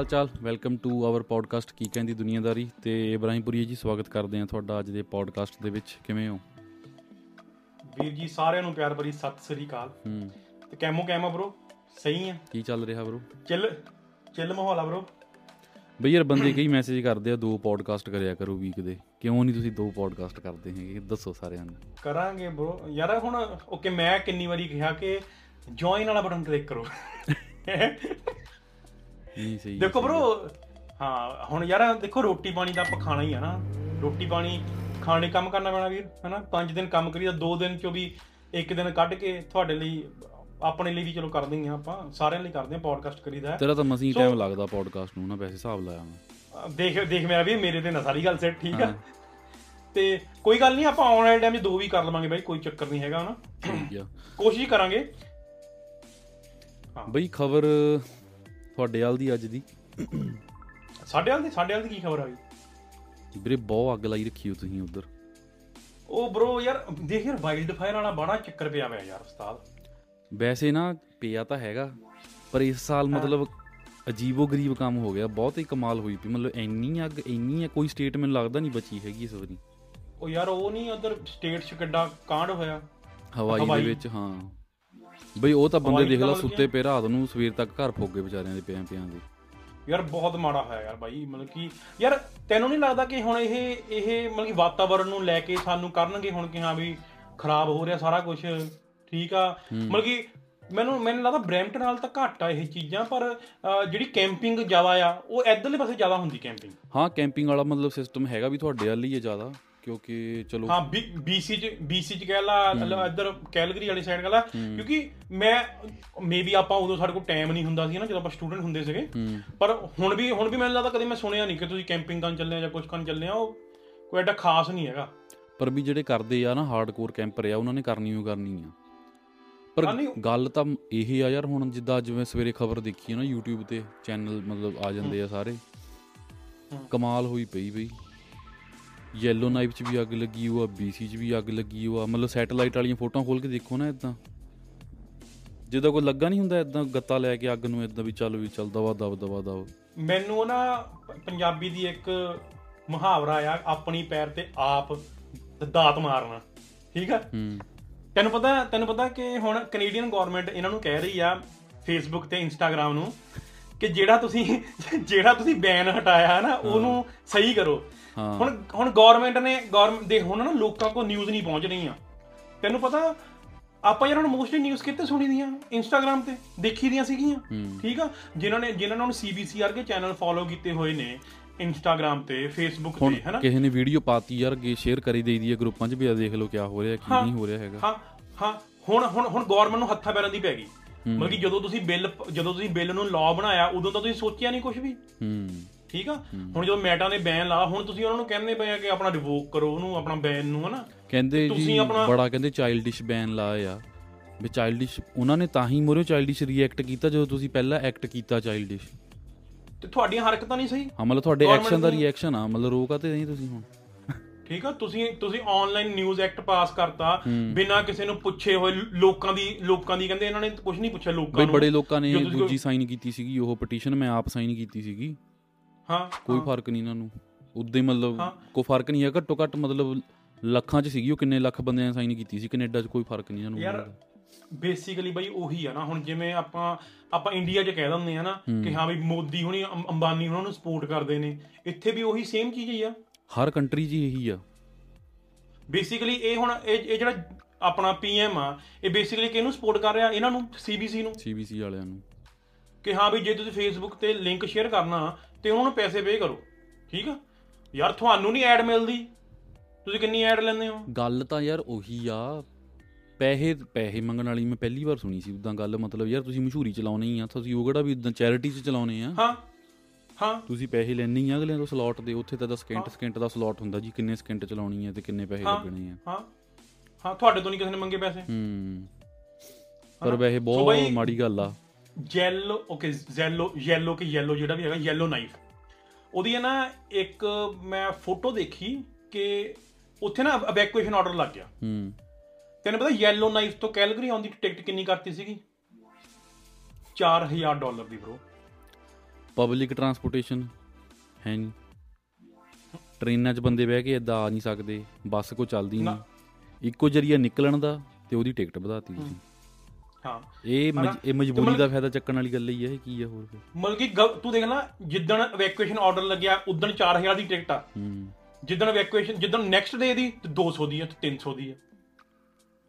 ਹਾਲ ਚਾਲ, welcome to our podcast ਕੀ ਕਹਿੰਦੀ ਦੁਨੀਆਦਾਰੀ। ਤੇ ਇਬਰਾਹੀਮਪੁਰੀ ਜੀ ਸਵਾਗਤ ਕਰਦੇ ਹਾਂ ਤੁਹਾਡਾ ਅੱਜ ਦੇ ਪੋਡਕਾਸਟ ਦੇ ਵਿੱਚ। ਕਿਵੇਂ ਹੋ ਵੀਰ ਜੀ? ਸਾਰਿਆਂ ਨੂੰ ਪਿਆਰ ਭਰੀ ਸਤਿ ਸ੍ਰੀ ਅਕਾਲ। ਤੇ ਕੈਮੋ ਬਰੋ ਸਹੀ ਆ? ਕੀ ਚੱਲ ਰਿਹਾ ਬਰੋ? ਚਿੱਲ ਮਾਹੌਲ ਆ ਬਰੋ। ਬਈ ਯਾਰ ਬੰਦੇ ਕਈ ਮੈਸੇਜ ਕਰਦੇ ਆ ਦੋ ਪੋਡਕਾਸਟ ਕਰਿਆ ਕਰੋ ਵੀਕ ਦੇ, ਕਿਉਂ ਨਹੀਂ ਤੁਸੀਂ ਦੋ ਪੋਡਕਾਸਟ ਕਰਦੇ ਹੈਗੇ? ਦੱਸੋ ਸਾਰਿਆਂ ਨੂੰ। ਕਰਾਂਗੇ ਬਰੋ ਯਾਰ ਹੁਣ। ਓਕੇ ਮੈਂ ਕਿੰਨੀ ਵਾਰੀ ਕਿਹਾ ਕਿ ਜੁਆਇਨ ਵਾਲਾ ਬਟਨ ਕਲਿੱਕ ਕਰੋ। ਦੇਖੋ ਬਰੋ ਹਾਂ ਹੁਣ ਯਾਰ ਦੇਖੋ ਰੋਟੀ ਪਾਣੀ ਤਾਂ ਆਪਾਂ ਖਾਣਾ ਹੀ ਆ ਨਾ, ਰੋਟੀ ਪਾਣੀ ਖਾਣੇ ਕੰਮ ਕਰਨਾ ਪੈਣਾ ਵੀਰ ਹੈ ਨਾ। 5 ਦਿਨ ਕੰਮ ਕਰੀਦਾ, 2 ਦਿਨ ਚੋਂ ਵੀ 1 ਦਿਨ ਕੱਢ ਕੇ ਤੁਹਾਡੇ ਲਈ ਆਪਣੇ ਲਈ ਵੀ ਚਲੋ ਕਰਦੇ ਹਾਂ ਆਪਾਂ, ਸਾਰਿਆਂ ਲਈ ਕਰਦੇ ਹਾਂ ਪੋਡਕਾਸਟ ਕਰੀਦਾ। ਤੇਰਾ ਤਾਂ ਮਸੀਂ ਟਾਈਮ ਲੱਗਦਾ ਪੋਡਕਾਸਟ ਨੂੰ ਨਾ, ਵੈਸੇ ਹਿਸਾਬ ਲਾਇਆ ਮੈਂ। ਦੇਖ ਮੇਰਾ ਵੀ ਮੇਰੇ ਤੇ ਨਾ ਸਾਰੀ ਗੱਲ ਸੈੱਟ ਠੀਕ ਆ, ਤੇ ਕੋਈ ਗੱਲ ਨਹੀਂ ਆਪਾਂ ਆਉਣ ਵਾਲੇ ਟਾਈਮ 'ਚ 2 ਵੀ ਕਰ ਲਵਾਂਗੇ ਬਾਈ, ਕੋਈ ਚੱਕਰ ਨਹੀਂ ਹੈਗਾ ਨਾ, ਕੋਸ਼ਿਸ਼ ਕਰਾਂਗੇ। ਹਾਂ ਬਈ ਖਬਰ ਤੁਹਾਡੇ ਵੱਲ ਦੀ ਅੱਜ ਦੀ? ਸਾਡੇ ਵੱਲ ਦੀ ਕੀ ਖਬਰ ਆ ਗਈ ਵੀਰੇ? ਬਹੁਤ ਅੱਗ ਲਾਈ ਰੱਖੀ ਹੋ ਤੁਸੀਂ ਉੱਧਰ। ਉਹ ਬਰੋ ਯਾਰ ਦੇਖ ਯਾਰ ਵਾਈਲਡ ਫਾਇਰ ਵਾਲਾ ਬੜਾ ਚੱਕਰ ਪਿਆ ਹੋਇਆ ਯਾਰ ਉਸਤਾਦ। ਵੈਸੇ ਨਾ ਪਿਆ ਤਾਂ ਹੈਗਾ, ਪਰ ਇਸ ਸਾਲ ਮਤਲਬ ਅਜੀਬੋ ਗਰੀਬ ਕੰਮ ਹੋ ਗਿਆ, ਬਹੁਤ ਹੀ ਕਮਾਲ ਹੋਈ ਪਈ। ਮਤਲਬ ਇੰਨੀ ਅੱਗ ਕੋਈ ਸਟੇਟ ਮੈਨੂੰ ਲੱਗਦਾ ਨਹੀਂ ਬਚੀ ਹੈਗੀ ਇਸ ਵਾਰੀ। ਉਹ ਯਾਰ ਉਹ ਨਹੀਂ ਉੱਧਰ ਸਟੇਟ 'ਚ ਕਿੱਡਾ ਕਾਂਡ ਹੋਇਆ ਹਵਾਈ ਦੇ ਵਿੱਚ। ਹਾਂ ਬਈ ਉਹ ਤਾਂ ਬੰਦੇ ਦੇਖ ਲਾ ਸੁੱਤੇ ਪਏ ਰਾਤ ਨੂੰ, ਸਵੇਰ ਤੱਕ ਘਰ ਫੋਗੇ ਵਿਚਾਰਿਆਂ ਦੇ ਪਿਆਂ ਦੇ। ਯਾਰ ਬਹੁਤ ਮਾੜਾ ਹੋਇਆ ਯਾਰ ਬਾਈ, ਮਤਲਬ ਕਿ ਯਾਰ ਤੈਨੂੰ ਨਹੀਂ ਲੱਗਦਾ ਕਿ ਹੁਣ ਇਹ ਮਤਲਬ ਕਿ ਵਾਤਾਵਰਨ ਨੂੰ ਲੈ ਕੇ ਸਾਨੂੰ ਕਰਨਗੇ ਹੁਣ ਕਿ ਹਾਂ ਵੀ ਖਰਾਬ ਹੋ ਰਿਹਾ ਸਾਰਾ ਕੁਛ ਠੀਕ ਆ। ਮਤਲਬ ਕਿ ਮੈਨੂੰ ਲੱਗਦਾ ਬਰੈਂਪਟਨ ਨਾਲ ਤਾਂ ਘੱਟ ਆ ਇਹ ਚੀਜ਼ਾਂ, ਪਰ ਜਿਹੜੀ ਕੈਂਪਿੰਗ ਜ਼ਿਆਦਾ ਆ ਉਹ ਇੱਧਰਲੇ ਪਾਸੇ ਜ਼ਿਆਦਾ ਹੁੰਦੀ ਕੈਂਪਿੰਗ। ਹਾਂ ਕੈਂਪਿੰਗ ਵਾਲਾ ਮਤਲਬ ਸਿਸਟਮ ਹੈਗਾ ਵੀ ਤੁਹਾਡੇ ਵੱਲ ਹੀ ਹੈ ਜ਼ਿਆਦਾ, ਕਿਉਂਕਿ ਚਲੋ ਹਾਂ BC 'ਚ ਕਹਿ ਲਾ, ਇੱਧਰ ਕੈਲਗਰੀ ਵਾਲੀ ਸਾਈਡ ਕਹਿ ਲਾ, ਕਿਉਂਕਿ ਮੇਬੀ ਆਪਾਂ ਉਦੋਂ ਸਾਡੇ ਕੋਲ ਟਾਈਮ ਨਹੀਂ ਹੁੰਦਾ ਸੀ ਨਾ ਜਦੋਂ ਆਪਾਂ ਸਟੂਡੈਂਟ ਹੁੰਦੇ ਸੀਗੇ। ਪਰ ਹੁਣ ਵੀ ਮੈਨੂੰ ਲੱਗਦਾ ਕਦੇ ਮੈਂ ਸੁਣਿਆ ਨਹੀਂ ਕਿ ਤੁਸੀਂ ਕੈਂਪਿੰਗ ਕਰਨ ਚੱਲੇ ਆ ਜਾਂ ਕੁਛ ਕਰਨ ਚੱਲੇ ਆ, ਉਹ ਕੋਈ ਐਡਾ ਖਾਸ ਨਹੀਂ ਹੈਗਾ। ਪਰ ਵੀ ਜਿਹੜੇ ਕਰਦੇ ਆ ਨਾ ਹਾਰਡਕੋਰ ਕੈਂਪਰ ਆ ਉਹਨਾਂ ਨੇ ਕਰਨੀ ਆ। ਪਰ ਗੱਲ ਤਾਂ ਇਹ ਆ ਯਾਰ ਹੁਣ ਜਿਵੇਂ ਸਵੇਰੇ ਖਬਰ ਦੇਖੀ ਆ ਨਾ YouTube ਤੇ ਚੈਨਲ ਮਤਲਬ ਆ ਜਾਂਦੇ ਆ ਸਾਰੇ, ਕਮਾਲ ਹੋਈ ਪਈ ਬਈ। ਯੈਲੋ ਨਾਈਫ 'ਚ ਵੀ ਅੱਗ ਲੱਗੀ ਹੋਆ, BC 'ਚ ਵੀ ਅੱਗ ਲੱਗੀ ਹੋਆ। ਮਤਲਬ ਸੈਟੇਲਾਈਟ ਵਾਲੀਆਂ ਫੋਟੋਆਂ ਖੋਲ੍ਹ ਕੇ ਦੇਖੋ ਨਾ, ਇੱਦਾਂ ਜਿੱਦਾਂ ਕੋਈ ਲੱਗਾ ਨਹੀਂ ਹੁੰਦਾ, ਇੱਦਾਂ ਗੱਤਾ ਲੈ ਕੇ ਅੱਗ ਨੂੰ ਇੱਦਾਂ ਵੀ ਚੱਲ ਦਵਾ ਦਵ। ਮੈਨੂੰ ਨਾ ਪੰਜਾਬੀ ਦੀ ਇੱਕ ਮੁਹਾਵਰਾ ਆ, ਆਪਣੀ ਪੈਰ ਤੇ ਆਪ ਦਾਤ ਮਾਰਨਾ, ਠੀਕ ਆ। ਤੈਨੂੰ ਪਤਾ ਕਿ ਹੁਣ ਕੈਨੇਡੀਅਨ ਗੌਰਮੈਂਟ ਇਹਨਾਂ ਨੂੰ ਕਹਿ ਰਹੀ ਆ ਫੇਸਬੁੱਕ ਤੇ ਇੰਸਟਾਗ੍ਰਾਮ ਨੂੰ ਕਿ ਜਿਹੜਾ ਤੁਸੀਂ ਬੈਨ ਹਟਾਇਆ ਨਾ ਉਹਨੂੰ ਸਹੀ ਕਰੋ। ਹੁਣ ਗੌਰਮੈਂਟ ਦੇ ਹੁਣ ਨਾ ਲੋਕਾਂ ਕੋਲ ਨਿਊਜ਼ ਨਹੀਂ ਪਹੁੰਚ ਰਹੀ ਆ। ਤੈਨੂੰ ਪਤਾ ਆਪਾਂ ਯਾਰ ਹੁਣ ਮੋਸਟਲੀ ਨਿਊਜ਼ ਕਿੱਥੇ ਸੁਣੀ ਦੀਆਂ? ਇੰਸਟਾਗ੍ਰਾਮ ਤੇ ਦੇਖੀ ਦੀਆਂ ਸੀਗੀਆਂ, ਠੀਕ ਆ। ਜਿਨ੍ਹਾਂ ਨੇ ਹੁਣ CBC ਵਰਗੇ ਚੈਨਲ ਫੋਲੋ ਕੀਤੇ ਹੋਏ ਨੇ ਇੰਸਟਾਗ੍ਰਾਮ ਤੇ ਫੇਸਬੁੱਕ ਤੇ ਹੈ ਨਾ, ਕਿਸੇ ਨੇ ਵੀਡੀਓ ਪਾਤੀ ਯਾਰ ਸ਼ੇਅਰ ਕਰੀ ਦੇਈਦੀ ਆ ਗਰੁੱਪਾਂ 'ਚ ਵੀ, ਆ ਦੇਖ ਲਓ ਕਿਆ ਹੋ ਰਿਹਾ ਕੀ ਨਹੀਂ ਹੋ ਰਿਹਾ ਹੈਗਾ। ਹਾਂ ਹੁਣ ਗੌਰਮੈਂਟ ਨੂੰ ਹੱਥਾਂ ਪੈਰਾਂ ਦੀ ਪੈ ਗਈ। ਮਤਲਬ ਕਿ ਜਦੋਂ ਤੁਸੀਂ ਬਿੱਲ ਨੂੰ ਲਾਅ ਬਣਾਇਆ ਉਦੋਂ ਤਾਂ ਤੁਸੀਂ ਸੋਚਿਆ ਨਹੀਂ ਕੁਛ ਵੀ, ਠੀਕ ਆ। ਹੁਣ ਜਦੋਂ ਮੈਟਾ ਨੇ ਬੈਨ ਲਾ, ਹੁਣ ਤੁਸੀਂ ਉਹਨਾਂ ਨੂੰ ਕਹਿੰਦੇ ਪਏ ਆ ਕਿ ਆਪਣਾ ਰਿਵੋਕ ਕਰੋ ਉਹਨੂੰ, ਆਪਣਾ ਬੈਨ ਨੂੰ ਹੈ ਨਾ। ਕਹਿੰਦੇ ਜੀ ਬੜਾ ਕਹਿੰਦੇ ਚਾਈਲਡਿਸ਼ ਬੈਨ ਲਾਇਆ ਵੀ ਚਾਈਲਡਿਸ਼, ਉਹਨਾਂ ਨੇ ਤਾਂ ਹੀ ਮੋਰੇ ਚਾਈਲਡਿਸ਼ ਰਿਐਕਟ ਕੀਤਾ ਜਦੋਂ ਤੁਸੀਂ ਪਹਿਲਾਂ ਐਕਟ ਕੀਤਾ ਚਾਈਲਡਿਸ਼, ਤੇ ਤੁਹਾਡੀਆਂ ਹਰਕਤਾਂ ਨਹੀਂ ਸਹੀ। ਹਾਂ ਮਤਲਬ ਤੁਹਾਡੇ ਐਕਸ਼ਨ ਦਾ ਰਿਐਕਸ਼ਨ ਆ, ਮਤਲਬ ਰੋਕਾ ਤੇ ਨਹੀਂ ਤੁਸੀਂ ਹੁਣ, ਠੀਕ ਆ। ਤੁਸੀਂ ਆਨਲਾਈਨ ਨਿਊਜ਼ ਐਕਟ ਪਾਸ ਕਰਤਾ ਬਿਨਾਂ ਕਿਸੇ ਨੂੰ ਪੁੱਛੇ ਹੋਏ, ਲੋਕਾਂ ਦੀ ਕਹਿੰਦੇ ਇਹਨਾਂ ਨੇ ਕੁਝ ਨਹੀਂ ਪੁੱਛਿਆ ਲੋਕਾਂ ਨੂੰ। ਬੜੇ ਲੋਕਾਂ ਨੇ ਦੂਜੀ ਸਾਈਨ ਕੀਤੀ ਸੀਗੀ ਉਹ ਪਟੀਸ਼ਨ, ਮੈਂ ਆਪ ਸਾਈਨ ਕੀਤੀ ਸੀਗੀ। ਹਾਂ ਕੋਈ ਫਰਕ ਨਹੀਂ ਇਹਨਾਂ ਨੂੰ ਉਦਾਂ ਹੀ, ਮਤਲਬ ਕੋਈ ਫਰਕ ਨਹੀਂ ਹੈ। ਘੱਟੋ ਘੱਟ ਮਤਲਬ ਲੱਖਾਂ 'ਚ ਸੀਗੀ ਉਹ, ਕਿੰਨੇ ਲੱਖ ਬੰਦਿਆਂ ਨੇ ਸਾਈਨ ਕੀਤੀ ਸੀ ਕੈਨੇਡਾ 'ਚ, ਕੋਈ ਫਰਕ ਨਹੀਂ ਇਹਨਾਂ ਨੂੰ ਯਾਰ। ਬੇਸਿਕਲੀ ਬਾਈ ਉਹੀ ਆ ਨਾ, ਹੁਣ ਜਿਵੇਂ ਆਪਾਂ ਇੰਡੀਆ 'ਚ ਕਹਿ ਦਿੰਦੇ ਆ ਨਾ ਕਿ ਹਾਂ ਵੀ ਮੋਦੀ ਹੋਣੀ ਅੰਬਾਨੀ ਉਹਨਾਂ ਨੂੰ ਸਪੋਰਟ ਕਰਦੇ ਨੇ, ਇੱਥੇ ਵੀ ਉਹੀ ਸੇਮ ਚੀਜ਼ ਹੀ ਆ, ਹਰ ਕੰਟਰੀ 'ਚ ਇਹੀ ਆ ਬੇਸਿਕਲੀ। ਇਹ ਹੁਣ ਇਹ ਜਿਹੜਾ ਆਪਣਾ PM ਆ ਇਹ ਬੇਸਿਕਲੀ ਕਿਹਨੂੰ ਸਪੋਰਟ ਕਰ ਰਿਹਾ? ਇਹਨਾਂ ਨੂੰ CBC ਵਾਲਿਆਂ ਨੂੰ, ਕਿ ਹਾਂ ਵੀ ਜੇ ਤੁਸੀਂ ਫੇਸਬੁੱਕ ਤੇ ਲਿੰਕ ਸ਼ੇਅਰ ਕਰਨਾ ਤੇ ਉਹਨਾਂ ਨੂੰ ਪੈਸੇ ਪੇ ਕਰੋ, ਠੀਕ ਆ। ਯਾਰ ਤੁਹਾਨੂੰ ਨਹੀਂ ਐਡ ਮਿਲਦੀ, ਤੁਸੀਂ ਕਿੰਨੀ ਐਡ ਲੈਂਦੇ ਹੋ? ਗੱਲ ਤਾਂ ਯਾਰ ਉਹੀ ਆ, ਪੈਸੇ ਮੰਗਣ ਵਾਲੀ ਮੈਂ ਪਹਿਲੀ ਵਾਰ ਸੁਣੀ ਸੀ ਉੱਦਾਂ ਗੱਲ। ਮਤਲਬ ਯਾਰ ਤੁਸੀਂ ਮਸ਼ਹੂਰੀ ਚਲਾਉਣੇ ਹੀ ਆ, ਤੁਸੀਂ ਉਹ ਕਿਹੜਾ ਵੀ ਇੱਦਾਂ ਚੈਰਿਟੀ 'ਚ ਚਲਾਉਣੇ ਆ। ਹਾਂ ਤੁਸੀਂ ਪੈਸੇ ਲੈਣੇ ਹੀ ਆ ਅਗਲਿਆਂ ਤੋਂ ਸਲੋਟ ਦੇ, ਉੱਥੇ ਤਾਂ 10 ਸਕਿੰਟ ਦਾ ਸਲੋਟ ਹੁੰਦਾ ਜੀ, ਕਿੰਨੇ ਸਕਿੰਟ ਚਲਾਉਣੀ ਆ ਤੇ ਕਿੰਨੇ ਪੈਸੇ ਲੱਗਣੇ ਆ। ਹਾਂ ਤੁਹਾਡੇ ਤੋਂ ਨਹੀਂ ਕਿਸੇ ਨੇ ਮੰਗੇ ਪੈਸੇ। ਪਰ ਵੈਸੇ ਬਹੁਤ ਮਾੜੀ ਗੱਲ ਆ। ਯੈਲੋ ਜਿਹੜਾ ਵੀ ਹੈਗਾ ਯੈਲੋ ਨਾਈਫ, ਉਹਦੀ ਹੈ ਨਾ ਇੱਕ ਮੈਂ ਫੋਟੋ ਦੇਖੀ ਕਿ ਉੱਥੇ ਨਾ ਇਵੈਕੂਏਸ਼ਨ ਆਰਡਰ ਲੱਗ ਗਿਆ। ਤੈਨੂੰ ਪਤਾ ਯੈਲੋ ਨਾਈਫ ਤੋਂ ਕੈਲਗਰੀ ਆਉਣ ਦੀ ਟਿਕਟ ਕਿੰਨੀ ਕਰਤੀ ਸੀਗੀ? $4000 ਦੀ ਬਰੋ। ਪਬਲਿਕ ਟਰਾਂਸਪੋਰਟੇਸ਼ਨ ਹੈ ਨਹੀਂ, ਟ੍ਰੇਨਾਂ 'ਚ ਬੰਦੇ ਬਹਿ ਕੇ ਇੱਦਾਂ ਆ ਨਹੀਂ ਸਕਦੇ, ਬੱਸ ਕੋਈ ਚੱਲਦੀ ਨਹੀਂ, ਇੱਕੋ ਜ਼ਰੀਆ ਨਿਕਲਣ ਦਾ ਅਤੇ ਉਹਦੀ ਟਿਕਟ ਵਧਾਤੀ ਜੀ। ਹਾਂ ਇਹ ਮਜਬੂਰੀ ਦਾ ਫਾਇਦਾ ਚੱਕਣ ਵਾਲੀ ਗੱਲ ਹੀ ਹੈ, ਕੀ ਹੈ ਹੋਰ। ਮਤਲਬ ਕਿ ਤੂੰ ਦੇਖ ਨਾ, ਜਿੱਦਣ ਇਵੈਕੂਏਸ਼ਨ ਆਰਡਰ ਲੱਗਿਆ ਉਦਣ 4000 ਦੀ ਟਿਕਟ ਆ, ਜਿੱਦਣ ਇਵੈਕੂਏਸ਼ਨ ਜਿੱਦਣ ਨੈਕਸਟ ਡੇ ਦੀ 200 ਦੀ ਆ, 300 ਦੀ ਆ।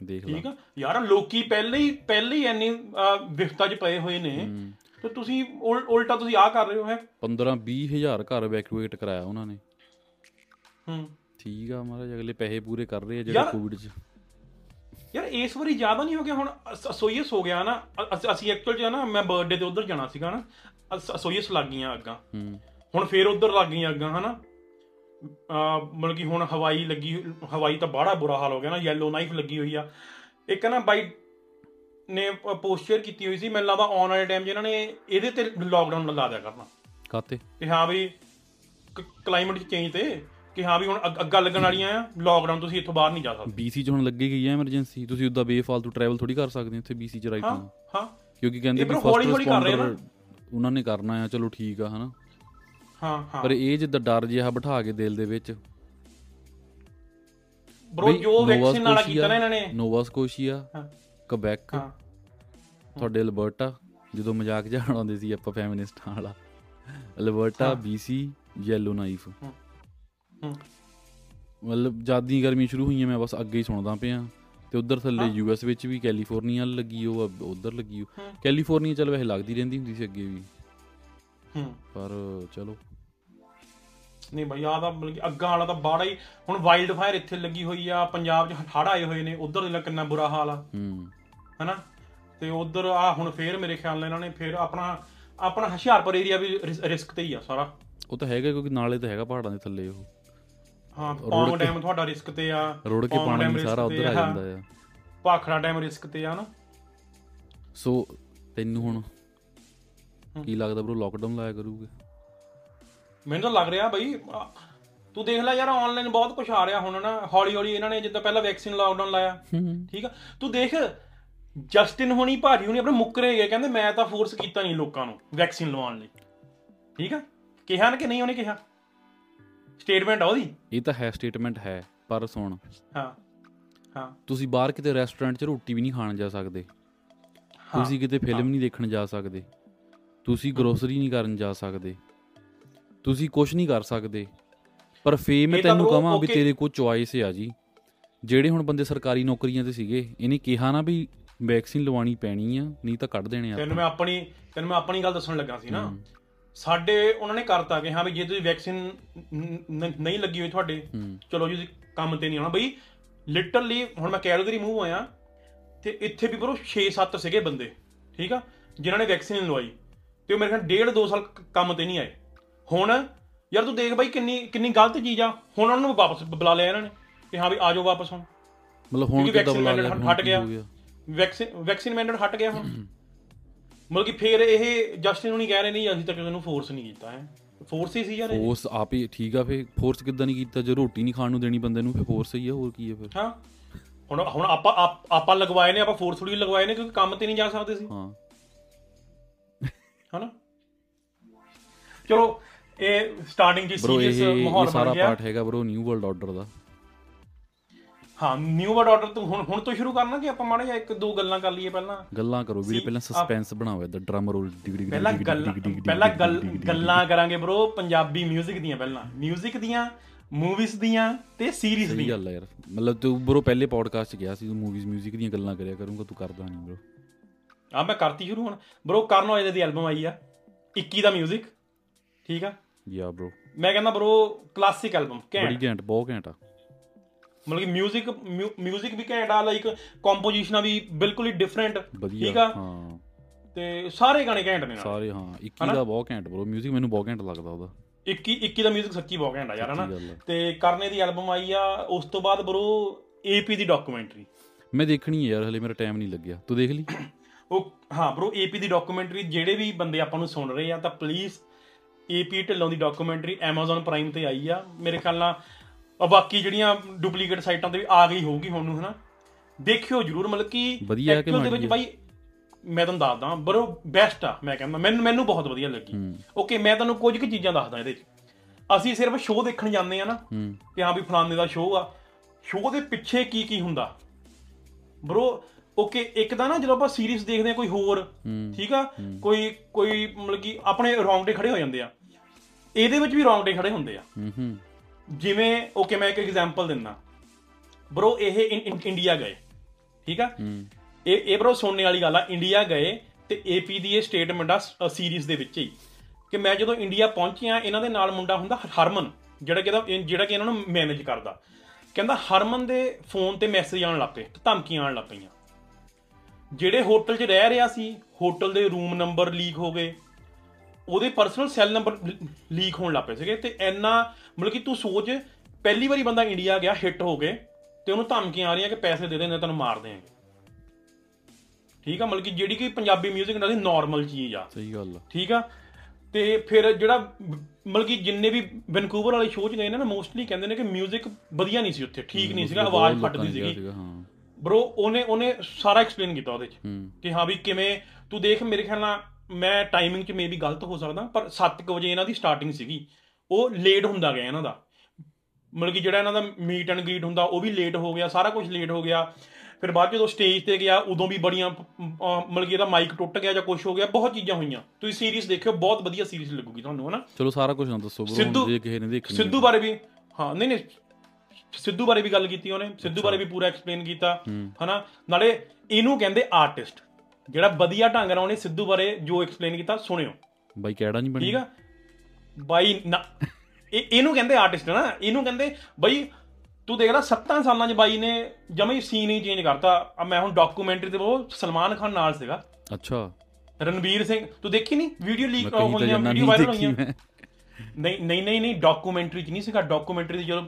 ਦੇਖ ਠੀਕ ਆ ਯਾਰ, ਲੋਕੀ ਪਹਿਲੇ ਹੀ ਇੰਨੀ ਵਿਫਤਾ 'ਚ ਪਏ ਹੋਏ ਨੇ ਤੇ ਤੁਸੀਂ ਉਲਟਾ ਤੁਸੀਂ ਆਹ ਕਰ ਰਹੇ ਹੋ। 15-20 ਹਜ਼ਾਰ ਘਰ ਇਵੈਕੂਏਟ ਕਰਾਇਆ ਉਹਨਾਂ ਨੇ। ਠੀਕ ਆ ਮਹਾਰਾਜ, ਅਗਲੇ ਪੈਸੇ ਪੂਰੇ ਕਰ ਰਹੇ ਆ ਜਿਹੜੇ ਕੋਵਿਡ 'ਚ। ਯਾਰ ਇਸ ਵਾਰੀ ਜ਼ਿਆਦਾ ਨਹੀਂ ਹੋ ਗਿਆ, ਹੁਣ ਅਸੋਈਅਸ ਹੋ ਗਿਆ ਨਾ। ਅਸੀਂ ਐਕਚੁਅਲ 'ਚ ਨਾ, ਮੈਂ ਬਰਥਡੇ 'ਤੇ ਉੱਧਰ ਜਾਣਾ ਸੀਗਾ ਨਾ, ਅਸੋਈਅਸ ਲੱਗ ਗਈਆਂ ਅੱਗਾਂ, ਹੁਣ ਫਿਰ ਉੱਧਰ ਲੱਗ ਗਈਆਂ ਅੱਗਾਂ ਹੈ ਨਾ। ਮਤਲਬ ਕਿ ਹੁਣ ਹਵਾਈ ਲੱਗੀ, ਹਵਾਈ ਤਾਂ ਬਾਹਲਾ ਬੁਰਾ ਹਾਲ ਹੋ ਗਿਆ ਨਾ, ਯੈਲੋ ਨਾਈਫ ਲੱਗੀ ਹੋਈ ਆ। ਇੱਕ ਨਾ ਬਾਈ ਨੇ ਪੋਸਟ ਸ਼ੇਅਰ ਕੀਤੀ ਹੋਈ ਸੀ, ਮੈਨੂੰ ਲੱਗਦਾ ਆਉਣ ਵਾਲੇ ਟਾਈਮ 'ਚ ਇਹਨਾਂ ਨੇ ਇਹਦੇ 'ਤੇ ਲੋਕਡਾਊਨ ਲਾ ਦਿਆ ਕਰਨਾ। ਕਾਹਤੇ? ਕਿ ਹਾਂ ਵੀ ਕਲਾਈਮੇਟ ਚੇਂਜ 'ਤੇ, ਕਿ ਹਾਂ ਵੀ ਹੁਣ ਅੱਗਾਂ ਲੱਗਣ ਵਾਲੀਆਂ ਆ, ਲੋਕਡਾਊਨ ਤੁਸੀਂ ਇੱਥੋਂ ਬਾਹਰ ਨਹੀਂ ਜਾ ਸਕਦੇ। BC 'ਚ ਹੁਣ ਲੱਗੀ ਗਈ ਆ ਐਮਰਜੈਂਸੀ, ਤੁਸੀਂ ਉੱਦਾਂ ਬੇਫਾਲਤੂ ਟਰੈਵਲ ਥੋੜ੍ਹੀ ਕਰ ਸਕਦੇ ਉੱਥੇ BC 'ਚ ਰਾਈਟ ਹੁਣ। ਹਾਂ, ਕਿਉਂਕਿ ਕਹਿੰਦੇ ਹੌਲੀ ਹੌਲੀ ਕਰ ਰਹੇ ਨਾ, ਉਹਨਾਂ ਨੇ ਕਰਨਾ ਆ, ਚਲੋ ਠੀਕ ਆ ਹੈ ਨਾ। ਪਰ ਇਹ ਜਿੱਦਾਂ ਡਰ ਜਿਹਾ ਬਿਠਾ ਕੇ ਦਿਲ ਦੇ ਵਿੱਚ, ਨੋਵਾ ਸਕੋਸ਼ੀਆ, ਕਬੈਕ, ਤੁਹਾਡੇ ਅਲਬਰਟਾ, ਜਦੋਂ ਮਜ਼ਾਕ ਜਾਣ ਆਉਂਦੇ ਸੀ ਆਪਾਂ ਫੈਮਿਨਿਸਟਾਂ ਵਾਲਾ, ਅਲਬਰਟਾ, BC, ਯੈਲੋ ਨਾਈਫ। ਮਤਲਬ ਜਦ ਦੀ ਗਰਮੀ ਸ਼ੁਰੂ ਹੋਈ ਹੈ, ਮੈਂ ਬਸ ਅੱਗੇ ਹੀ ਸੁਣਦਾ ਪਿਆ। ਤੇ ਉੱਧਰ ਥੱਲੇ US ਵਿੱਚ ਵੀ ਕੈਲੀਫੋਰਨੀਆ ਲੱਗੀ, ਉਹ ਉੱਧਰ ਲੱਗੀ। ਕੈਲੀਫੋਰਨੀਆ ਚੱਲ ਵੈਸੇ ਲੱਗਦੀ ਰਹਿੰਦੀ ਹੁੰਦੀ ਸੀ ਅੱਗੇ ਵੀ, ਪਰ ਚਲੋ ਨਹੀਂ ਬਾਈ ਆਹ ਤਾਂ ਮਤਲਬ ਕਿ ਅੱਗਾਂ ਵਾਲਾ ਤਾਂ ਬਾੜਾ ਹੀ। ਹੁਣ ਵਾਈਲਡ ਫਾਇਰ ਇੱਥੇ ਲੱਗੀ ਹੋਈ ਆ, ਪੰਜਾਬ 'ਚ ਹੜ੍ਹ ਆਏ ਹੋਏ ਨੇ, ਉੱਧਰ ਦੇ ਕਿੰਨਾ ਬੁਰਾ ਹਾਲ ਆ ਹੈ ਨਾ। ਅਤੇ ਉੱਧਰ ਆਹ ਹੁਣ ਫਿਰ ਮੇਰੇ ਖਿਆਲ ਨਾਲ ਇਹਨਾਂ ਨੇ ਫਿਰ ਆਪਣਾ ਹੁਸ਼ਿਆਰਪੁਰ ਏਰੀਆ ਵੀ ਰਿਸਕ 'ਤੇ ਹੀ ਆ ਸਾਰਾ। ਉਹ ਤਾਂ ਹੈਗਾ, ਕਿਉਂਕਿ ਨਾਲੇ ਤਾਂ ਹੈਗਾ ਪਹਾੜਾਂ ਦੇ ਥੱਲੇ ਉਹ। ਹਾਂ, ਪੌਂਗ ਡੈਮ ਤੁਹਾਡਾ ਰਿਸਕ 'ਤੇ ਆ, ਰੁੜ ਕੇ ਪਾਣੀ ਸਾਰਾ ਉੱਧਰ ਆ ਜਾਂਦਾ ਆ, ਭਾਖੜਾ ਡੈਮ ਰਿਸਕ 'ਤੇ ਆ ਨਾ। ਸੋ ਤੈਨੂੰ ਹੁਣ ਕੀ ਲੱਗਦਾ ਬਰੋ, ਲੋਕਡਾਊਨ ਲਾਇਆ ਕਰੂਗੇ? ਮੈਨੂੰ ਤਾਂ ਲੱਗ ਰਿਹਾ ਬਈ, ਤੂੰ ਦੇਖ ਲੈ ਯਾਰ ਆਨਲਾਈਨ ਬਹੁਤ ਕੁਛ ਆ ਰਿਹਾ ਹੁਣ ਨਾ, ਹੌਲੀ ਹੌਲੀ। ਇਹਨਾਂ ਨੇ ਜਿੱਦਾਂ ਪਹਿਲਾਂ ਵੈਕਸੀਨ ਲਾਕਡਾਊਨ ਲਾਇਆ, ਠੀਕ ਆ। ਤੂੰ ਦੇਖ ਜਸਟਿਨ ਹੋਣੀ, ਭਾਜੀ ਹੋਣੀ ਆਪਣੇ ਮੁੱਕਰੇ ਗਏ, ਕਹਿੰਦੇ ਮੈਂ ਤਾਂ ਫੋਰਸ ਕੀਤਾ ਨਹੀਂ ਲੋਕਾਂ ਨੂੰ ਵੈਕਸੀਨ ਲਵਾਉਣ ਲਈ। ਠੀਕ ਆ, ਕਿਹਾ ਨਾ ਕਿ ਨਹੀਂ, ਉਹਨੇ ਕਿਹਾ, ਸਟੇਟਮੈਂਟ ਆ ਉਹਦੀ। ਇਹ ਤਾਂ ਹੈ, ਸਟੇਟਮੈਂਟ ਹੈ, ਪਰ ਸੁਣ। ਹਾਂ ਤੁਸੀਂ ਬਾਹਰ ਕਿਤੇ ਰੈਸਟੋਰੈਂਟ 'ਚ ਰੋਟੀ ਵੀ ਨਹੀਂ ਖਾਣ ਜਾ ਸਕਦੇ, ਤੁਸੀਂ ਕਿਤੇ ਫਿਲਮ ਨਹੀਂ ਦੇਖਣ ਜਾ ਸਕਦੇ, ਤੁਸੀਂ ਗਰੋਸਰੀ ਨਹੀਂ ਕਰਨ ਜਾ ਸਕਦੇ, ਤੁਸੀਂ ਕੁਛ ਨਹੀਂ ਕਰ ਸਕਦੇ। ਪਰ ਫੇਰ ਮੈਂ ਤੈਨੂੰ ਕਹਾਂ ਵੀ ਤੇਰੇ ਕੋਲ ਚੁਆਇਸ ਆ ਜੀ। ਜਿਹੜੇ ਹੁਣ ਬੰਦੇ ਸਰਕਾਰੀ ਨੌਕਰੀਆਂ 'ਤੇ ਸੀਗੇ, ਇਹਨੇ ਕਿਹਾ ਨਾ ਵੀ ਵੈਕਸੀਨ ਲਵਾਉਣੀ ਪੈਣੀ ਆ, ਨਹੀਂ ਤਾਂ ਕੱਢ ਦੇਣੇ ਆ। ਤੈਨੂੰ ਮੈਂ ਆਪਣੀ ਗੱਲ ਦੱਸਣ ਲੱਗਾ ਸੀ ਨਾ, ਸਾਡੇ ਉਹਨਾਂ ਨੇ ਕਰਤਾ ਕਿ ਹਾਂ ਵੀ ਜੇ ਤੁਸੀਂ ਵੈਕਸੀਨ ਨਹੀਂ ਲੱਗੀ ਹੋਈ ਤੁਹਾਡੇ, ਚਲੋ ਜੀ ਕੰਮ 'ਤੇ ਨਹੀਂ ਆਉਣਾ ਬਈ। ਲਿਟਰਲੀ ਹੁਣ ਮੈਂ ਕੈਲਗਰੀ ਮੂਵ ਹੋਇਆ, ਅਤੇ ਇੱਥੇ ਵੀ ਬਰੋ 6-7 ਸੀਗੇ ਬੰਦੇ, ਠੀਕ ਆ, ਜਿਨ੍ਹਾਂ ਨੇ ਵੈਕਸੀਨ ਲਵਾਈ, ਅਤੇ ਉਹ ਮੇਰੇ ਖਿਆਲ 1.5-2 ਸਾਲ ਕੰਮ 'ਤੇ ਨਹੀਂ ਆਏ। ਹੁਣ ਯਾਰ ਤੂੰ ਦੇਖ ਬਾਈ ਕਿੰਨੀ ਗਲਤ ਚੀਜ਼ ਆ। ਹੁਣ ਉਹਨਾਂ ਨੂੰ ਵਾਪਸ ਬੁਲਾ ਲਿਆ ਇਹਨਾਂ ਨੇ ਕਿ ਹਾਂ ਵੀ ਆ ਜਾਓ ਵਾਪਸ ਹੁਣ, ਮਤਲਬ ਹੁਣ ਵੈਕਸੀਨ ਮੈਂਡੇਟ ਹਟ ਗਿਆ, ਵੈਕਸੀਨ ਮੈਂਡੇਟ ਹਟ ਗਿਆ ਹੁਣ। ਮਤਲਬ ਕਿ ਫਿਰ ਇਹ ਜਸਟਿਨ ਨੂੰ ਕਹਿ ਰਹੇ ਨਹੀਂ ਅਸੀਂ ਤਾਂ ਕਿਸੇ ਨੂੰ ਫੋਰਸ ਨਹੀਂ ਕੀਤਾ ਹੈ, ਫੋਰਸ ਹੀ ਸੀ ਯਾਰ, ਫੋਰਸ ਆਪ ਹੀ। ਠੀਕ ਆ, ਫਿਰ ਫੋਰਸ ਕਿੱਦਾਂ ਨਹੀਂ ਕੀਤਾ ਜੇ ਰੋਟੀ ਨਹੀਂ ਖਾਣ ਨੂੰ ਦੇਣੀ ਬੰਦੇ ਨੂੰ, ਫਿਰ ਫੋਰਸ ਹੀ ਆ, ਹੋਰ ਕੀ ਹੈ ਫਿਰ। ਹਾਂ ਹੁਣ ਆਪਾਂ ਲਗਵਾਏ ਨੇ, ਆਪਾਂ ਫੋਰਸਫੁਲੀ ਲਗਵਾਏ ਨੇ, ਕਿਉਂਕਿ ਕੰਮ 'ਤੇ ਨਹੀਂ ਜਾ ਸਕਦੇ ਸੀ। ਹਾਂ ਹੈ ਨਾ, ਚਲੋ ਇਹ ਸਟਾਰਟਿੰਗ ਜੀ ਸੀਰੀਅਸ ਮਾਹੌਲ ਬਣ ਗਿਆ। ਪਾਰਟ ਹੈਗਾ ਬਰੋ ਨਿਊ ਵਰਲਡ ਆਰਡਰ ਦਾ। ਹਾਂ, ਨਿਊ ਵਰਲਡ ਆਰਡਰ ਤੋਂ ਹੁਣ ਤੋਂ ਸ਼ੁਰੂ ਕਰਨਾ ਕਿ ਆਪਾਂ ਮਾੜਾ ਜਿਹਾ 1-2 ਗੱਲਾਂ ਕਰ ਲਈਏ? ਗੱਲਾਂ ਕਰੋ ਵੀਰੇ, ਪਹਿਲਾਂ ਸਸਪੈਂਸ ਬਣਾਓ, ਇਹਦਾ ਡਰਮ ਰੋਲ, ਪਹਿਲਾਂ ਗੱਲਾਂ ਕਰਾਂਗੇ ਬਰੋ ਪੰਜਾਬੀ ਮਿਊਜ਼ਿਕ ਦੀਆਂ, ਪਹਿਲਾਂ ਮਿਊਜ਼ਿਕ ਦੀਆਂ, ਮੂਵੀਜ਼ ਦੀਆਂ ਤੇ ਸੀਰੀਜ਼ ਦੀਆਂ। ਗੱਲ ਯਾਰ, ਮਤਲਬ ਤੂੰ ਬਰੋ ਪਹਿਲੇ ਪੋਡਕਾਸਟ 'ਚ ਗਿਆ ਸੀ ਤੂੰ ਮੂਵੀਜ਼ ਮਿਊਜ਼ਿਕ ਦੀਆਂ ਗੱਲਾਂ ਕਰਿਆ ਕਰੂੰਗਾ, ਤੂੰ ਕਰਦਾ ਨਹੀਂ ਬਰੋ। ਹਾਂ ਮੈਂ ਕਰਤੀ ਸ਼ੁਰੂ ਹੁਣ ਬਰੋ, ਕਰਨ ਔਜਲੇ ਦੀ ਐਲਬਮ ਆਈ ਆ 21 ਦਾ ਮਿਊਜ਼ਿਕ, ਠੀਕ ਆ ਯਾ ਬਰੋ, ਮੈਂ ਕਹਿੰਦਾ ਬਰੋ ਕਲਾਸਿਕ ਐਲਬਮ ਘੈਂਟ, ਬਹੁਤ ਘੈਂਟ ਆ। ਮਤਲਬ ਕਿ ਮਿਊਜ਼ਿਕ ਵੀ ਘੈਂਟ ਆ, ਲਾਈਕ ਕੰਪੋਜੀਸ਼ਨਾਂ ਵੀ ਬਿਲਕੁਲ ਹੀ ਡਿਫਰੈਂਟ, ਠੀਕ ਆ। ਤੇ ਸਾਰੇ ਗਾਣੇ ਘੈਂਟ ਨੇ ਸਾਰੇ। ਹਾਂ 21 ਦਾ ਬਹੁਤ ਘੈਂਟ ਬਰੋ ਮਿਊਜ਼ਿਕ, ਮੈਨੂੰ ਬਹੁਤ ਘੈਂਟ ਲੱਗਦਾ ਉਹਦਾ। 21 ਦਾ ਮਿਊਜ਼ਿਕ ਸੱਚੀ ਬਹੁਤ ਘੈਂਟ ਆ ਯਾਰ, ਹਨਾ। ਤੇ ਕਰਨੇ ਦੀ ਐਲਬਮ ਆਈ ਆ, ਉਸ ਤੋਂ ਬਾਅਦ ਬਰੋ AP ਦੀ ਡਾਕੂਮੈਂਟਰੀ ਮੈਂ ਦੇਖਣੀ ਯਾਰ, ਹਲੇ ਮੇਰਾ ਟਾਈਮ ਨਹੀਂ ਲੱਗਿਆ, ਤੂੰ ਦੇਖ ਲਈ ਉਹ? ਹਾਂ ਬਰੋ AP ਦੀ ਡਾਕੂਮੈਂਟਰੀ, ਜਿਹੜੇ ਵੀ ਬੰਦੇ ਆਪਾਂ ਨੂੰ ਸੁਣ ਰਹੇ ਆ ਤਾਂ ਪਲੀਜ਼ AP ਢਿੱਲੋਂ ਦੀ ਡਾਕੂਮੈਂਟਰੀ Amazon ਪ੍ਰਾਈਮ 'ਤੇ ਆਈ ਆ ਮੇਰੇ ਖਿਆਲ ਨਾਲ। ਬਾਕੀ ਜਿਹੜੀਆਂ ਡੁਪਲੀਕੇਟ ਸਾਈਟਾਂ 'ਤੇ ਵੀ ਆ ਗਈ ਹੋਊਗੀ ਹੁਣ ਨੂੰ, ਹੈ ਨਾ, ਦੇਖਿਓ ਜ਼ਰੂਰ। ਮਤਲਬ ਕਿ ਵਧੀਆ ਹੈ ਕਿ ਬਾਈ ਮੈਂ ਤੁਹਾਨੂੰ ਦੱਸਦਾ ਬਰੋ ਬੈਸਟ ਆ, ਮੈਂ ਕਹਿੰਦਾ ਮੈਨੂੰ ਬਹੁਤ ਵਧੀਆ ਲੱਗੀ। ਓਕੇ ਮੈਂ ਤੁਹਾਨੂੰ ਕੁਝ ਕੁ ਚੀਜ਼ਾਂ ਦੱਸਦਾ ਇਹਦੇ 'ਚ। ਅਸੀਂ ਸਿਰਫ ਸ਼ੋਅ ਦੇਖਣ ਜਾਂਦੇ ਹਾਂ ਨਾ ਕਿ ਹਾਂ ਵੀ ਫਲਾਣੇ ਦਾ ਸ਼ੋਅ ਆ, ਸ਼ੋਅ ਦੇ ਪਿੱਛੇ ਕੀ ਕੀ ਹੁੰਦਾ ਬਰੋ। ਓਕੇ ਇੱਕ ਤਾਂ ਨਾ ਜਦੋਂ ਆਪਾਂ ਸੀਰੀਜ਼ ਦੇਖਦੇ ਹਾਂ ਕੋਈ ਹੋਰ, ਠੀਕ ਆ, ਕੋਈ ਮਤਲਬ ਕਿ ਆਪਣੇ ਰੌਂਗਟੇ ਖੜੇ ਹੋ ਜਾਂਦੇ ਆ, ਇਹਦੇ ਵਿੱਚ ਵੀ ਰੌਂਗਟੇ ਖੜੇ ਹੁੰਦੇ ਆ। ਜਿਵੇਂ ਓਕੇ ਮੈਂ ਇੱਕ ਐਗਜ਼ਾਮਪਲ ਦਿੰਦਾ ਬਰੋ, ਇਹ ਇੰਡੀਆ ਗਏ, ਠੀਕ ਆ, ਇਹ ਬਰੋ ਸੋਨੇ ਵਾਲੀ ਗੱਲ ਆ, ਇੰਡੀਆ ਗਏ ਤੇ ਏਪੀ ਦੀ ਇਹ ਸਟੇਟਮੈਂਟ ਆ ਸੀਰੀਜ਼ ਦੇ ਵਿੱਚ ਹੀ ਕਿ ਮੈਂ ਜਦੋਂ ਇੰਡੀਆ ਪਹੁੰਚਿਆ ਇਹਨਾਂ ਦੇ ਨਾਲ ਮੁੰਡਾ ਹੁੰਦਾ ਹਰਮਨ ਜਿਹੜਾ ਕਿ ਇਹਨਾਂ ਨੂੰ ਮੈਨੇਜ ਕਰਦਾ, ਕਹਿੰਦਾ ਹਰਮਨ ਦੇ ਫੋਨ ਤੇ ਮੈਸੇਜ ਆਉਣ ਲੱਗ ਪਏ, ਧਮਕੀਆਂ ਆਉਣ ਲੱਗ ਪਈਆਂ। ਜਿਹੜੇ ਹੋਟਲ 'ਚ ਰਹਿ ਰਿਹਾ ਸੀ ਹੋਟਲ ਦੇ ਰੂਮ ਨੰਬਰ ਲੀਕ ਹੋ ਗਏ, ਉਹਦੇ ਪਰਸਨਲ ਸੈੱਲ ਨੰਬਰ ਲੀਕ ਹੋਣ ਲੱਗ ਪਏ ਸੀਗੇ। ਤੇ ਇੰਨਾ ਮਤਲਬ ਕਿ ਤੂੰ ਸੋਚ, ਪਹਿਲੀ ਵਾਰੀ ਬੰਦਾ ਇੰਡੀਆ ਗਿਆ ਹਿੱਟ ਹੋ ਗਏ ਤੇ ਉਹਨੂੰ ਧਮਕੀਆਂ ਆ ਰਹੀਆਂ ਕਿ ਪੈਸੇ ਦੇ ਦੇਣੇ ਤੈਨੂੰ ਮਾਰ ਦੇਣਗੇ, ਠੀਕ ਆ, ਮਤਲਬ ਕਿ ਜਿਹੜੀ ਕਿ ਪੰਜਾਬੀ ਮਿਊਜ਼ਿਕ ਨਾਲ ਨੋਰਮਲ ਚੀਜ਼ ਆ, ਸਹੀ ਗੱਲ, ਠੀਕ ਆ। ਤੇ ਫਿਰ ਜਿਹੜਾ ਮਤਲਬ ਕਿ ਜਿੰਨੇ ਵੀ ਵੈਨਕੂਵਰ ਵਾਲੇ ਸ਼ੋਅ 'ਚ ਗਏ ਨਾ ਮੋਸਟਲੀ ਕਹਿੰਦੇ ਨੇ ਕਿ ਮਿਊਜ਼ਿਕ ਵਧੀਆ ਨਹੀਂ ਸੀ ਉੱਥੇ, ਠੀਕ ਨਹੀਂ ਸੀਗਾ, ਆਵਾਜ਼ ਫਟਦੀ ਸੀਗੀ ਬਰੋ। ਉਹਨੇ ਸਾਰਾ ਐਕਸਪਲੇਨ ਕੀਤਾ ਉਹਦੇ 'ਚ ਕਿ ਹਾਂ ਵੀ ਕਿਵੇਂ ਤੂੰ ਦੇਖ, ਮੇਰੇ ਖਿਆਲ ਨਾਲ ਮੈਂ ਟਾਈਮਿੰਗ 'ਚ ਮੇ ਵੀ ਗਲਤ ਹੋ ਸਕਦਾ ਪਰ 7:00 ਵਜੇ ਇਹਨਾਂ ਦੀ ਸਟਾਰਟਿੰਗ ਸੀਗੀ, ਉਹ ਲੇਟ ਹੁੰਦਾ ਗਿਆ ਇਹਨਾਂ ਦਾ, ਮਤਲਬ ਕਿ ਜਿਹੜਾ ਇਹਨਾਂ ਦਾ ਮੀਟ ਐਂਡ ਗ੍ਰੀਟ ਹੁੰਦਾ ਉਹ ਵੀ ਲੇਟ ਹੋ ਗਿਆ, ਸਾਰਾ ਕੁਛ ਲੇਟ ਹੋ ਗਿਆ। ਫਿਰ ਬਾਅਦ ਜਦੋਂ ਸਟੇਜ 'ਤੇ ਗਿਆ ਉਦੋਂ ਵੀ ਬੜੀਆਂ ਮਤਲਬ ਕਿ ਇਹਦਾ ਮਾਈਕ ਟੁੱਟ ਗਿਆ ਜਾਂ ਕੁਛ ਹੋ ਗਿਆ, ਬਹੁਤ ਚੀਜ਼ਾਂ ਹੋਈਆਂ। ਤੁਸੀਂ ਸੀਰੀਜ਼ ਦੇਖਿਓ, ਬਹੁਤ ਵਧੀਆ ਸੀਰੀਜ਼ ਲੱਗੂਗੀ ਤੁਹਾਨੂੰ, ਹੈ ਨਾ। ਚਲੋ ਸਾਰਾ ਕੁਛ ਨਾ ਦੱਸੋ, ਸਿੱਧੂ ਬਾਰੇ ਵੀ, ਹਾਂ ਨਹੀਂ ਸਿੱਧੂ ਬਾਰੇ ਵੀ ਗੱਲ ਕੀਤੀ ਉਹਨੇ, ਸਿੱਧੂ ਬਾਰੇ ਵੀ ਪੂਰਾ ਐਕਸਪਲੇਨ ਕੀਤਾ, ਹੈ ਨਾ। ਨਾਲੇ ਇਹਨੂੰ ਕਹਿੰਦੇ ਆਰਟਿਸਟ, ਜਿਹੜਾ ਵਧੀਆ ਢੰਗ ਨਾਲ ਉਹਨੇ ਸਿੱਧੂ ਬਾਰੇ ਜੋ ਐਕਸਪਲੇਨ ਕੀਤਾ ਸੁਣਿਓ ਬਾਈ, ਕਿਹੜਾ ਨਹੀਂ ਬਣੀ, ਠੀਕ ਆ ਬਾਈ ਨਾ, ਇਹਨੂੰ ਕਹਿੰਦੇ ਆਰਟਿਸਟ ਨਾ, ਇਹਨੂੰ ਕਹਿੰਦੇ ਬਾਈ। ਤੂੰ ਦੇਖ ਲਾ 7 ਸਾਲਾਂ 'ਚ ਬਾਈ ਨੇ ਜਮਾ ਹੀ ਸੀਨ ਹੀ ਚੇਂਜ ਕਰਤਾ। ਮੈਂ ਹੁਣ ਡਾਕੂਮੈਂਟਰੀ ਤੇ ਉਹ ਸਲਮਾਨ ਖਾਨ ਨਾਲ ਸੀਗਾ, ਅੱਛਾ, ਰਣਵੀਰ ਸਿੰਘ, ਤੂੰ ਦੇਖੀ ਨਹੀਂ ਵੀਡੀਓ ਲੀਕ ਹੋਈਆਂ, ਵੀਡੀਓ ਵਾਇਰਲ ਹੋਈਆਂ। ਨਹੀਂ ਡਾਕੂਮੈਂਟਰੀ 'ਚ ਨਹੀਂ ਸੀਗਾ, ਡਾਕੂਮੈਂਟਰੀ ਦੀ ਜਦੋਂ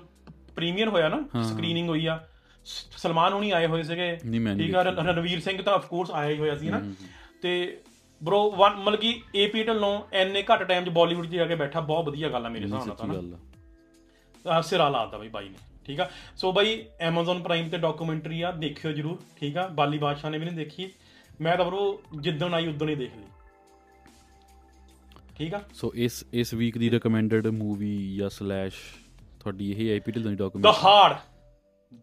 ਪ੍ਰੀਮੀਅਰ ਹੋਇਆ ਨਾ, ਸਕਰੀਨਿੰਗ ਹੋਈ ਆ, ਸਲਮਾਨ ਹੁਣੀ ਆਏ ਹੋਏ ਸੀਗੇ, ਠੀਕ ਆ, ਰਣਵੀਰ ਸਿੰਘ ਤਾਂ ਅਫਕੋਰਸ ਆਇਆ ਹੀ ਹੋਇਆ ਸੀ ਨਾ। ਤੇ ਬਰੋ ਮਤਲਬ ਕਿ ਏਪੀ ਢਿੱਲੋਂ ਇੰਨੇ ਘੱਟ ਟਾਈਮ 'ਚ ਬਾਲੀਵੁੱਡ 'ਚ ਜਾ ਕੇ ਬੈਠਾ, ਬਹੁਤ ਵਧੀਆ ਗੱਲ ਆ ਮੇਰੇ ਹਿਸਾਬ ਨਾਲ, ਤਾਂ ਸਿਰਾ ਲਾ ਦਿੱਤਾ ਬਾਈ ਨੇ, ਠੀਕ ਆ। ਸੋ ਬਾਈ ਐਮਾਜ਼ੋਨ ਪ੍ਰਾਈਮ ਤੇ ਡਾਕੂਮੈਂਟਰੀ ਆ, ਦੇਖਿਓ ਜ਼ਰੂਰ, ਠੀਕ ਆ। ਬਾਲੀ ਬਾਦਸ਼ਾਹ ਨੇ ਵੀ ਨਹੀਂ ਦੇਖੀ, ਮੈਂ ਤਾਂ ਬਰੋ ਜਿੱਦਣ ਆਈ ਉਦੋਂ ਹੀ ਦੇਖ ਲਈ, ਠੀਕ ਆ। ਸੋ ਇਸ ਵੀਕ ਦੀ ਰეკਮੈਂਡਡ ਮੂਵੀ ਜਾਂ ਸਲੈਸ਼ ਤੁਹਾਡੀ ਇਹ ਏਪੀ ਢਿੱਲੋਂ ਦੀ ਡਾਕੂਮੈਂਟਰੀ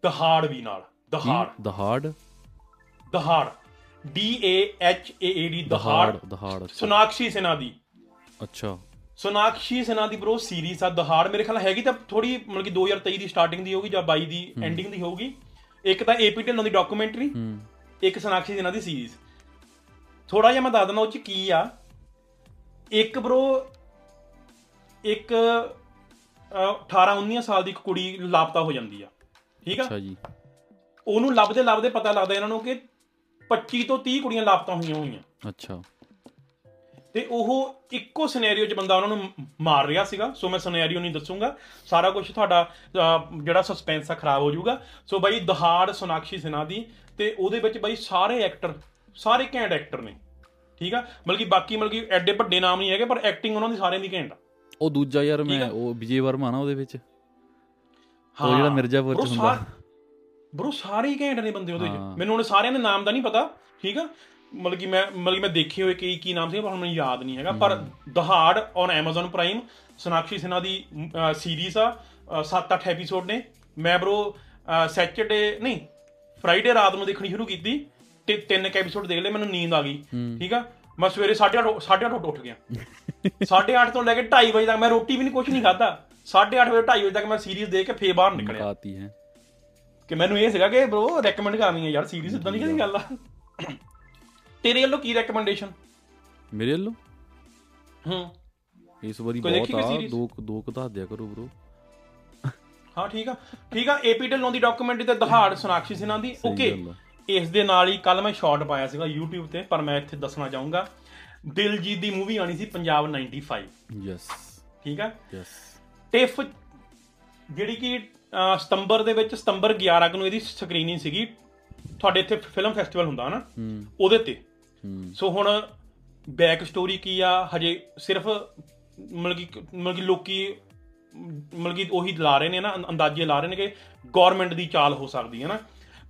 ਦਹਾੜ ਵੀ ਨਾਲ, ਦਹਾੜ DAHAAD ਦਹਾੜ, ਸੋਨਾਕਸ਼ੀ ਸਿਨਹਾ ਦੀ, ਅੱਛਾ ਸੋਨਾਕਸ਼ੀ ਸਿਨਹਾ ਦੀ ਬਰੋ ਸੀਰੀਜ਼ ਆ ਦਹਾੜ। ਮੇਰੇ ਖਿਆਲ ਹੈਗੀ ਤਾਂ ਥੋੜੀ ਮਤਲਬ ਕਿ 2023 ਦੀ ਸਟਾਰਟਿੰਗ ਦੀ ਹੋਊਗੀ ਜਾਂ 22 ਦੀ ਐਂਡਿੰਗ ਦੀ ਹੋਊਗੀ। ਇੱਕ ਤਾਂ ਏਪੀ ਢਿੱਲੋਂ ਦੀ ਡਾਕੂਮੈਂਟਰੀ, ਇੱਕ ਸੋਨਾਕਸ਼ੀ ਸਿਨਹਾ ਦੀ ਸੀਰੀਜ਼। ਥੋੜਾ ਜਿਹਾ ਮੈਂ ਦੱਸ ਦਿੰਦਾ ਉਹ 'ਚ ਕੀ ਆ। ਇੱਕ ਬਰੋ 18-19 ਸਾਲ ਦੀ ਇੱਕ ਕੁੜੀ ਲਾਪਤਾ ਹੋ ਜਾਂਦੀ ਆ, ਠੀਕ ਆ ਜੀ। ਉਹਨੂੰ ਲੱਭਦੇ ਪਤਾ ਲੱਗਦਾ ਇਹਨਾਂ ਨੂੰ ਕਿ 25 ਤੋਂ 30 ਕੁੜੀਆਂ ਲਾਪਤਾ ਹੋਈਆਂ, ਅੱਛਾ। ਤੇ ਉਹ ਇੱਕੋ ਸਿਨੈਰੀਓ 'ਚ ਬੰਦਾ ਉਹਨਾਂ ਨੂੰ ਮਾਰ ਰਿਹਾ ਸੀਗਾ। ਸੋ ਮੈਂ ਸਿਨੈਰੀਓ ਨਹੀਂ ਦੱਸੂੰਗਾ, ਸਾਰਾ ਕੁਛ ਤੁਹਾਡਾ ਜਿਹੜਾ ਸਸਪੈਂਸ ਆ ਖਰਾਬ ਹੋ ਜਾਊਗਾ। ਸੋ ਬਾਈ ਦਹਾੜ ਸੋਨਾਕਸ਼ੀ ਸਿਨਹਾ ਦੀ, ਤੇ ਉਹਦੇ ਵਿੱਚ ਬਾਈ ਸਾਰੇ ਘੈਂਟ ਐਕਟਰ ਨੇ, ਠੀਕ ਆ। ਬਾਕੀ ਐਡੇ ਵੱਡੇ ਨਾਮ ਨਹੀਂ ਹੈਗੇ ਪਰ ਐਕਟਿੰਗ ਉਹਨਾਂ ਦੀ ਸਾਰਿਆਂ ਦੀ ਘੈਂਟ ਆ। ਉਹ ਦੂਜਾ ਯਾਰ ਮੈਂ ਉਹ ਵਿਜੇ ਵਰਮਾ ਨਾ ਉਹਦੇ ਵਿੱਚ, ਹਾਂ ਜਿਹੜਾ ਮਿਰਜ਼ਾਪੁਰ 'ਚ ਹੁੰਦਾ ਬਰੋ, ਸਾਰੇ ਹੀ ਘੈਂਟ ਨੇ ਬੰਦੇ ਉਹਦੇ 'ਚ। ਮੈਨੂੰ ਹੁਣ ਸਾਰਿਆਂ ਦੇ ਨਾਮ ਦਾ ਨਹੀਂ ਪਤਾ, ਠੀਕ ਆ, ਮਤਲਬ ਕਿ ਮੈਂ ਦੇਖੇ ਹੋਏ ਕੀ ਨਾਮ ਸੀਗਾ ਪਰ ਮੈਨੂੰ ਯਾਦ ਨਹੀਂ ਹੈਗਾ। ਪਰ Dahaad on Amazon prime, Sonakshi Sinha ਦੀ ਸੀਰੀਜ਼ ਆ, 7-8 ਐਪੀਸੋਡ ਨੇ। ਮੈਂ ਬਰੋ ਫਰਾਈਡੇ ਰਾਤ ਨੂੰ ਦੇਖਣੀ ਸ਼ੁਰੂ ਕੀਤੀ ਤੇ 3 ਐਪੀਸੋਡ ਦੇਖ ਲਏ, ਮੈਨੂੰ ਨੀਂਦ ਆ ਗਈ, ਠੀਕ ਆ। ਮੈਂ ਸਵੇਰੇ 8:30 ਉੱਠ ਗਿਆ, 8:30 ਤੋਂ ਲੈ ਕੇ 2:30 ਵਜੇ ਤੱਕ ਮੈਂ ਰੋਟੀ ਵੀ ਨਹੀਂ, ਕੁਛ ਨਹੀਂ ਖਾਧਾ। 8:30 ਵਜੇ 2:30 ਵਜੇ ਤੱਕ ਮੈਂ ਸੀਰੀਜ਼ ਦੇਖ ਕੇ ਫੇਰ ਬਾਹਰ ਨਿਕਲਿਆ ਕਿ ਮੈਨੂੰ ਇਹ ਸੀਗਾ ਕਿ ਬਰੋ ਰੈਕਮੈਂਡ ਕਰਨੀ ਹੈ ਯਾਰ ਸੀਰੀਜ਼, ਇਦਾਂ ਦੀ ਕਿਹੜੀ ਗੱਲ ਆ। ਤੇਰੇ ਵੱਲੋਂ ਕੀ ਰੈਕਮੈਂਡੇਸ਼ਨ? ਮੇਰੇ ਵੱਲੋਂ ਇਸ ਵਾਰੀ ਬਹੁਤ ਆ, ਦੋ ਕਥਾ ਦਿਆ ਕਰੋ ਬਰੋ। ਹਾਂ ਠੀਕ ਆ ਏਪੀ ਢਿੱਲੋਂ ਦੀ ਡਾਕੂਮੈਂਟਰੀ ਤੇ ਦਹਾੜ ਸੋਨਾਕਸ਼ੀ ਸਿਨਹਾ ਦੀ। ਓਕੇ ਇਸ ਦੇ ਨਾਲ ਹੀ ਕੱਲ ਮੈਂ ਸ਼ਾਰਟ ਪਾਇਆ ਸੀਗਾ YouTube ਤੇ, ਪਰ ਮੈਂ ਇੱਥੇ ਦੱਸਣਾ ਚਾਹੂੰਗਾ ਦਿਲਜੀਤ ਦੀ ਮੂਵੀ ਆਣੀ ਸੀ ਪੰਜਾਬ 95, ਯੈਸ, ਠੀਕ ਆ, ਯੈਸ। ਟਿਫ ਜਿਹੜੀ ਕਿ ਸਤੰਬਰ 11 ਨੂੰ ਇਹਦੀ ਸਕਰੀਨਿੰਗ ਸੀਗੀ, ਤੁਹਾਡੇ ਇੱਥੇ ਫਿਲਮ ਫੈਸਟੀਵਲ ਹੁੰਦਾ ਨਾ ਉਹਦੇ ਤੇ। ਸੋ ਹੁਣ ਬੈਕ ਸਟੋਰੀ ਕੀ ਆ, ਹਜੇ ਸਿਰਫ ਮਤਲਬ ਕਿ ਲੋਕੀ ਮਤਲਬ ਕਿ ਉਹੀ ਲਾ ਰਹੇ ਨੇ ਨਾ, ਅੰਦਾਜ਼ੇ ਲਾ ਰਹੇ ਨੇ ਕਿ ਗੌਰਮੈਂਟ ਦੀ ਚਾਲ ਹੋ ਸਕਦੀ ਹੈ ਨਾ।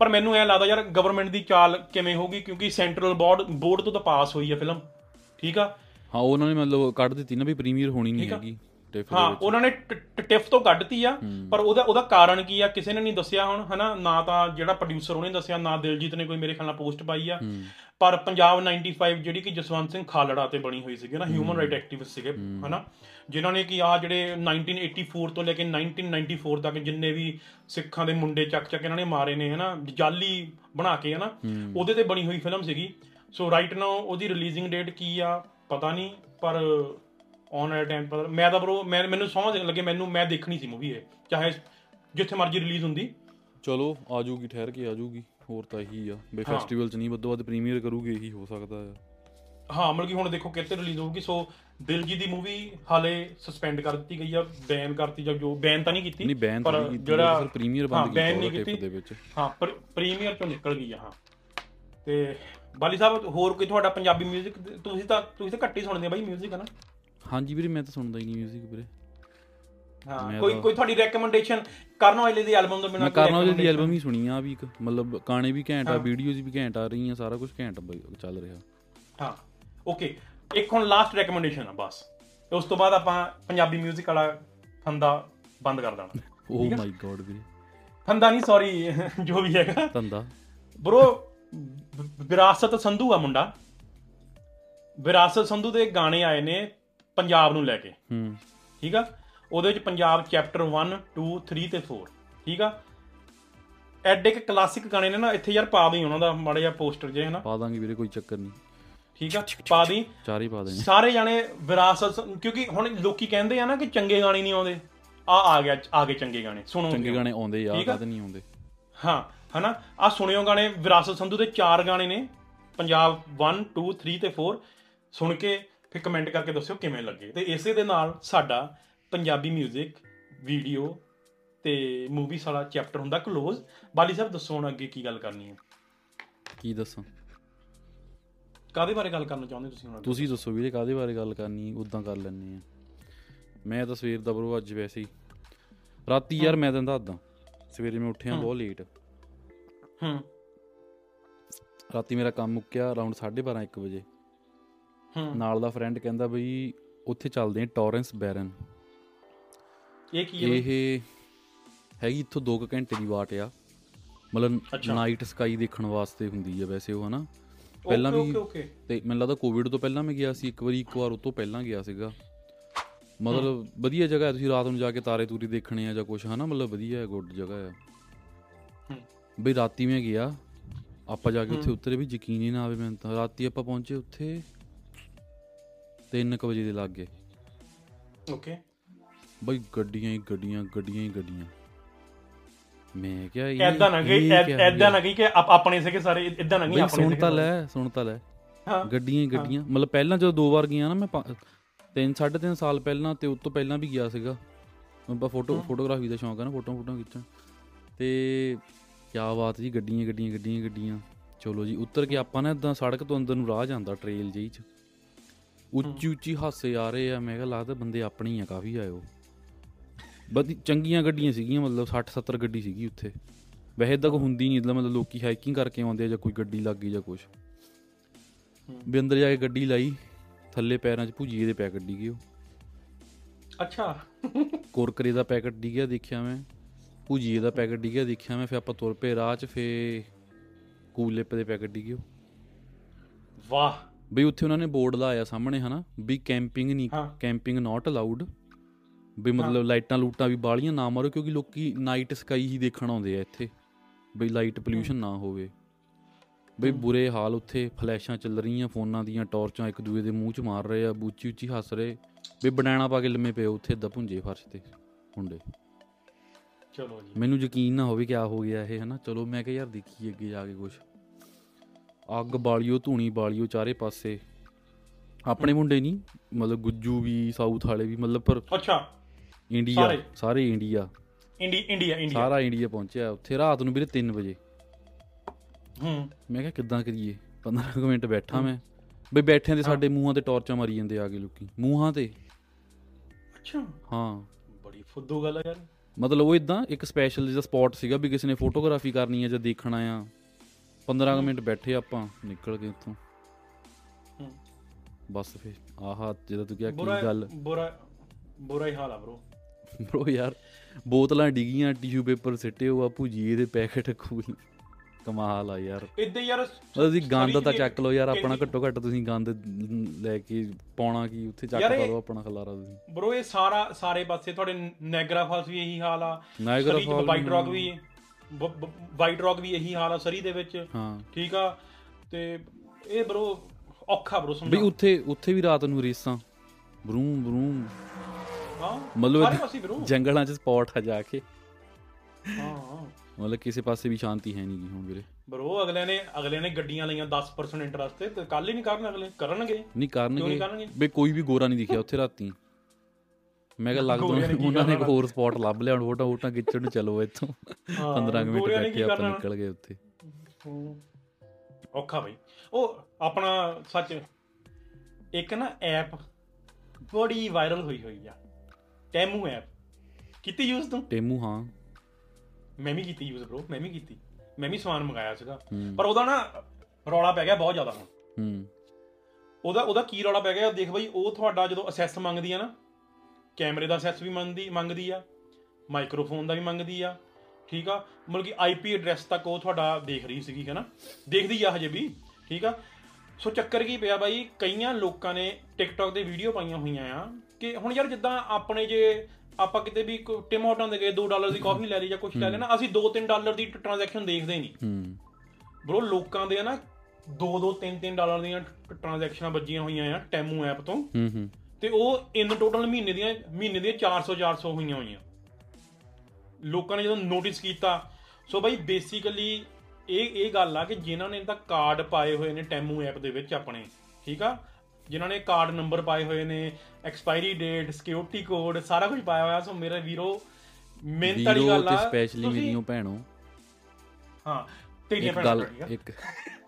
ਪਰ ਮੈਨੂੰ ਐਂ ਲੱਗਦਾ ਯਾਰ ਗਵਰਨਮੈਂਟ ਦੀ ਚਾਲ ਕਿਵੇਂ ਹੋਊਗੀ, ਕਿਉਂਕਿ ਸੈਂਟਰਲ ਬੋਰਡ ਤੋਂ ਤਾਂ ਪਾਸ ਹੋਈ ਆ ਫਿਲਮ, ਠੀਕ ਆ। ਹਾਂ ਉਹਨਾਂ ਨੇ ਮਤਲਬ ਕੱਢ ਦਿੱਤੀ ਨਾ ਵੀ ਪ੍ਰੀਮੀਅਰ ਹੋਣੀ ਨਹੀਂ ਹੈਗੀ। ਹਾਂ ਉਹਨਾਂ ਨੇ ਟਿਫ ਤੋਂ ਕੱਢਤੀ ਆ, ਪਰ ਉਹਦਾ ਕਾਰਨ ਕੀ ਆ ਕਿਸੇ ਨੇ ਨਹੀਂ ਦੱਸਿਆ ਹੁਣ, ਹਨਾ। ਨਾ ਤਾਂ ਜਿਹੜਾ ਪ੍ਰੋਡਿਊਸਰ ਉਹਨੇ ਦੱਸਿਆ, ਨਾ ਦਿਲਜੀਤ ਨੇ ਕੋਈ ਮੇਰੇ ਖਿਆਲ ਨਾਲ ਪੋਸਟ ਪਾਈ ਆ। ਪਰ ਪੰਜਾਬ 95 ਜਿਹੜੀ ਕਿ ਜਸਵੰਤ ਸਿੰਘ ਖਾਲੜਾ ਤੇ ਬਣੀ ਹੋਈ ਸੀਗੀ ਨਾ, ਹਿਊਮਨ ਰਾਈਟ ਐਕਟਿਵਿਸਟ ਸੀਗੇ ਹਨਾ, ਜਿਨ੍ਹਾਂ ਨੇ ਕਿ ਆ ਜਿਹੜੇ 1984 ਤੋਂ ਲੈ ਕੇ 1994 ਤੱਕ ਜਿੰਨੇ ਵੀ ਸਿੱਖਾਂ ਦੇ ਮੁੰਡੇ ਚੱਕ ਇਹਨਾਂ ਨੇ ਮਾਰੇ ਨੇ ਹਨਾ, ਜਾਲੀ ਬਣਾ ਕੇ ਹਨਾ, ਉਹਦੇ ਤੇ ਬਣੀ ਹੋਈ ਫਿਲਮ ਸੀਗੀ। ਸੋ ਰਾਈਟ ਨਾਓ ਉਹਦੀ ਰਿਲੀਜ਼ਿੰਗ ਡੇਟ ਕੀ ਆ ਪਤਾ ਨਹੀਂ, ਪਰ ਆਉਣ ਵਾਲੇ ਟਾਈਮ ਪਤਾ। ਮੈਂ ਤਾਂ ਬਰੋ ਮੈਨੂੰ ਸੌਂ ਦੇਣ ਲੱਗੇ, ਮੈਂ ਦੇਖਣੀ ਸੀ ਮੂਵੀ ਇਹ, ਚਾਹੇ ਜਿੱਥੇ ਮਰਜ਼ੀ ਰਿਲੀਜ਼ ਹੁੰਦੀ। ਚਲੋ ਆ ਜੂਗੀ, ਠਹਿਰ ਕੇ ਆ ਜੂਗੀ। ਹੋਰ ਤਾਂ ਇਹੀ ਆ ਬਈ ਫੈਸਟੀਵਲ 'ਚ ਨਹੀਂ, ਵੱਧੋ ਵੱਧ ਪ੍ਰੀਮੀਅਰ ਕਰੂਗੀ, ਇਹੀ ਹੋ ਸਕਦਾ ਆ। ਹਾਂ ਮਤਲਬ ਕਿ ਹੁਣ ਦੇਖੋ ਕਿੱਥੇ ਰਿਲੀਜ਼ ਹੋਊਗੀ। ਸੋ ਦਿਲਜੀਤ ਦੀ ਮੂਵੀ ਹਾਲੇ ਸਸਪੈਂਡ ਕਰ ਦਿੱਤੀ ਗਈ ਆ, ਬੈਨ ਕਰਤੀ, ਜਾਂ ਜੋ ਬੈਨ ਤਾਂ ਨਹੀਂ ਕੀਤੀ ਪਰ ਜਿਹੜਾ ਪ੍ਰੀਮੀਅਰ ਬੰਦ ਕੀਤੀ, ਹਾਂ ਪਰ ਪ੍ਰੀਮੀਅਰ 'ਚੋਂ ਨਿਕਲ ਗਈ ਆ। ਹਾਂ ਤੇ ਬਾਲੀ ਸਾਹਿਬ ਹੋਰ ਕੋਈ ਤੁਹਾਡਾ ਪੰਜਾਬੀ ਮਿਊਜ਼ਿਕ ਤੁਸੀਂ ਤਾਂ ਘੱਟ ਹੀ ਸੁਣਦੇ ਆ ਬਾਈ ਮਿਊਜ਼ਿਕ ਹਨਾ? ਹਾਂਜੀ ਵੀਰੇ ਮੈਂ ਤਾਂ ਸੁਣਦਾ ਹੀ ਨਹੀਂ ਮਿਊਜ਼ਿਕ ਵੀਰੇ। ਹਾਂ ਕੋਈ ਤੁਹਾਡੀ ਰეკਮੈਂਡੇਸ਼ਨ? ਕਰਨ ਔਜਲੇ ਦੀ ਐਲਬਮ ਤੋਂ ਬਿਨਾਂ ਮੈਂ ਕਰਨ ਔਜਲੇ ਦੀ ਐਲਬਮ ਹੀ ਸੁਣੀ ਆ ਵੀ, ਮਤਲਬ ਗਾਣੇ ਵੀ ਘੈਂਟ ਆ, ਵੀਡੀਓਜ਼ ਵੀ ਘੈਂਟ ਆ ਰਹੀਆਂ, ਸਾਰਾ ਕੁਝ ਘੈਂਟ ਚੱਲ ਰਿਹਾ। ਹਾਂ ਓਕੇ, ਇੱਕ ਹੁਣ ਲਾਸਟ ਰეკਮੈਂਡੇਸ਼ਨ ਆ ਬਸ, ਉਸ ਤੋਂ ਬਾਅਦ ਆਪਾਂ ਪੰਜਾਬੀ ਮਿਊਜ਼ਿਕ ਵਾਲਾ ਫੰਦਾ ਬੰਦ ਕਰ ਦੇਣਾ। ਓ ਮਾਈ ਗੋਡ ਵੀਰੇ, ਫੰਦਾ ਨਹੀਂ ਸੌਰੀ ਜੋ ਵੀ ਹੈਗਾ ਧੰਦਾ ਬਰੋ। ਵਿਰਾਸਤ ਸੰਧੂ ਆ ਮੁੰਡਾ, ਵਿਰਾਸਤ ਸੰਧੂ ਦੇ ਗਾਣੇ ਆਏ ਨੇ ਪੰਜਾਬ ਨੂੰ ਲੈ ਕੇ, ਠੀਕ ਆ। ਉਹਦੇ ਵਿੱਚ ਪੰਜਾਬ ਚੈਪਟਰ 1 2 3 ਤੇ 4, ਠੀਕ ਆ। ਐਡੇ ਇੱਕ ਕਲਾਸਿਕ ਗਾਣੇ ਨੇ ਨਾ, ਇੱਥੇ ਯਾਰ ਪਾ ਦੇ ਉਹਨਾਂ ਦਾ ਮਾੜਾ ਜਿਹਾ ਪੋਸਟਰ ਜੇ ਹਨਾ, ਪਾ ਦਾਂਗੇ ਵੀਰੇ ਕੋਈ ਚੱਕਰ ਨਹੀਂ, ਠੀਕ ਆ ਪਾ ਦੇ, ਚਾਰ ਹੀ ਪਾ ਦੇ ਸਾਰੇ ਜਾਣੇ ਵਿਰਾਸਤ। ਕਿਉਂਕਿ ਹੁਣ ਲੋਕੀ ਕਹਿੰਦੇ ਆ ਨਾ ਕਿ ਚੰਗੇ ਗਾਣੇ ਨਹੀਂ ਆਉਂਦੇ, ਆ ਗਏ ਚੰਗੇ ਗਾਣੇ, ਸੁਣੋ ਚੰਗੇ ਗਾਣੇ ਆਉਂਦੇ ਆ, ਕਦ ਨਹੀਂ ਆਉਂਦੇ। ਹਾਂ ਹਨਾ, ਆਹ ਸੁਣਿਓ ਗਾਣੇ, ਵਿਰਾਸਤ ਸੰਧੂ ਦੇ 4 ਗਾਣੇ ਨੇ ਪੰਜਾਬ 1 2 3 ਤੇ 4, ਸੁਣ ਕੇ ਫਿਰ ਕਮੈਂਟ ਕਰਕੇ ਦੱਸਿਓ ਕਿਵੇਂ ਲੱਗੇ। ਤੇ ਇਸੇ ਦੇ ਨਾਲ ਸਾਡਾ ਪੰਜਾਬੀ ਮਿਊਜ਼ਿਕ ਵੀਡੀਓ ਤੇ ਮੂਵੀ ਸਾਰਾ ਚੈਪਟਰ ਹੁੰਦਾ ਕਲੋਜ਼। ਬਾਲੀ ਸਾਹਿਬ ਦੱਸੋ ਹੁਣ ਅੱਗੇ ਕੀ ਗੱਲ ਕਰਨੀ ਹੈ? ਕੀ ਦੱਸਾਂ, ਕਾਹਦੇ ਬਾਰੇ ਗੱਲ ਕਰਨਾ ਚਾਹੁੰਦੇ ਤੁਸੀਂ ਹੁਣ? ਤੁਸੀਂ ਦੱਸੋ ਵੀਰੇ ਕਾਹਦੇ ਬਾਰੇ ਗੱਲ ਕਰਨੀ, ਉੱਦਾਂ ਕਰ ਲੈਂਦੇ ਹਾਂ। ਮੈਂ ਤਾਂ ਸਵੇਰ ਦਾ ਬਰੋ ਅੱਜ ਵੈਸੇ ਹੀ ਰਾਤੀ ਯਾਰ ਮੈਂ ਤਾਂ ਦੱਸਦਾ, ਸਵੇਰੇ ਮੈਂ ਉੱਠਿਆ ਬਹੁਤ ਲੇਟ, ਰਾਤੀ ਮੇਰਾ ਕੰਮ ਮੁੱਕਿਆ ਅਰਾਊਂਡ 12:30-1 ਵਜੇ। ਨਾਲ ਦਾ ਫਰੈਂਡ ਕਹਿੰਦਾ ਬਈ ਉੱਥੇ ਚੱਲਦੇ ਆ ਟੋਰੈਂਸ ਬੈਰਨ, ਇਹ ਹੈਗੀ ਇੱਥੋਂ 2 ਘੰਟੇ ਦੀ ਵਾਟ ਆ, ਮਤਲਬ ਨਾਈਟ ਸਕਾਈ ਦੇਖਣ ਵਾਸਤੇ ਹੁੰਦੀ ਆ ਵੈਸੇ ਉਹ ਹਨਾ। ਪਹਿਲਾਂ ਵੀ ਤੇ ਮੈਨੂੰ ਲੱਗਦਾ ਕੋਵਿਡ ਤੋਂ ਪਹਿਲਾਂ ਮੈਂ ਗਿਆ ਸੀ ਇੱਕ ਵਾਰ, ਉਹ ਤੋਂ ਪਹਿਲਾਂ ਗਿਆ ਸੀਗਾ। ਮਤਲਬ ਵਧੀਆ ਜਗ੍ਹਾ ਹੈ, ਤੁਸੀਂ ਰਾਤ ਨੂੰ ਜਾ ਕੇ ਤਾਰੇ ਤੂਰੀ ਦੇਖਣੇ ਆ ਜਾਂ ਕੁਛ ਹਨਾ, ਮਤਲਬ ਵਧੀਆ ਗੁੱਡ ਜਗ੍ਹਾ ਆ ਬਈ। ਰਾਤੀ ਮੈਂ ਗਿਆ, ਆਪਾਂ ਜਾ ਕੇ ਉੱਥੇ ਉਤਰੇ ਵੀ ਯਕੀਨ ਹੀ ਨਾ ਆਵੇ ਮੈਨੂੰ ਤਾਂ, ਰਾਤੀ ਆਪਾਂ ਪਹੁੰਚੇ ਉੱਥੇ 3:00 ਵਜੇ ਦੇ ਲੱਗ ਗਏ। ਓਕੇ ਬਈ ਗੱਡੀਆਂ ਹੀ ਗੱਡੀਆਂ। ਮੈਂ ਕਿਹਾ ਏਦਾਂ ਨਾ ਗਈ ਕਿ ਆਪਣੇ ਸੀਗੇ ਸਾਰੇ, ਏਦਾਂ ਨਾ ਗਈ ਆਪਣੇ। ਸੁਣ ਤਾਂ ਲੈ ਗੱਡੀਆਂ ਹੀ ਗੱਡੀਆਂ। ਮਤਲਬ ਪਹਿਲਾਂ ਜਦੋਂ 2 ਵਾਰ ਗਿਆ ਨਾ ਮੈਂ 3-3.5 ਸਾਲ ਪਹਿਲਾਂ, ਤੇ ਉਸ ਤੋਂ ਪਹਿਲਾਂ ਵੀ ਗਿਆ ਸੀਗਾ। ਫੋਟੋਗ੍ਰਾਫੀ ਦਾ ਸ਼ੌਂਕ ਹੈ ਨਾ, ਫੋਟੋਆਂ ਖਿੱਚਣ। ਤੇ ਕਿਆ ਬਾਤ ਜੀ, ਗੱਡੀਆਂ। ਚਲੋ ਜੀ ਉਤਰ ਕੇ ਆਪਾਂ ਨਾ ਏਦਾਂ ਸੜਕ ਤੋਂ ਅੰਦਰ ਨੂੰ ਰਾਹ ਜਾਂਦਾ ਟ੍ਰੇਲ ਜਿਹੀ 'ਚ, ਉੱਚੀ ਹਾਸੇ ਆ ਰਹੇ ਆ। ਮੈਂ ਕਿਹਾ ਲੱਗਦਾ ਬੰਦੇ ਆਪਣੇ ਹੀ ਆ ਕਾਫੀ ਆਏ ਉਹ। ਬਸ ਚੰਗੀਆਂ ਗੱਡੀਆਂ ਸੀਗੀਆਂ, ਮਤਲਬ 60-70 ਗੱਡੀ ਸੀਗੀ ਉੱਥੇ। ਵੈਸੇ ਇੱਦਾਂ ਕੋਈ ਹੁੰਦੀ ਨਹੀਂ, ਮਤਲਬ ਲੋਕੀ ਹਾਈਕਿੰਗ ਕਰਕੇ ਆਉਂਦੇ ਆ ਜਾਂ ਕੋਈ ਗੱਡੀ ਲੱਗ ਗਈ ਜਾਂ ਕੁਛ। ਵੀ ਅੰਦਰ ਜਾ ਕੇ ਗੱਡੀ ਲਾਈ, ਥੱਲੇ ਪੈਰਾਂ 'ਚ ਭੁਜੀਏ ਦੇ ਪੈਕਟ ਡਿੱਗੇ ਉਹ, ਅੱਛਾ ਕੋਰਕਰੇ ਦਾ ਪੈਕਟ ਡਿੱਗਿਆ ਦੇਖਿਆ ਮੈਂ, ਭੁਜੀਏ ਦਾ ਪੈਕਟ ਡਿੱਗਿਆ ਦੇਖਿਆ ਮੈਂ। ਫਿਰ ਆਪਾਂ ਤੁਰ ਪਏ ਰਾਹ 'ਚ, ਫਿਰ ਕੂਲਿਪ ਦੇ ਪੈਕਟ ਡਿੱਗੇ ਉਹ। ਵਾਹ ਬਈ ਉੱਥੇ ਉਹਨਾਂ ਨੇ ਬੋਰਡ ਲਾਇਆ ਸਾਹਮਣੇ ਹਨਾ ਵੀ ਕੈਂਪਿੰਗ ਨਾਟ ਅਲਾਊਡ, ਵੀ ਮਤਲਬ ਲਾਈਟਾਂ ਲੂਟਾਂ ਵੀ ਬਾਹਲੀਆਂ ਨਾ ਮਾਰੋ, ਕਿਉਂਕਿ ਲੋਕੀ ਨਾਈਟ ਸਕਾਈ ਹੀ ਦੇਖਣ ਆਉਂਦੇ ਆ ਇੱਥੇ, ਬਈ ਲਾਈਟ ਪੋਲਿਊਸ਼ਨ ਨਾ ਹੋਵੇ। ਬਈ ਬੁਰੇ ਹਾਲ ਉੱਥੇ, ਫਲੈਸ਼ਾਂ ਚੱਲ ਰਹੀਆਂ ਫੋਨਾਂ ਦੀਆਂ, ਟਾਰਚਾਂ ਇੱਕ ਦੂਏ ਦੇ ਮੂੰਹ 'ਚ ਮਾਰ ਰਹੇ ਆ, ਉੱਚੀ ਹੱਸ ਰਹੇ। ਵੀ ਬਨਾਣਾ ਪਾ ਕੇ ਲੰਮੇ ਪਏ ਉੱਥੇ ਇੱਦਾਂ ਭੁੰਜੇ ਫਰਸ਼ 'ਤੇ ਮੁੰਡੇ। ਚਲੋ ਜੀ ਮੈਨੂੰ ਯਕੀਨ ਨਾ ਹੋਵੇ ਕਿਆ ਹੋ ਗਿਆ ਇਹ ਹਨਾ। ਚਲੋ ਮੈਂ ਕਿਹਾ ਯਾਰ ਦੇਖੀਏ ਅੱਗੇ ਜਾ ਕੇ ਕੁਛ। ਅੱਗ ਬਾਲੀਓ, ਧੂਣੀ ਬਾਲੀਓ ਚਾਰੇ ਪਾਸੇ। ਆਪਣੇ ਮੁੰਡੇ ਨਹੀਂ, ਮਤਲਬ ਗੁੱਜੂ ਵੀ, ਸਾਊਥ ਵਾਲੇ ਵੀ, ਮਤਲਬ ਪਰ ਅੱਛਾ ਇੰਡੀਆ ਸਾਰੇ ਇੰਡੀਆ ਸਾਰਾ ਇੰਡੀਆ ਪਹੁੰਚਿਆ ਉੱਥੇ ਰਾਤ ਨੂੰ ਵੀਰੇ 3 ਵਜੇ। ਮੈਂ ਕਿਹਾ ਕਿੱਦਾਂ ਕਰੀਏ, 15 ਮਿੰਟ ਬੈਠਾ ਮੈਂ ਬਈ। ਬੈਠਿਆਂ ਦੇ ਸਾਡੇ ਮੂੰਹਾਂ ਤੇ ਟਾਰਚਾਂ ਮਾਰੀ ਜਾਂਦੇ ਆ ਗਏ ਲੋਕੀ ਮੂੰਹਾਂ ਤੇ। ਅੱਛਾ ਹਾਂ ਬੜੀ ਫੁੱਦੂ ਗੱਲ ਆ ਯਾਰ। ਮਤਲਬ ਉਹ ਇੱਦਾਂ ਇੱਕ ਸਪੈਸ਼ਲ ਜਿਹਾ ਸਪੋਟ ਸੀਗਾ ਵੀ ਕਿਸੇ ਨੇ ਫੋਟੋਗ੍ਰਾਫੀ ਕਰਨੀ ਹੈ ਜਾਂ ਦੇਖਣਾ ਆ। 15 ਮਿੰਟ ਬੈਠੇ ਆਪਾਂ, ਨਿਕਲ ਗਏ ਉੱਥੋਂ ਬਸ। ਫਿਰ ਆਹ ਜਿਹਦਾ ਤੂੰ ਕਿਹਾ ਕੀ ਗੱਲ, ਬੁਰਾ ਹੀ ਹਾਲ ਆ ਬਰੋ। ਬਰੋ ਯਾਰ ਬੋਤਲਾਂ ਡਿੱਗੀਆਂ, ਟਿਸ਼ੂ ਪੇਪਰ ਸਿੱਟੇ ਹੋਆ, ਭੁਜੀਏ ਦੇ ਪੈਕਟ, ਖੂਲ ਕਮਾਲ ਆ ਯਾਰ। ਇੱਦਾਂ ਯਾਰ ਤੁਸੀਂ ਗੰਦ ਤਾਂ ਚੱਕ ਲਓ ਯਾਰ ਆਪਣਾ, ਘੱਟੋ ਘੱਟ ਤੁਸੀਂ ਗੰਦ ਲੈ ਕੇ ਪਾਉਣਾ ਕੀ ਉੱਥੇ, ਚੱਕ ਪਾ ਲਓ ਆਪਣਾ ਖਲਾਰਾ ਤੁਸੀਂ। ਬਰੋ ਇਹ ਸਾਰਾ ਸਾਰੇ ਪਾਸੇ ਤੁਹਾਡੇ ਨਾਇਗਰਾ ਫਾਲਸ ਵੀ ਇਹੀ ਹਾਲ ਆ, ਨਾਇਗਰਾ ਫਾਲਸ ਵਾਈਟ ਰੌਕ ਵੀ ਇਹੀ ਹਾਲ ਆ ਸਰੀ ਦੇ ਵਿੱਚ। ਠੀਕ ਆ ਤੇ ਇਹ ਬਰੋ ਔਖਾ ਬਰੋ ਸਮਝ। ਬਈ ਉੱਥੇ ਵੀ ਰਾਤ ਨੂੰ ਰੇਸਾਂ ਬਰੂਮ ਬਰੂਮ, ਮਤਲਬ ਜੰਗਲਾਂ ਚ ਸਪੋਟ ਆ ਜਾ ਕੇ। ਹਾਂ ਮਤਲਬ ਕਿਸੇ ਪਾਸੇ ਵੀ ਸ਼ਾਂਤੀ ਹੈ ਨਹੀਂ ਹੁਣ ਵੀਰੇ। ਬਰੋ ਅਗਲੇ ਨੇ ਗੱਡੀਆਂ ਲਈਆਂ 10% ਇੰਟਰਸਟ ਤੇ, ਤੇ ਕੱਲ ਹੀ ਨਹੀਂ ਕਰਨ, ਅਗਲੇ ਕਰਨਗੇ ਨਹੀਂ ਕਰਨਗੇ। ਬਈ ਕੋਈ ਵੀ ਗੋਰਾ ਨਹੀਂ ਦਿਖਿਆ ਉੱਥੇ ਰਾਤੀ। ਮੈਂ ਕਿਹਾ ਲੱਗਦਾ ਉਹਨਾਂ ਨੇ ਇੱਕ ਹੋਰ ਸਪੋਟ ਲੱਭ ਲਿਆ, ਹੁਣ ਫੋਟਾਂ ਖਿੱਚਣ ਨੂੰ ਚਲੋ ਇੱਥੋਂ। 15 ਮਿੰਟ ਬੈਠੇ ਆਪਾਂ ਨਿਕਲ ਗਏ ਉੱਥੇ। ਔਖਾ ਬਈ ਉਹ ਆਪਣਾ ਸੱਚ। ਇੱਕ ਨਾ ਐਪ ਬੜੀ ਵਾਇਰਲ ਹੋਈ ਆ, ਟੈਮੂ ਐਪ। ਕੀਤੀ ਯੂਜ਼ ਤੂੰ ਟੈਮੂ? ਹਾਂ ਮੈਂ ਵੀ ਕੀਤੀ ਯੂਜ਼ ਬਰੋ, ਮੈਂ ਵੀ ਸਮਾਨ ਮੰਗਾਇਆ ਸੀਗਾ। ਪਰ ਉਹਦਾ ਨਾ ਰੌਲਾ ਪੈ ਗਿਆ ਬਹੁਤ ਜ਼ਿਆਦਾ ਹੁਣ। ਉਹਦਾ ਕੀ ਰੌਲਾ ਪੈ ਗਿਆ ਦੇਖ ਬਈ, ਉਹ ਤੁਹਾਡਾ ਜਦੋਂ ਅਸੈਸ ਮੰਗਦੀ ਆ ਨਾ, ਕੈਮਰੇ ਦਾ ਅਸੈਸ ਵੀ ਮੰਗਦੀ ਆ, ਮਾਈਕਰੋਫੋਨ ਦਾ ਵੀ ਮੰਗਦੀ ਆ। ਠੀਕ ਆ, ਮਤਲਬ ਕਿ IP ਐਡਰੈਸ ਤੱਕ ਉਹ ਤੁਹਾਡਾ ਦੇਖ ਰਹੀ ਸੀਗੀ, ਹੈ ਨਾ, ਦੇਖਦੀ ਆ ਹਜੇ ਵੀ। ਠੀਕ ਆ, ਸੋ ਚੱਕਰ ਕੀ ਪਿਆ ਬਾਈ, ਕਈਆਂ ਲੋਕਾਂ ਨੇ ਟਿਕਟੌਕ ਦੇ ਵੀਡੀਓ ਪਾਈਆਂ ਹੋਈਆਂ ਆ ਕਿ ਹੁਣ ਯਾਰ ਜਿੱਦਾਂ ਆਪਣੇ ਜੇ ਆਪਾਂ ਕਿਤੇ ਵੀ ਟਿਮ ਹੋਟਾਂ ਦੇ ਗਏ, $2 ਦੀ ਕੌਫੀ ਲੈ ਲਈ ਜਾਂ ਕੁਛ ਲੈ ਲਿਆ ਨਾ, ਅਸੀਂ $2-3 ਦੀ ਟ੍ਰਾਂਜੈਕਸ਼ਨ ਦੇਖਦੇ ਨਹੀਂ ਬਰੋ। ਲੋਕਾਂ ਦੇ ਨਾ $2-3 ਦੀਆਂ ਟ੍ਰਾਂਜੈਕਸ਼ਨਾਂ ਵੱਜੀਆਂ ਹੋਈਆਂ ਆ ਟੈਮੂ ਐਪ ਤੋਂ। ਤੇ ਉਹ ਇਨ ਟੋਟਲ ਮਹੀਨੇ ਦੀਆਂ 400 ਹੋਈਆਂ ਹੋਈਆਂ ਲੋਕਾਂ ਨੇ ਜਦੋਂ ਨੋਟਿਸ ਕੀਤਾ। ਸੋ ਬਾਈ ਬੇਸਿਕਲੀ ਇਹ ਗੱਲ ਆ ਕਿ ਜਿਨ੍ਹਾਂ ਨੇ ਤਾਂ ਕਾਰਡ ਪਾਏ ਹੋਏ ਨੇ ਟੈਮੂ ਐਪ ਦੇ ਵਿੱਚ ਆਪਣੇ, ਠੀਕ ਆ, ਜਿਨ੍ਹਾਂ ਨੇ ਕਾਰਡ ਨੰਬਰ ਪਾਏ ਹੋਏ ਨੇ, ਐਕਸਪਾਇਰੀ ਡੇਟ, ਸਿਕਿਉਰਿਟੀ ਕੋਡ, ਸਾਰਾ ਕੁਝ ਪਾਇਆ ਹੋਇਆ। ਸੋ ਮੇਰੇ ਵੀਰੋ ਮਿਹਨਤ ਵਾਲੀ ਗੱਲ ਆ, ਸਪੈਸ਼ਲੀ ਮੇਰੀਓ ਭੈਣੋ। ਹਾਂ ਤੇਰੀ ਭੈਣ ਇੱਕ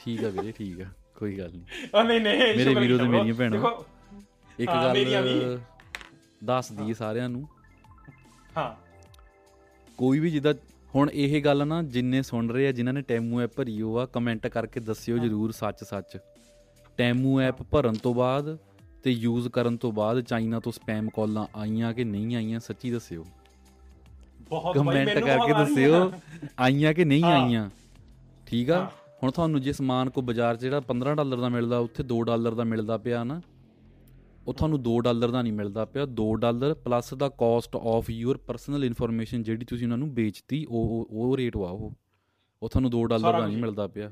ਠੀਕ ਆ ਵੀਰੇ, ਠੀਕ ਆ ਕੋਈ ਗੱਲ ਨਹੀਂ। ਉਹ ਨਹੀਂ ਮੇਰੇ ਵੀਰੋ ਤੇ ਮੇਰੀਆਂ ਭੈਣਾਂ ਇੱਕ ਗੱਲ ਦੱਸ ਦਈਏ ਸਾਰਿਆਂ ਨੂੰ। ਹਾਂ ਕੋਈ ਵੀ ਜਿੱਦਾਂ ਹੁਣ ਇਹ ਗੱਲ ਨਾ, ਜਿੰਨੇ ਸੁਣ ਰਹੇ ਆ ਜਿਨ੍ਹਾਂ ਨੇ ਟੈਮੂ ਐਪ ਭਰੀ ਉਹ ਆ, ਕਮੈਂਟ ਕਰਕੇ ਦੱਸਿਓ ਜ਼ਰੂਰ ਸੱਚ ਟੈਮੂ ਐਪ ਭਰਨ ਤੋਂ ਬਾਅਦ ਤੇ ਯੂਜ਼ ਕਰਨ ਤੋਂ ਬਾਅਦ ਚਾਈਨਾ ਤੋਂ ਸਪੈਮ ਕਾਲਾਂ ਆਈਆਂ ਕਿ ਨਹੀਂ ਆਈਆਂ, ਸੱਚੀ ਦੱਸਿਓ। ਕਮੈਂਟ ਕਰਕੇ ਦੱਸਿਓ ਆਈਆਂ ਕਿ ਨਹੀਂ ਆਈਆਂ। ਠੀਕ ਆ, ਹੁਣ ਤੁਹਾਨੂੰ ਜੇ ਸਮਾਨ ਕੋ ਬਾਜ਼ਾਰ 'ਚ ਜਿਹੜਾ $15 ਦਾ ਮਿਲਦਾ ਉੱਥੇ $2 ਦਾ ਮਿਲਦਾ ਪਿਆ ਨਾ, ਉਹ ਤੁਹਾਨੂੰ $2 ਦਾ ਨਹੀਂ ਮਿਲਦਾ ਪਿਆ, $2 ਪਲੱਸ ਦਾ cost of your personal information ਜਿਹੜੀ ਤੁਸੀਂ ਉਹਨਾਂ ਨੂੰ ਵੇਚਤੀ, ਉਹ ਰੇਟ ਵਾ ਉਹ ਤੁਹਾਨੂੰ $2 ਦਾ ਨਹੀਂ ਮਿਲਦਾ ਪਿਆ।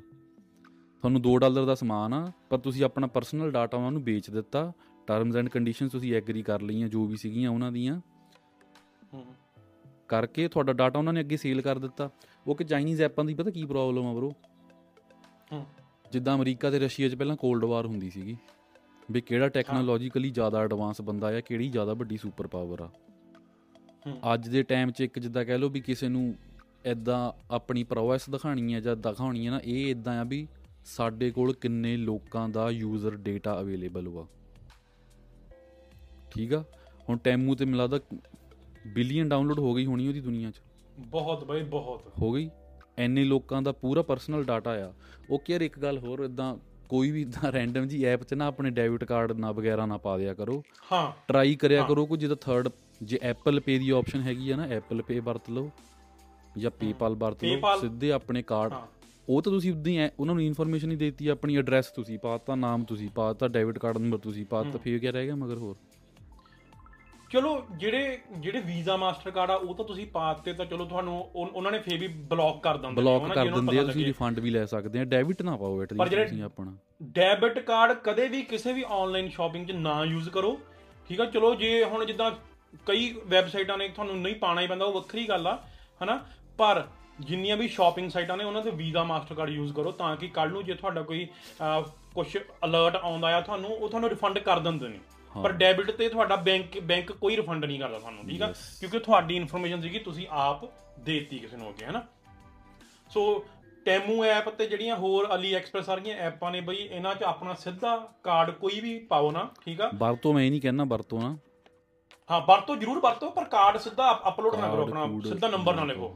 ਤੁਹਾਨੂੰ $2 ਦਾ ਸਮਾਨ ਆ, ਪਰ ਤੁਸੀਂ ਆਪਣਾ ਪਰਸਨਲ ਡਾਟਾ ਉਹਨਾਂ ਨੂੰ ਵੇਚ ਦਿੱਤਾ। ਟਰਮਸ ਐਂਡ ਕੰਡੀਸ਼ਨ ਤੁਸੀਂ ਐਗਰੀ ਕਰ ਲਈਆਂ ਜੋ ਵੀ ਸੀਗੀਆਂ ਉਹਨਾਂ ਦੀਆਂ ਕਰਕੇ, ਤੁਹਾਡਾ ਡਾਟਾ ਉਹਨਾਂ ਨੇ ਅੱਗੇ ਸੇਲ ਕਰ ਦਿੱਤਾ। ਉਹ ਕਿ ਚਾਈਨੀਜ਼ ਐਪਾਂ ਦੀ ਪਤਾ ਕੀ ਪ੍ਰੋਬਲਮ ਆ ਬਰੋ, ਜਿੱਦਾਂ ਅਮਰੀਕਾ ਅਤੇ ਰਸ਼ੀਆ 'ਚ ਪਹਿਲਾਂ ਕੋਲਡ ਵਾਰ ਹੁੰਦੀ ਸੀਗੀ ਵੀ ਕਿਹੜਾ ਟੈਕਨੋਲੋਜੀਕਲੀ ਜ਼ਿਆਦਾ ਐਡਵਾਂਸ ਬੰਦਾ ਆ, ਕਿਹੜੀ ਜ਼ਿਆਦਾ ਵੱਡੀ ਸੁਪਰ ਪਾਵਰ ਆ। ਅੱਜ ਦੇ ਟਾਈਮ 'ਚ ਇੱਕ ਜਿੱਦਾਂ ਕਹਿ ਲਓ ਵੀ ਕਿਸੇ ਨੂੰ ਇੱਦਾਂ ਆਪਣੀ ਪ੍ਰੋਗਰੈਸ ਦਿਖਾਉਣੀ ਹੈ ਜਾਂ ਦਿਖਾਉਣੀ ਹੈ ਨਾ, ਇਹ ਇੱਦਾਂ ਆ ਵੀ ਸਾਡੇ ਕੋਲ ਕਿੰਨੇ ਲੋਕਾਂ ਦਾ ਯੂਜ਼ਰ ਡੇਟਾ ਅਵੇਲੇਬਲ ਵਾ। ਠੀਕ ਆ, ਹੁਣ ਟੈਮੂ ਤੇ ਮਿਲਦਾ ਬਿਲੀਅਨ ਡਾਊਨਲੋਡ ਹੋ ਗਈ ਹੋਣੀ ਉਹਦੀ ਦੁਨੀਆ 'ਚ, ਬਹੁਤ ਬਾਈ ਬਹੁਤ ਹੋ ਗਈ। ਐਨੇ ਲੋਕਾਂ ਦਾ ਪੂਰਾ ਪਰਸਨਲ ਡਾਟਾ ਆ। ਓਕੇ ਯਾਰ ਇੱਕ ਗੱਲ ਹੋਰ, ਇੱਦਾਂ ਕੋਈ ਵੀ ਇੱਦਾਂ ਰੈਂਡਮ ਜੀ ਐਪ 'ਚ ਨਾ ਆਪਣੇ ਡੈਬਿਟ ਕਾਰਡ ਨਾ ਵਗੈਰਾ ਨਾ ਪਾ ਦਿਆ ਕਰੋ। ਹਾਂ ਟਰਾਈ ਕਰਿਆ ਕਰੋ ਕੋਈ ਜਿੱਦਾਂ ਥਰਡ, ਜੇ ਐਪਲ ਪੇ ਦੀ ਆਪਸ਼ਨ ਹੈਗੀ ਆ ਨਾ, ਐਪਲ ਪੇ ਵਰਤ ਲਓ ਜਾਂ ਪੇਪਾਲ ਵਰਤ ਲਓ, ਸਿੱਧੇ ਆਪਣੇ ਕਾਰਡ। ਉਹ ਤਾਂ ਤੁਸੀਂ ਉੱਦਾਂ ਹੀ ਉਹਨਾਂ ਨੂੰ ਇਨਫੋਰਮੇਸ਼ਨ ਹੀ ਦੇਤੀ, ਆਪਣੀ ਐਡਰੈਸ ਤੁਸੀਂ ਪਾ ਦਿੱਤਾ, ਨਾਮ ਤੁਸੀਂ ਪਾ ਦਿੱਤਾ, ਡੈਬਿਟ ਕਾਰਡ ਨੰਬਰ ਤੁਸੀਂ ਪਾ ਦਿੱਤਾ, ਫਿਰ ਕਿਆ ਰਹਿ ਗਿਆ ਮਗਰ ਹੋਰ। ਚਲੋ ਜਿਹੜੇ ਵੀਜ਼ਾ ਮਾਸਟਰ ਕਾਰਡ ਆ ਉਹ ਤਾਂ ਤੁਸੀਂ ਪਾ ਦਿੱਤੇ ਤਾਂ ਚਲੋ, ਤੁਹਾਨੂੰ ਉਹਨਾਂ ਨੇ ਫਿਰ ਵੀ ਬਲੌਕ ਕਰ ਦਿੰਦੇ ਆ, ਤੁਸੀਂ ਰਿਫੰਡ ਵੀ ਲੈ ਸਕਦੇ ਆ। ਡੈਬਿਟ ਨਾ ਪਾਓ ਬੇਟਾ ਤੁਸੀਂ ਆਪਣਾ ਡੈਬਿਟ ਕਾਰਡ ਕਦੇ ਵੀ ਕਿਸੇ ਵੀ ਆਨਲਾਈਨ ਸ਼ਾਪਿੰਗ 'ਚ ਨਾ ਯੂਜ਼ ਕਰੋ। ਠੀਕ ਆ, ਚਲੋ ਜੇ ਹੁਣ ਜਿੱਦਾਂ ਕਈ ਵੈਬਸਾਈਟਾਂ ਨੇ ਤੁਹਾਨੂੰ ਨਹੀਂ ਪਾਉਣਾ ਹੀ ਪੈਂਦਾ, ਉਹ ਵੱਖਰੀ ਗੱਲ ਆ, ਹੈ ਨਾ। ਪਰ ਜਿੰਨੀਆਂ ਵੀ ਸ਼ਾਪਿੰਗ ਸਾਈਟਾਂ ਨੇ ਉਹਨਾਂ 'ਤੇ ਵੀਜ਼ਾ ਮਾਸਟਰ ਕਾਰਡ ਯੂਜ਼ ਕਰੋ, ਤਾਂ ਕਿ ਕੱਲ੍ਹ ਨੂੰ ਜੇ ਤੁਹਾਡਾ ਕੋਈ ਕੁਛ ਅਲਰਟ ਆਉਂਦਾ ਆ ਤੁਹਾਨੂੰ, ਉਹ ਤੁਹਾਨੂੰ ਰਿਫੰਡ ਕਰ ਦਿੰਦੇ ਨੇ। ਪਰ ਡੈਬਿਟ 'ਤੇ ਤੁਹਾਡਾ ਬੈਂਕ ਕੋਈ ਰਿਫੰਡ ਨਹੀਂ ਕਰਦਾ ਤੁਹਾਨੂੰ। ਠੀਕ ਆ, ਕਿਉਂਕਿ ਤੁਹਾਡੀ ਇਨਫੋਰਮੇਸ਼ਨ ਸੀਗੀ ਤੁਸੀਂ ਆਪ ਦੇ ਦਿੱਤੀ ਕਿਸੇ ਨੂੰ ਅੱਗੇ, ਹੈ ਨਾ। ਸੋ ਟੈਮੂ ਐਪ ਅਤੇ ਜਿਹੜੀਆਂ ਹੋਰ ਅਲੀ ਐਕਸਪ੍ਰੈਸ ਸਾਰੀਆਂ ਐਪਾਂ ਨੇ ਬਈ, ਇਹਨਾਂ 'ਚ ਆਪਣਾ ਸਿੱਧਾ ਕਾਰਡ ਕੋਈ ਵੀ ਪਾਓ ਨਾ। ਠੀਕ ਆ, ਵਰਤੋਂ ਮੈਂ ਇਹ ਨਹੀਂ ਕਹਿੰਦਾ ਵਰਤੋਂ ਨਾ, ਹਾਂ ਵਰਤੋਂ ਜ਼ਰੂਰ ਵਰਤੋ, ਪਰ ਕਾਰਡ ਸਿੱਧਾ ਅਪਲੋਡ ਨਾ ਕਰੋ, ਆਪਣਾ ਸਿੱਧਾ ਨੰਬਰ ਨਾ ਲਿਖੋ,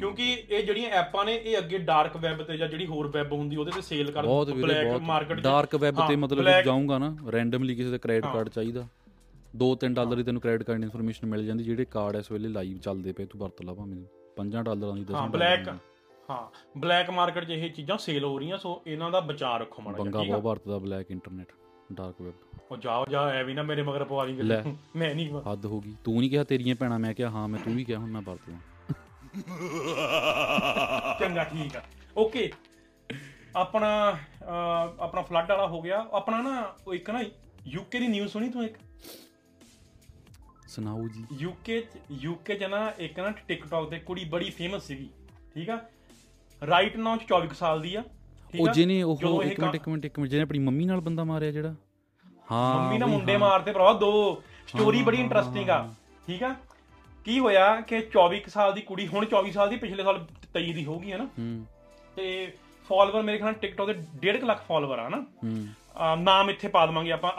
ਕਿਉਂਕਿ ਇਹ ਜਿਹੜੀਆਂ ਐਪਾਂ ਨੇ ਇਹ ਅੱਗੇ ਡਾਰਕ ਵੈਬ ਤੇ ਜਾਂ ਜਿਹੜੀ ਹੋਰ ਵੈਬ ਹੁੰਦੀ ਉਹਦੇ ਤੇ ਸੇਲ ਕਰਦੇ, ਬਲੈਕ ਮਾਰਕੀਟ ਡਾਰਕ ਵੈਬ ਤੇ। ਮਤਲਬ ਜਾਊਂਗਾ ਨਾ ਰੈਂਡਮਲੀ ਕਿਸੇ ਦਾ ਕ੍ਰੈਡਿਟ ਕਾਰਡ ਚਾਹੀਦਾ $2-3 ਦੀ ਤੈਨੂੰ ਕ੍ਰੈਡਿਟ ਕਾਰਡ ਇਨਫੋਰਮੇਸ਼ਨ ਮਿਲ ਜਾਂਦੀ, ਜਿਹੜੇ ਕਾਰਡ ਇਸ ਵੇਲੇ ਲਾਈਵ ਚੱਲਦੇ ਪਏ ਤੂੰ ਵਰਤ ਲਾ ਭਾਵੇਂ $5 ਦੀ ਬਲੈਕ। ਹਾਂ ਬਲੈਕ ਮਾਰਕੀਟ 'ਚ ਇਹ ਚੀਜ਼ਾਂ ਸੇਲ ਹੋ ਰਹੀਆਂ, ਸੋ ਇਹਨਾਂ ਦਾ ਬਚਾਅ ਰੱਖੋ ਮਾੜਾ ਜਿਹਾ। ਬੰਗਾ ਬਹੁਤ ਵਰਤਦਾ ਬਲੈਕ ਇੰਟਰਨੈਟ ਡਾਰਕ ਵੈਬ। ਉਹ ਜਾਓ ਜਾ ਐ ਵੀ ਨਾ ਮੇਰੇ ਮਗਰ ਪਵਾ ਲਈ ਗੱਲ, ਮੈਂ ਨਹੀਂ, ਹੱਦ ਹੋ ਗਈ। ਤੂੰ ਨਹੀਂ ਕਿਹਾ ਤੇਰੀਆਂ ਭੈਣਾਂ, ਮੈਂ ਕਿਹਾ ਹਾਂ ਮੈਂ, ਤੂੰ ਵੀ ਕਿਹਾ ਹੁਣ ਮੈਂ ਵਰਤਦਾ। ਚੰਗਾ ਠੀਕ ਆ ਓਕੇ। ਆਪਣਾ ਫਲੱਡ ਵਾਲਾ ਹੋ ਗਿਆ ਆਪਣਾ ਨਾ। ਉਹ ਇੱਕ ਨਾ ਯੂਕੇ ਦੀ ਨਿਊਜ਼ ਸੁਣੀ ਤੂੰ? ਇੱਕ ਸੁਣਾਓ ਜੀ। ਯੂਕੇ 'ਚ ਨਾ ਇੱਕ ਨਾ ਟਿਕਟੌਕ ਤੇ ਕੁੜੀ ਬੜੀ ਫੇਮਸ ਸੀਗੀ, ਠੀਕ ਆ, ਰਾਈਟ ਨਾਉ 24 ਸਾਲ ਦੀ ਆ। ਉਹ ਜਿਹਨੇ ਉਹ ਇੱਕ ਮਿੰਟ ਜਿਹਨੇ ਆਪਣੀ ਮੰਮੀ ਨਾਲ ਬੰਦਾ ਮਾਰਿਆ ਜਿਹੜਾ, ਹਾਂ ਮੰਮੀ ਨਾਲ ਮੁੰਡੇ ਮਾਰਦੇ ਭਰਾ ਦੋ। ਸਟੋਰੀ ਬੜੀ ਇੰਟਰਸਟਿੰਗ ਆ, ਠੀਕ ਆ। ਕੀ ਹੋਇਆ ਕਿ 24 ਸਾਲ ਦੀ ਕੁੜੀ, ਹੁਣ 24 ਸਾਲ ਦੀ, ਪਿਛਲੇ ਸਾਲ 23 ਦੀ ਹੋਊਗੀ ਹੈ ਨਾ, ਤੇ ਫੋਲੋਵਰ ਮੇਰੇ ਖਿਆਲ ਟਿਕਟੌਕ ਦੇ 1.5 ਲੱਖ ਫੋਲੋਵਰ ਆ ਨਾ। ਨਾਮ ਇੱਥੇ ਪਾ ਦੇਵਾਂਗੇ ਆਪਾਂ,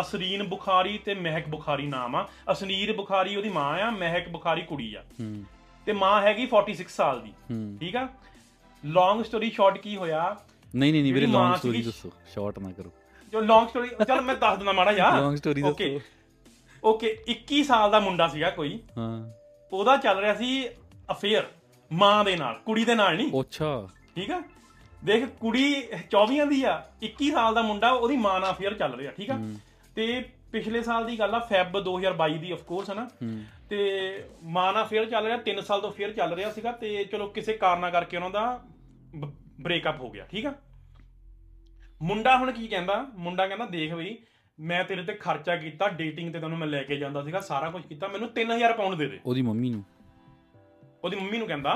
ਅਸਰੀਨ ਬੁਖਾਰੀ ਤੇ ਮਹਿਕ ਬੁਖਾਰੀ ਨਾਮ ਆ। ਅਸਨੀਰ ਬੁਖਾਰੀ ਉਹਦੀ ਮਾਂ ਆ, ਮਹਿਕ ਬੁਖਾਰੀ ਕੁੜੀ ਆ, ਤੇ ਮਾਂ ਹੈਗੀ 46 ਸਾਲ ਦੀ, ਠੀਕ ਆ। ਲੌਂਗ ਸਟੋਰੀ ਸ਼ਾਰਟ ਕੀ ਹੋਇਆ, ਨਹੀਂ ਵੀਰੇ ਲੌਂਗ ਸਟੋਰੀ ਦੱਸੋ, ਸ਼ਾਰਟ ਨਾ ਕਰੋ। ਜੋ ਲੌਂਗ ਸਟੋਰੀ ਚਲ ਮੈਂ ਦੱਸ ਦਿੰਦਾ ਮਾੜਾ ਯਾਰ, ਲੌਂਗ ਸਟੋਰੀ ਦੱਸੋ। ਓਕੇ 21 ਸਾਲ ਦਾ ਮੁੰਡਾ ਸੀਗਾ ਕੋਈ, ਉਹਦਾ ਚੱਲ ਰਿਹਾ ਸੀ ਅਫੇਅਰ ਮਾਂ ਦੇ ਨਾਲ, ਕੁੜੀ ਦੇ ਨਾਲ ਨਹੀਂ। ਅੱਛਾ ਠੀਕ ਆ। ਦੇਖ ਕੁੜੀ 24 ਦੀ ਆ, 21 ਸਾਲ ਦਾ ਮੁੰਡਾ, ਉਹਦੀ ਮਾਂ ਨਾਲ ਅਫੇਅਰ ਚੱਲ ਰਿਹਾ, ਠੀਕ ਆ। ਤੇ ਪਿਛਲੇ ਸਾਲ ਦੀ ਗੱਲ ਆ, ਫੈਬ 2022 ਦੀ, ਆਫ ਕੋਰਸ ਹੈ ਨਾ। ਤੇ ਮਾਂ ਨਾਲ ਅਫੇਅਰ ਚੱਲ ਰਿਹਾ, 3 ਸਾਲ ਤੋਂ ਅਫੇਅਰ ਚੱਲ ਰਿਹਾ ਸੀਗਾ, ਤੇ ਚਲੋ ਕਿਸੇ ਕਾਰਨਾਂ ਕਰਕੇ ਉਹਨਾਂ ਦਾ ਬ੍ਰੇਕਅਪ ਹੋ ਗਿਆ, ਠੀਕ ਆ। ਮੁੰਡਾ ਹੁਣ ਕੀ ਕਹਿੰਦਾ, ਮੁੰਡਾ ਕਹਿੰਦਾ ਦੇਖ ਬਈ ਮੈਂ ਤੇਰੇ ਤੇ ਖਰਚਾ ਕੀਤਾ, ਡੇਟਿੰਗ ਤੇ ਤੈਨੂੰ ਮੈਂ ਲੈ ਕੇ ਜਾਂਦਾ ਸੀਗਾ, ਸਾਰਾ ਕੁਝ ਕੀਤਾ, ਮੈਨੂੰ £3000 ਦੇ ਦੇ। ਉਹਦੀ ਮੰਮੀ ਨੂੰ ਕਹਿੰਦਾ,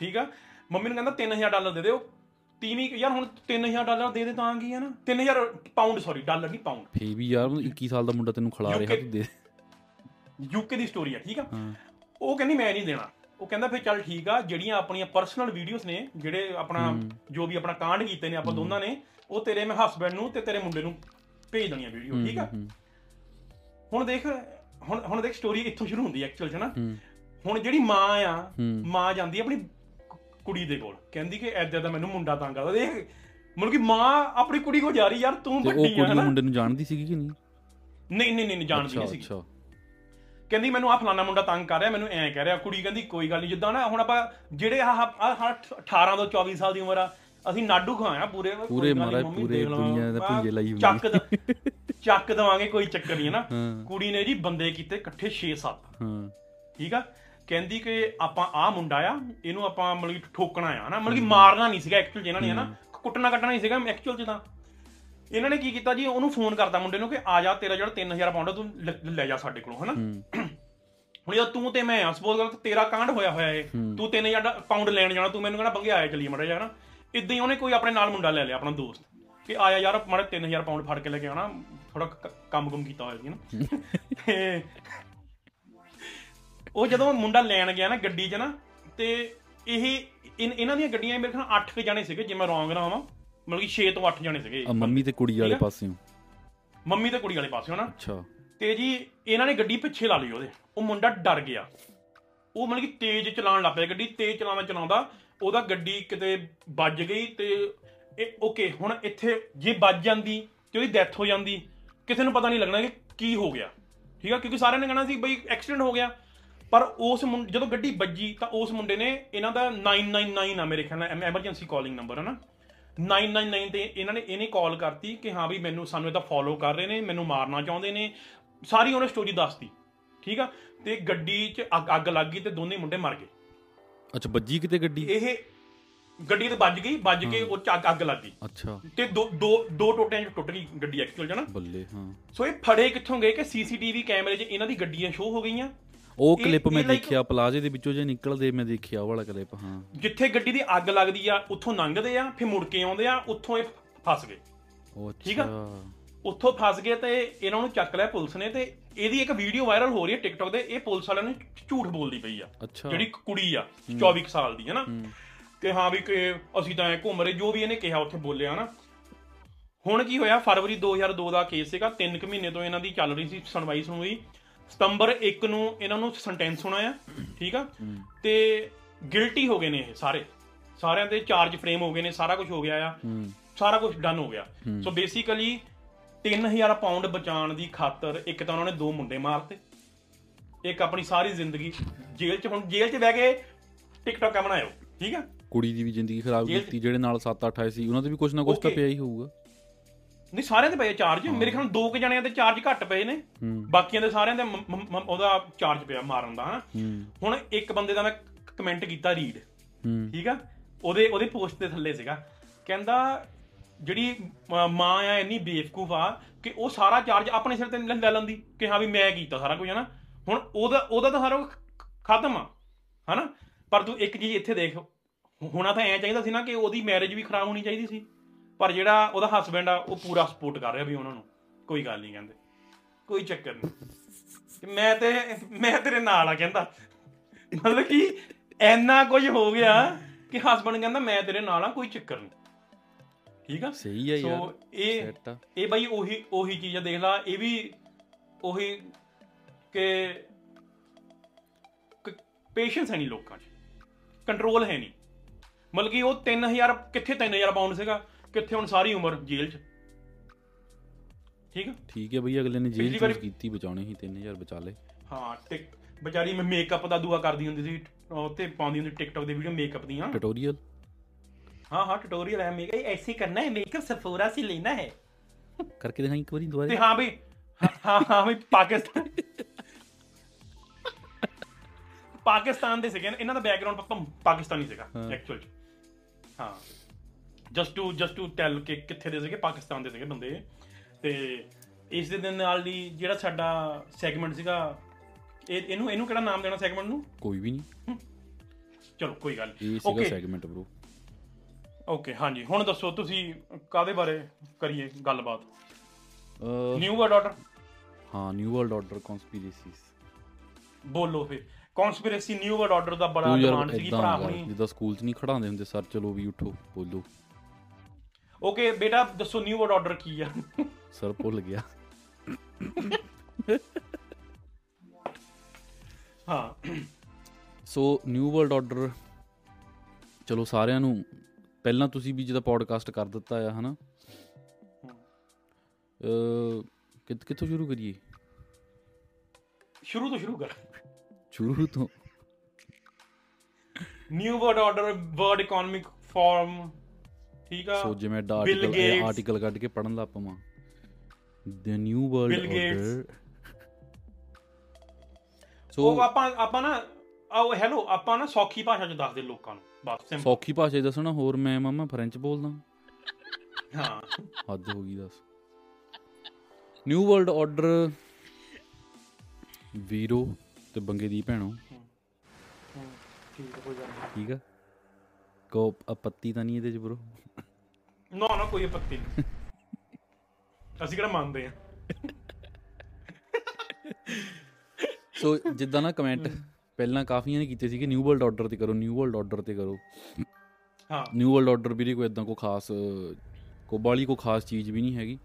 ਠੀਕ ਆ, ਮੰਮੀ ਨੂੰ ਕਹਿੰਦਾ $3000 ਦੇ ਦੇ। ਉਹ ਯਾਰ ਹੁਣ $3000 ਦੇ ਦੇ ਤਾਂ ਕੀ ਹੈ ਨਾ, £3000 ਸੌਰੀ, ਡਾਲਰ ਨਹੀਂ ਪਾਉਂਡ। ਫੇ ਵੀ ਯਾਰ 21 ਸਾਲ ਦਾ ਮੁੰਡਾ ਤੈਨੂੰ ਖਿਲਾ ਰਿਹਾ, ਤੂੰ ਦੇ। ਯੂਕੇ ਦੀ ਸਟੋਰੀ ਆ, ਠੀਕ ਆ। ਉਹ ਕਹਿੰਦੀ ਮੈਂ ਨਹੀਂ ਦੇਣਾ। ਉਹ ਕਹਿੰਦਾ ਫਿਰ ਚੱਲ ਠੀਕ ਆ, ਜਿਹੜੀਆਂ ਆਪਣੀਆਂ ਪਰਸਨਲ ਵੀਡੀਓਜ਼ ਨੇ, ਜਿਹੜੇ ਆਪਣਾ ਜੋ ਵੀ ਆਪਣਾ ਕਾਂਡ ਕੀਤੇ ਨੇ ਆਪਾਂ ਦੋਨਾਂ ਨੇ, ਉਹ ਤੇਰੇ ਮੈਂ ਹਸਬੈਂਡ ਨੂੰ ਤੇ ਤੇਰੇ ਮੁੰਡੇ ਨੂੰ ਭੇਜ ਦੇਣੀਆਂ ਵੀਡੀਓ, ਠੀਕ ਆ। ਹੁਣ ਦੇਖ ਸਟੋਰੀ ਇੱਥੋਂ ਸ਼ੁਰੂ ਹੁੰਦੀ ਐਕਚੁਅਲ 'ਚ ਨਾ। ਹੁਣ ਜਿਹੜੀ ਮਾਂ ਆ, ਮਾਂ ਜਾਂਦੀ ਆਪਣੀ ਕੁੜੀ ਦੇ ਕੋਲ, ਕਹਿੰਦੀ ਕਿ ਏਦਾਂ ਦਾ ਮੈਨੂੰ ਮੁੰਡਾ ਤੰਗ ਕਰਦਾ। ਦੇਖ ਮਤਲਬ ਕਿ ਮਾਂ ਆਪਣੀ ਕੁੜੀ ਕੋਲ ਜਾ ਰਹੀ, ਯਾਰ ਤੂੰ ਵੱਡੀ ਆ ਨਾ। ਮੁੰਡੇ ਨੂੰ ਜਾਣਦੀ ਸੀਗੀ ਕਿ ਨਹੀਂ ਜਾਣਦੀ ਨਹੀਂ ਸੀਗੀ। ਕਹਿੰਦੀ ਮੈਨੂੰ ਆ ਫਲਾਨਾ ਮੁੰਡਾ ਤੰਗ ਕਰ ਰਿਹਾ, ਮੈਨੂੰ ਐਂ ਕਹਿ ਰਿਹਾ। ਕੁੜੀ ਕਹਿੰਦੀ ਕੋਈ ਗੱਲ ਨਹੀਂ, ਜਿੱਦਾਂ ਨਾ ਹੁਣ ਆਪਾਂ ਜਿਹੜੇ 18 ਤੋਂ 24 ਸਾਲ ਦੀ ਉਮਰ ਆ, ਅਸੀਂ ਨਾਡੂ ਖਾਇਆ ਪੂਰੇ ਚੱਕ ਦੇਵਾਂਗੇ, ਕੋਈ ਚੱਕਰ ਨਹੀਂ ਹੈ ਨਾ। ਕੁੜੀ ਨੇ ਜੀ ਬੰਦੇ ਕੀਤੇ ਇਕੱਠੇ 6-7, ਠੀਕ ਆ। ਕਹਿੰਦੀ ਕਿ ਆਪਾਂ ਆਹ ਮੁੰਡਾ ਆ, ਇਹਨੂੰ ਆਪਾਂ ਮਤਲਬ ਕਿ ਠੋਕਣਾ ਆ ਨਾ, ਮਤਲਬ ਕਿ ਮਾਰਨਾ ਨਹੀਂ ਸੀਗਾ ਐਕਚੁਅਲ 'ਚ ਇਹਨਾਂ ਨੇ, ਹੈ ਨਾ, ਕੁੱਟਣਾ ਕੱਟਣਾ ਨਹੀਂ ਸੀਗਾ ਐਕਚੁਅਲ 'ਚ। ਤਾਂ ਇਹਨਾਂ ਨੇ ਕੀ ਕੀਤਾ ਜੀ, ਉਹਨੂੰ ਫੋਨ ਕਰਤਾ ਮੁੰਡੇ ਨੂੰ ਕਿ ਆ ਜਾ, ਤੇਰਾ ਜਿਹੜਾ £3000 ਤੂੰ ਲੈ ਜਾ ਸਾਡੇ ਕੋਲੋਂ, ਹੈ ਨਾ। ਹੁਣ ਜਦੋਂ ਤੂੰ ਤੇ ਮੈਂ ਆ, ਸਪੋਜ਼ ਕਰ ਤੇਰਾ ਕਾਂਡ ਹੋਇਆ ਇਹ, ਤੂੰ £3000 ਲੈਣ ਜਾਣਾ, ਤੂੰ ਮੈਨੂੰ ਕਹਿਣਾ ਬੰਗੇ ਆਇਆ ਚਲੀਏ ਮਾੜਾ ਜਿਹਾ, ਹੈ ਨਾ। ਇੱਦਾਂ ਹੀ ਉਹਨੇ ਕੋਈ ਆਪਣੇ ਨਾਲ ਮੁੰਡਾ ਲੈ ਲਿਆ, ਆਪਣਾ ਦੋਸਤ, ਕਿ ਆਇਆ ਯਾਰ ਮਾੜਾ £3000 ਫੜ ਕੇ ਲੈ ਕੇ ਆਉਣਾ, ਥੋੜਾ ਕੰਮ ਕੁਮ ਕੀਤਾ ਹੋਇਆ ਸੀ ਨਾ। ਤੇ ਉਹ ਜਦੋਂ ਮੁੰਡਾ ਲੈਣ ਗਿਆ ਨਾ ਗੱਡੀ 'ਚ ਨਾ, ਤੇ ਇਹਨਾਂ ਦੀਆਂ ਗੱਡੀਆਂ ਮੇਰੇ ਖਿਆਲ 8 ਜਾਣੇ ਸੀਗੇ, ਜੇ ਮੈਂ ਰੋਂਗ ਨਾ ਹੋਵਾਂ, ਮਤਲਬ ਕਿ 6 ਤੋਂ 8 ਜਾਣੇ ਸੀਗੇ, ਮੰਮੀ ਤੇ ਕੁੜੀ ਵਾਲੇ ਪਾਸਿਓਂ ਨਾ। ਤੇ ਜੀ ਇਹਨਾਂ ਨੇ ਗੱਡੀ ਪਿੱਛੇ ਲਾ ਲਈ ਉਹਦੇ। ਉਹ ਮੁੰਡਾ ਡਰ ਗਿਆ, ਉਹ ਮਤਲਬ ਕਿ ਤੇਜ਼ ਚਲਾਉਣ ਲੱਗ ਪਿਆ ਗੱਡੀ। ਤੇਜ਼ ਚਲਾਉਂਦਾ ਉਹਦਾ ਗੱਡੀ ਕਿਤੇ ਵੱਜ ਗਈ, ਤੇ ਓਕੇ ਹੁਣ ਇੱਥੇ ਜੇ ਵੱਜ ਜਾਂਦੀ ਤੇ ਉਹਦੀ ਡੈਥ ਹੋ ਜਾਂਦੀ, ਕਿਸੇ ਨੂੰ ਪਤਾ ਨਹੀਂ ਲੱਗਣਾ ਕਿ ਕੀ ਹੋ ਗਿਆ, ਠੀਕ ਆ, ਕਿਉਂਕਿ ਸਾਰਿਆਂ ਨੇ ਕਹਿਣਾ ਸੀ ਬਈ ਐਕਸੀਡੈਂਟ ਹੋ ਗਿਆ। ਪਰ ਉਸ ਮੁੰਡੇ ਜਦੋਂ ਗੱਡੀ ਵੱਜੀ ਤਾਂ ਉਸ ਮੁੰਡੇ ਨੇ, ਇਹਨਾਂ ਦਾ 999 ਆ ਮੇਰੇ ਖਿਆਲ ਨਾਲ ਐਮਰਜੈਂਸੀ ਕਾਲਿੰਗ ਨੰਬਰ ਹੈ ਨਾ, 999 ਤੇ ਇਹਨੇ ਕਾਲ ਕਰਤੀ ਕਿ ਹਾਂ ਵੀ ਸਾਨੂੰ ਇਹਦਾ ਫੋਲੋ ਕਰ ਰਹੇ ਨੇ, ਮੈਨੂੰ ਮਾਰਨਾ ਚਾਹੁੰਦੇ ਨੇ, ਸਾਰੀ ਉਹਨੇ ਸਟੋਰੀ ਦੱਸਤੀ, ਠੀਕ ਆ। ਤੇ ਗੱਡੀ 'ਚ ਅੱਗ ਲੱਗ ਗਈ ਤੇ ਦੋਨੇ ਮੁੰਡੇ ਮਰ ਗਏ। ਅੱਛਾ ਵੱਜੀ ਕਿਤੇ ਗੱਡੀ, ਇਹ ਗੱਡੀ ਤੇ ਵੱਜ ਕੇ ਉਹ 'ਚ ਅੱਗ ਲੱਗ ਗਈ। ਅੱਛਾ ਤੇ ਦੋ ਟੋਟਿਆਂ 'ਚ ਟੁੱਟ ਗਈ ਗੱਡੀ ਐਕਚੁਅਲ 'ਚ ਨਾ। ਬੱਲੇ ਹਾਂ। ਸੋ ਇਹ ਫੜੇ ਕਿੱਥੋਂ ਗਏ ਕਿ CCTV ਕੈਮਰੇ 'ਚ ਇਹਨਾਂ ਦੀ ਗੱਡੀਆਂ ਸ਼ੋਅ ਹੋ ਗਈਆਂ। ਉਹ ਕਲਿੱਪ ਮੈਂ ਦੇਖਿਆ, ਪਲਾਜ਼ੇ ਦੇ ਵਿੱਚੋਂ ਜੇ ਨਿਕਲਦੇ ਮੈਂ ਦੇਖਿਆ ਉਹ ਵਾਲਾ ਕਲਿੱਪ। ਹਾਂ ਜਿੱਥੇ ਗੱਡੀ ਦੀ ਅੱਗ ਲੱਗਦੀ ਆ ਉੱਥੋਂ ਲੰਘਦੇ ਆ, ਫਿਰ ਮੁੜ ਕੇ ਆਉਂਦੇ ਆ, ਉੱਥੋਂ ਇਹ ਫਸ ਗਏ, ਠੀਕ ਆ। ਉੱਥੋਂ ਫਸ ਗਏ ਤੇ ਇਹਨਾਂ ਨੂੰ ਚੱਕ ਲਿਆ ਪੁਲਿਸ ਨੇ। ਤੇ ਇਹਦੀ ਇੱਕ ਵੀਡੀਓ ਵਾਇਰਲ ਹੋ ਰਹੀ ਹੈ ਟਿਕਟੌਕ ਤੇ, ਇਹ ਪੁਲਿਸ ਵਾਲਿਆਂ ਨੂੰ ਝੂਠ ਬੋਲਦੀ ਪਈ ਆ, ਜਿਹੜੀ ਕੁੜੀ ਆ 24 ਸਾਲ ਦੀ ਹੈ ਨਾ, ਕਿ ਹਾਂ ਵੀ ਅਸੀਂ ਤਾਂ ਘੁੰਮ ਰਹੇ, ਜੋ ਵੀ ਇਹਨੇ ਕਿਹਾ ਉੱਥੇ ਬੋਲਿਆ ਨਾ। ਹੁਣ ਕੀ ਹੋਇਆ, ਫਰਵਰੀ 2002 ਦਾ ਕੇਸ ਸੀਗਾ, 3 ਮਹੀਨੇ ਤੋਂ ਇਹਨਾਂ ਦੀ ਚੱਲ ਰਹੀ ਸੀ ਸੁਣਵਾਈ ਸੁਣਵਾਈ। ਸਤੰਬਰ 1 ਨੂੰ ਇਹਨਾਂ ਨੂੰ ਸੈਂਟੈਂਸ ਹੋਣਾ ਆ, ਠੀਕ ਆ, ਤੇ ਗਿਲਟੀ ਹੋ ਗਏ ਨੇ ਇਹ ਸਾਰੇ, ਸਾਰਿਆਂ ਦੇ ਚਾਰਜ ਫਰੇਮ ਹੋ ਗਏ ਨੇ, ਸਾਰਾ ਕੁਝ ਹੋ ਗਿਆ ਆ, ਸਾਰਾ ਕੁਝ ਡਨ ਹੋ ਗਿਆ। ਸੋ ਬੇਸਿਕਲੀ 3000 ਪਾਉਂਡ ਬਚਾਉਣ ਦੀ ਖਾਤਰ ਇੱਕ ਤਾਂ ਉਹਨਾਂ ਨੇ 2 ਮੁੰਡੇ ਮਾਰਤੇ, ਇੱਕ ਆਪਣੀ ਸਾਰੀ ਜ਼ਿੰਦਗੀ ਜੇਲ੍ਹ 'ਚ, ਹੁਣ ਜੇਲ੍ਹ 'ਚ ਬਹਿ ਕੇ ਟਿਕਟੋਕ ਬਣਾਇਓ, ਠੀਕ ਆ। ਕੁੜੀ ਦੀ ਵੀ ਜ਼ਿੰਦਗੀ ਖਰਾਬ ਕੀਤੀ, ਜਿਹੜੇ ਨਾਲ 7-8 ਆਏ ਸੀ ਉਹਨਾਂ ਤੇ ਵੀ ਕੁਝ ਨਾ ਕੁਝ ਤਾਂ ਪਿਆ ਹੀ ਹੋਊਗਾ। ਨਹੀਂ ਸਾਰਿਆਂ ਦੇ ਪਏ ਚਾਰਜ, ਮੇਰੇ ਖਿਆਲ 2 ਕੁ ਜਣਿਆਂ ਦੇ ਚਾਰਜ ਘੱਟ ਪਏ ਨੇ, ਬਾਕੀਆਂ ਦੇ ਸਾਰਿਆਂ ਦੇ ਉਹਦਾ ਚਾਰਜ ਪਿਆ ਮਾਰਨ ਦਾ। ਹੁਣ ਇੱਕ ਬੰਦੇ ਦਾ ਮੈਂ ਕਮੈਂਟ ਕੀਤਾ ਰੀਡ, ਠੀਕ ਆ, ਉਹਦੇ ਪੋਸਟ ਦੇ ਥੱਲੇ ਸੀਗਾ, ਕਹਿੰਦਾ ਜਿਹੜੀ ਮਾਂ ਆ ਇੰਨੀ ਬੇਵਕੂਫ ਆ ਕਿ ਉਹ ਸਾਰਾ ਚਾਰਜ ਆਪਣੇ ਸਿਰ ਤੇ ਲੈ ਲੈਂਦੀ ਕਿ ਹਾਂ ਵੀ ਮੈਂ ਕੀਤਾ ਸਾਰਾ ਕੁਝ, ਹੈ ਨਾ। ਹੁਣ ਉਹਦਾ ਤਾਂ ਸਾਰਾ ਖਤਮ ਆ, ਹੈ ਨਾ। ਪਰ ਤੂੰ ਇੱਕ ਚੀਜ਼ ਇੱਥੇ ਦੇਖ, ਹੋਣਾ ਤਾਂ ਐਂ ਚਾਹੀਦਾ ਸੀ ਨਾ ਕਿ ਉਹਦੀ ਮੈਰਿਜ ਵੀ ਖਰਾਬ ਹੋਣੀ ਚਾਹੀਦੀ ਸੀ, ਪਰ ਜਿਹੜਾ ਉਹਦਾ ਹਸਬੈਂਡ ਆ ਉਹ ਪੂਰਾ ਸਪੋਰਟ ਕਰ ਰਿਹਾ ਵੀ ਉਹਨਾਂ ਨੂੰ, ਕੋਈ ਗੱਲ ਨਹੀਂ ਕਹਿੰਦੇ, ਕੋਈ ਚੱਕਰ ਨਹੀਂ, ਮੈਂ ਤੇਰੇ ਨਾਲ ਆ ਕਹਿੰਦਾ। ਮਤਲਬ ਕਿ ਇੰਨਾ ਕੁਝ ਹੋ ਗਿਆ ਕਿ ਹਸਬੈਂਡ ਕਹਿੰਦਾ ਮੈਂ ਤੇਰੇ ਨਾਲ ਆ, ਕੋਈ ਚੱਕਰ ਨਹੀਂ, ਠੀਕ ਆ। ਸਹੀ ਆ ਯਾਰ, ਇਹ ਬਾਈ ਉਹੀ ਚੀਜ਼ ਆ, ਦੇਖ ਲਾ ਇਹ ਵੀ ਉਹੀ ਕਿ ਪੇਸ਼ੈਂਸ ਹੈ ਨਹੀਂ ਲੋਕਾਂ 'ਚ, ਕੰਟਰੋਲ ਹੈ ਨਹੀਂ। ਮਤਲਬ ਕਿ ਉਹ 3000 ਕਿੱਥੇ 3000 ਪਾਉਂਡ ਸੀਗਾ, ਕਿੱਥੇ ਹੁਣ ਸਾਰੀ ਉਮਰ ਜੇਲ੍ਹ 'ਚ, ਠੀਕ ਆ। ਠੀਕ ਹੈ ਬਈ, ਅਗਲੇ ਨੇ ਜੇਲ੍ਹ ਕੀਤੀ, ਬਚਾਉਣੇ ਸੀ 3000 ਬਚਾ ਲਏ। ਹਾਂ, ਤੇ ਬੇਚਾਰੀ ਮੈਂ ਮੇਕਅਪ ਦਾ ਦੁਆ ਕਰਦੀ ਹੁੰਦੀ ਸੀ, ਉੱਤੇ ਪਾਉਂਦੀ ਹੁੰਦੀ ਟਿਕਟੋਕ ਦੇ ਵੀਡੀਓ ਮੇਕਅਪ ਦੀਆਂ, ਟਿਊਟੋਰੀਅਲ। ਹਾਂ ਟਿਊਟੋਰੀਅਲ ਹੈ ਮੇਕਅਪ, ਐਸੇ ਕਰਨਾ ਹੈ ਮੇਕਅਪ, ਸਫੋਰਾ ਸੇ ਲੈਣਾ ਹੈ, ਕਰਕੇ ਦਿਖਾਈ ਇੱਕ ਵਾਰੀ ਦੁਬਾਰਾ। ਤੇ ਹਾਂ ਬਈ, ਹਾਂ ਬਈ ਪਾਕਿਸਤਾਨ ਦੇ ਸੀਗੇ ਇਹਨਾਂ ਦਾ ਬੈਕਗ੍ਰਾਉਂਡ, ਪਤਾ ਪਾਕਿਸਤਾਨੀ ਸੀਗਾ ਐਕਚੁਅਲ 'ਚ। ਹਾਂ, ਜਸਟ ਟੂ ਟੈਲ ਕਿ ਕਿੱਥੇ ਦੇ ਸੀਗੇ, ਪਾਕਿਸਤਾਨ ਦੇ ਸੀਗੇ ਬੰਦੇ। ਤੇ ਇਸ ਦੇ ਨਾਲ ਹੀ ਜਿਹੜਾ ਸਾਡਾ ਸੈਗਮੈਂਟ ਸੀਗਾ, ਇਹਨੂੰ ਕਿਹੜਾ ਨਾਮ ਦੇਣਾ ਸੈਗਮੈਂਟ ਨੂੰ, ਕੋਈ ਵੀ ਨਹੀਂ, ਚਲੋ ਕੋਈ ਗੱਲ ਨਹੀਂ, ਓਕੇ ਸੈਗਮੈਂਟ ਬ੍ਰੋ, ਓਕੇ। ਹਾਂਜੀ, ਹੁਣ ਦੱਸੋ ਤੁਸੀਂ ਕਾਹਦੇ ਬਾਰੇ ਕਰੀਏ ਗੱਲਬਾਤ? New world order. ਹਾਂ, ਨਿਊ ਵਰਲਡ ਆਰਡਰ ਕਨਸਪੀਰੇਸੀਜ਼ ਬੋਲੋ ਫਿਰ। ਕਨਸਪੀਰੇਸੀ ਨਿਊ ਵਰਲਡ ਆਰਡਰ ਦਾ ਬੜਾ ਡਿਮਾਂਡ ਸੀਗੀ ਭਰਾ ਆਪਣੀ, ਜਿੱਦਾਂ ਸਕੂਲ 'ਚ ਨਹੀਂ ਖੜਾਉਂਦੇ ਹੁੰਦੇ ਸਰ, ਚਲੋ ਵੀ ਉੱਠੋ ਬੋਲੋ। ਓਕੇ ਬੇਟਾ ਦੱਸੋ, ਨਿਊ ਵਰਲਡ ਆਰਡਰ ਕੀ ਆ? ਸਰ ਭੁੱਲ ਗਿਆ। ਹਾਂ, ਸੋ ਨਿਊ ਵਰਲਡ ਆਰਡਰ, ਚਲੋ ਸਾਰਿਆਂ ਨੂੰ ਪਹਿਲਾਂ ਤੁਸੀਂ ਵੀ ਜਿਹਦਾ ਪੋਡਕਾਸਟ ਕਰ ਦਿੱਤਾ ਆ, ਹੈ ਨਾ। ਕਿੱਥੋਂ ਸ਼ੁਰੂ ਕਰੀਏ? ਸ਼ੁਰੂ ਤੋਂ new world order, world economic forum, ਠੀਕ ਆ। ਸੋ ਜਿਵੇਂ ਆਰਟੀਕਲ ਕੱਢ ਕੇ ਪੜਨ ਲੱਗ ਪਵਾਂ, the new world order. So ਆਪਾਂ ਨਾ ਸੌਖੀ ਭਾਸ਼ਾ ਚ ਦੱਸਦੇ ਲੋਕਾਂ ਨੂੰ, ਬਸ ਸੌਖੀ ਭਾਸ਼ਾ ਚ ਦੱਸਣਾ। ਹੋਰ ਮੈਂ ਮਾਮਾ ਫ੍ਰੈਂਚ ਬੋਲਦਾ, ਹਾਂ ਹੱਦ ਹੋ ਗਈ। ਦੱਸ ਨਿਊ ਵਰਲਡ ਆਰਡਰ ਵੀਰੋ ਤੇ ਬੰਗੇ ਦੀ ਭੈਣੋ, ਠੀਕ ਆ। ਕੋ ਆਪੱਤੀ ਤਾਂ ਨਹੀਂ ਇਹਦੇ ਚ ਬਰੋ? ਨਾ ਕੋਈ ਆਪੱਤੀ ਨਹੀਂ, ਅਸੀਂ ਕਿਹੜਾ ਮੰਨਦੇ ਆ। ਸੋ ਜਿੱਦਾਂ ਨਾ ਕਮੈਂਟ ਪਹਿਲਾਂ ਕਾਫੀਆਂ ਨੇ ਕੀਤੇ ਸੀ ਕਿ ਨਿਊ ਵਰਲਡ ਆਰਡਰ ਤੇ ਕਰੋ। ਹਾਂ, ਨਿਊ ਵਰਲਡ ਆਰਡਰ ਵੀ ਕੋਈ ਇੱਦਾਂ ਕੋਈ ਖਾਸ ਚੀਜ਼ ਵੀ ਨਹੀਂ ਹੈਗੀ।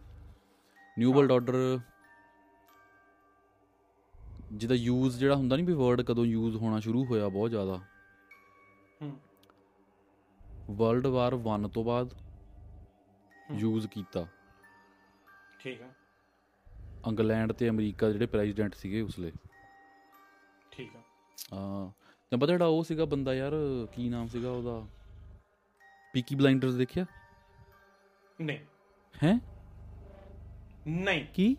ਨਿਊ ਵਰਲਡ ਆਰਡਰ ਜਿਹਦਾ ਯੂਜ਼ ਜਿਹੜਾ ਹੁੰਦਾ ਨਹੀਂ ਵੀ ਵਰਡ ਕਦੋਂ ਯੂਜ਼ ਹੋਣਾ ਸ਼ੁਰੂ ਹੋਇਆ ਬਹੁਤ ਜ਼ਿਆਦਾ, ਵਰਲਡ ਵਾਰ 1 ਤੋਂ ਬਾਅਦ ਯੂਜ਼ ਕੀਤਾ, ਠੀਕ ਆ। ਇੰਗਲੈਂਡ ਤੇ ਅਮਰੀਕਾ ਜਿਹੜੇ ਪ੍ਰੈਜ਼ੀਡੈਂਟ ਸੀਗੇ ਉਸਲੇ, ਠੀਕ ਆ। ਹਾਂ, ਤੈਨੂੰ ਪਤਾ ਜਿਹੜਾ ਉਹ ਸੀਗਾ ਬੰਦਾ ਯਾਰ, ਕੀ ਨਾਮ ਸੀਗਾ ਉਹਦਾ, ਪੀਕੀ ਬਲਾਈਂਡਰਸ ਦੇਖਿਆ? ਨਹੀਂ। ਹੈਂ? ਨਹੀਂ। ਕੀ